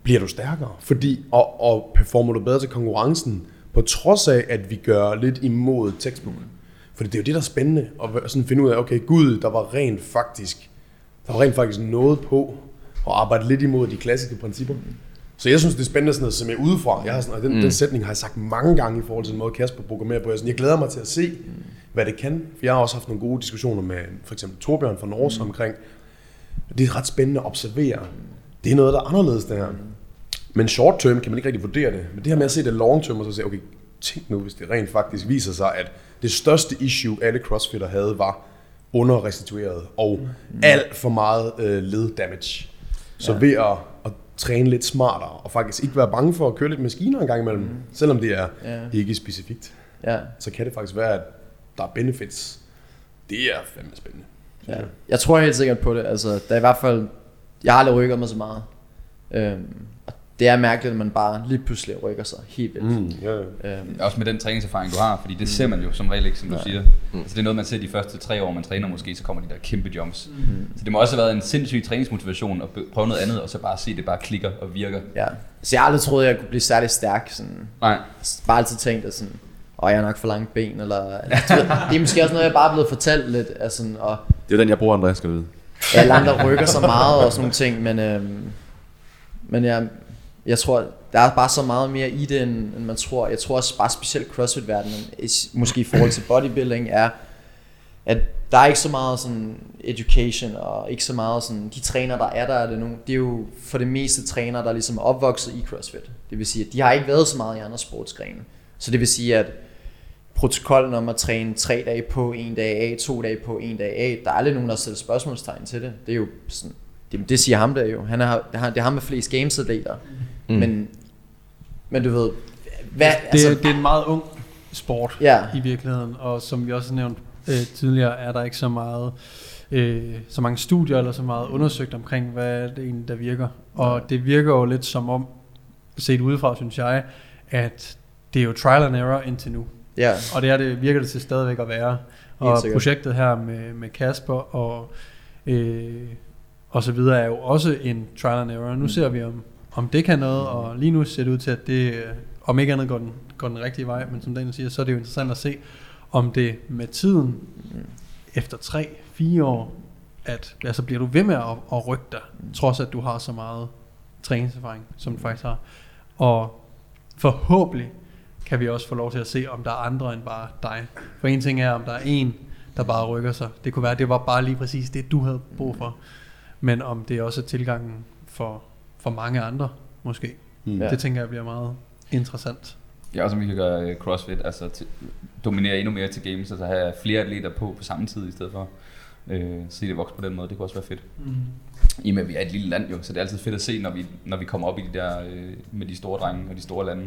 bliver du stærkere? Fordi, og, og performer du bedre til konkurrencen, på trods af, at vi gør lidt imod tekstbogen. Fordi det er jo det, der er spændende, at sådan finde ud af, okay, gud, der var rent faktisk, der var rent faktisk noget på at arbejde lidt imod de klassiske principper. Så jeg synes, det er spændende sådan noget, som jeg er udefra. Jeg har sådan, den, mm. den sætning har jeg sagt mange gange i forhold til den måde, Kasper programmerer på. Jeg, sådan, jeg glæder mig til at se, hvad det kan. For jeg har også haft nogle gode diskussioner med for eksempel Torbjørn fra Norge mm. omkring. Det er ret spændende at observere. Det er noget, der er anderledes, det her. Mm. Men short term kan man ikke rigtig vurdere det. Men det her med at se det long term, og så sige, okay, tænk nu, hvis det rent faktisk viser sig, at det største issue, alle crossfitter havde, var underrestitueret og mm. alt for meget øh, led damage. Så ja. ved at, at træne lidt smartere, og faktisk ikke være bange for at køre lidt maskiner en gang imellem, mm. selvom det er ja. ikke specifikt, ja. så kan det faktisk være, at der er benefits. Det er fandme spændende. Ja. Jeg. jeg tror helt sikkert på det. Altså, der er i hvert fald, jeg har aldrig rykket mig så meget. Øhm, og det er mærkeligt, at man bare lige pludselig rykker sig helt vildt. Mm, yeah. øhm. Også med den træningserfaring, du har, fordi det mm. ser man jo som regel ikke, som ja. du siger. Mm. Altså, det er noget, man ser de første tre år, man træner måske, så kommer de der kæmpe jumps. Mm. Så det må også have været en sindssyg træningsmotivation at prøve noget andet, og så bare se, at det bare klikker og virker. Ja. Så jeg aldrig troede, jeg kunne blive særlig stærk. Sådan. Nej. Bare altid tænkt, at sådan... og jeg har nok for lange ben, eller... Altså, ved, det er måske også noget, jeg bare er blevet fortalt lidt. Altså, og, det er den, jeg bruger, André, skal vide. Ja, alle andre rykker så meget og sådan nogle ting, men... Øhm, men jeg, jeg tror, der er bare så meget mere i det, end, end man tror. Jeg tror også bare specielt CrossFit-verdenen, måske i forhold til bodybuilding, er, at der er ikke så meget sådan education, og ikke så meget sådan... De træner, der er der, er det, nogen, det er jo for det meste trænere, der ligesom er opvokset i CrossFit. Det vil sige, at de har ikke været så meget i andre sportsgrene. Så det vil sige, at... protokollen om at træne tre dage på, en dag af, to dage på, en dag af. Der er aldrig nogen, der stiller spørgsmålstegn til det. Det er jo sådan, det, det siger ham der jo. Han er, det er ham med flest gamesatleter. Mm. Men, men du ved... Hvad, det, altså, det er en meget ung sport ja. i virkeligheden, og som vi også nævnte øh, tidligere, er der ikke så meget øh, så mange studier eller så meget undersøgt omkring, hvad det egentlig, der virker. Og det virker jo lidt som om, set udefra, synes jeg, at det er jo trial and error indtil nu. Yeah. Og det, er, det virker det til stadigvæk at være. Og projektet her med, med Kasper og, øh, og så videre er jo også en trial and error. Nu mm. ser vi, om, om det kan noget, og lige nu ser det ud til, at det, om ikke andet går den, går den rigtige vej. Men som Daniel siger, så er det jo interessant at se, om det med tiden, mm. efter tre fire år, at altså bliver du ved med at, at rykke dig, mm. trods at du har så meget træningserfaring, som du faktisk har. Og forhåbentlig kan vi også få lov til at se, om der er andre end bare dig. For en ting er, om der er en, der bare rykker sig. Det kunne være, at det var bare lige præcis det, du havde brug for. Men om det også er tilgangen for, for mange andre, måske. Mm. Det tænker jeg bliver meget interessant. Ja, og som vi kan gøre CrossFit, altså til, dominere endnu mere til games, altså have flere atleter på på samme tid i stedet for. Øh, se det vokse på den måde, det kunne også være fedt. Mm. I og med, at vi er et lille land jo, så det er altid fedt at se, når vi, når vi kommer op i de der, øh, med de store drenge og de store lande.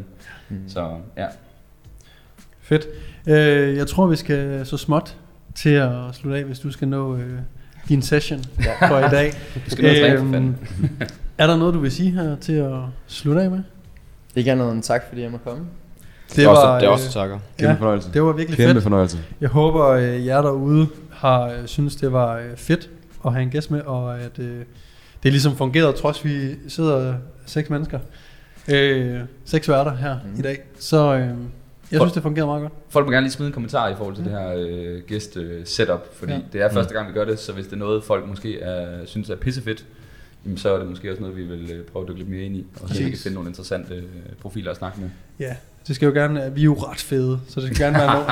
Mm. Så ja. Fedt. Øh, jeg tror, vi skal så småt til at slutte af, hvis du skal nå øh, din session ja. for i dag. Du skal nå at træne for fanden. Er der noget, du vil sige her til at slutte af med? Ikke andet end tak, fordi jeg må komme. Det var, det er også takker. Kæmpe ja, fornøjelse. Det var virkelig Kæmpe fedt. Fornøjelse. Jeg håber, at jer derude har synes det var fedt at have en gæst med, og at øh, det ligesom fungerede, trods vi sidder seks mennesker, øh, seks værter her mm. i dag. Så øh, jeg folk, synes, det fungerede meget godt. Folk må gerne lige smide en kommentar i forhold til mm. det her øh, gæst øh, setup, fordi ja. det er første gang, vi gør det, så hvis det er noget, folk måske er, synes er pissefedt, jamen, så er det måske også noget, vi vil prøve at dykke lidt mere ind i, og så vi kan finde nogle interessante profiler at snakke med. Ja, det skal jo gerne, vi er jo ret fede, så det skal gerne være noget.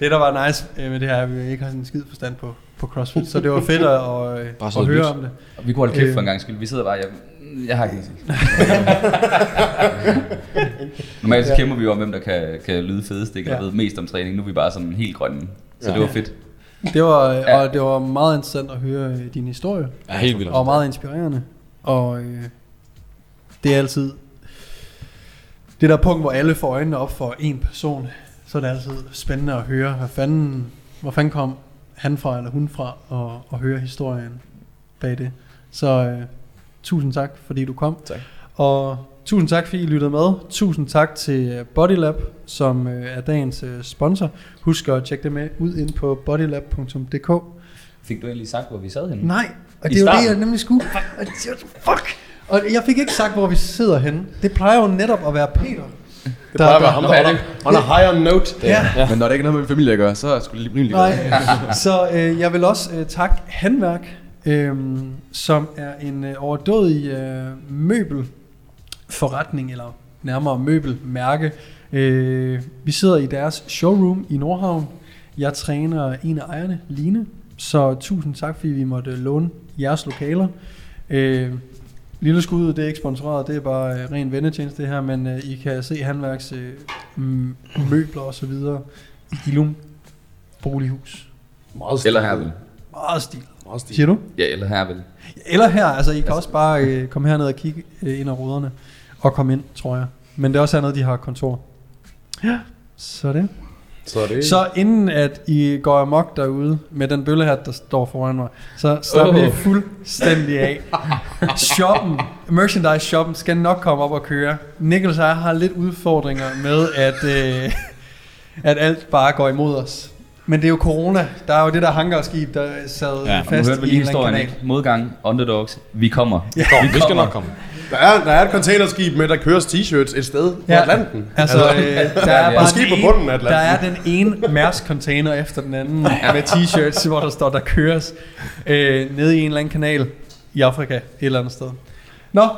Det, der var nice med det her, at vi ikke har sådan en skid forstand på, på CrossFit, så det var fedt at, at, at høre lyst. om det. Og vi kunne holde kæft for en gang skyld, vi sidder bare, jeg, jeg har ikke noget at sige. Normalt så kæmper vi jo om, hvem der kan, kan lyde fedest, ikke? Ja. Ved mest om træning, nu er vi bare sådan helt grønne, så ja. det var fedt. Det var, ja. og det var meget interessant at høre din historie, ja, helt vildt. Og meget inspirerende, og øh, det er altid det der punkt, hvor alle får øjnene op for en person, så er det altid spændende at høre, hvad fanden, hvor fanden kom han fra eller hun fra, og, og høre historien bag det. Så øh, tusind tak, fordi du kom. Tak. Og tusind tak, fordi I lyttede med. Tusind tak til Bodylab, som er dagens sponsor. Husk at tjekke det med ud ind på bodylab punktum d k. Fik du egentlig sagt, hvor vi sad henne? Nej, og det er jo det, jeg nemlig skulle. Fuck! Og jeg fik ikke sagt, hvor vi sidder henne. Det plejer jo netop at være Peter. Det plejer at være ham, der holder on a higher note. Ja. Ja. Men når det ikke er noget med familie at gøre, så skulle det lige blive gøre det. Så øh, jeg vil også øh, takke Handværk, øh, som er en øh, overdådig øh, møbel. forretning, eller nærmere møbelmærke. Øh, vi sidder i deres showroom i Nordhavn. Jeg træner en af ejerne, Line. Så tusind tak, fordi vi måtte låne jeres lokaler. Øh, lille skud, det er ikke sponsoreret, det er bare øh, ren vennetjeneste det her, men øh, I kan se Handværks øh, møbler og så videre. Illum Bolighus. Meget stil. Eller hervel. Meget stil. Meget stil. Siger du? Ja, eller hervel. Eller her, altså I kan også bare øh, komme herned og kigge øh, ind ad ruderne. Og komme ind, tror jeg. Men det er også hernede, de har kontor. Ja, så det. Så det. Så inden at I går amok derude med den bøllehat, der står foran mig, så slap oh. jeg fuldstændig af. Shoppen, merchandise shoppen skal nok komme op og køre. Niklas og jeg har lidt udfordringer med, at, øh, at alt bare går imod os. Men det er jo corona. Der er jo det der hangarskib, der sad ja, fast i en eller anden kanal. Modgang, underdogs, vi kommer. Ja. Vi, kommer. vi skal nok komme. Der er, der er et containerskib med, der køres t-shirts et sted på ja, Atlanten. Altså, altså øh, der er bare skib på bunden af Atlanten. Der er den ene Mærsk-container efter den anden med t-shirts, hvor der står, der køres øh, nede i en eller anden kanal i Afrika et eller andet sted. Nå,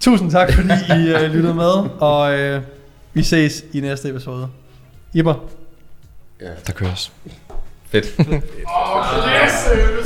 tusind tak, fordi I øh, lyttede med, og øh, vi ses i næste episode. Iber. Ja. Der køres. Fedt. Åh, oh, yes!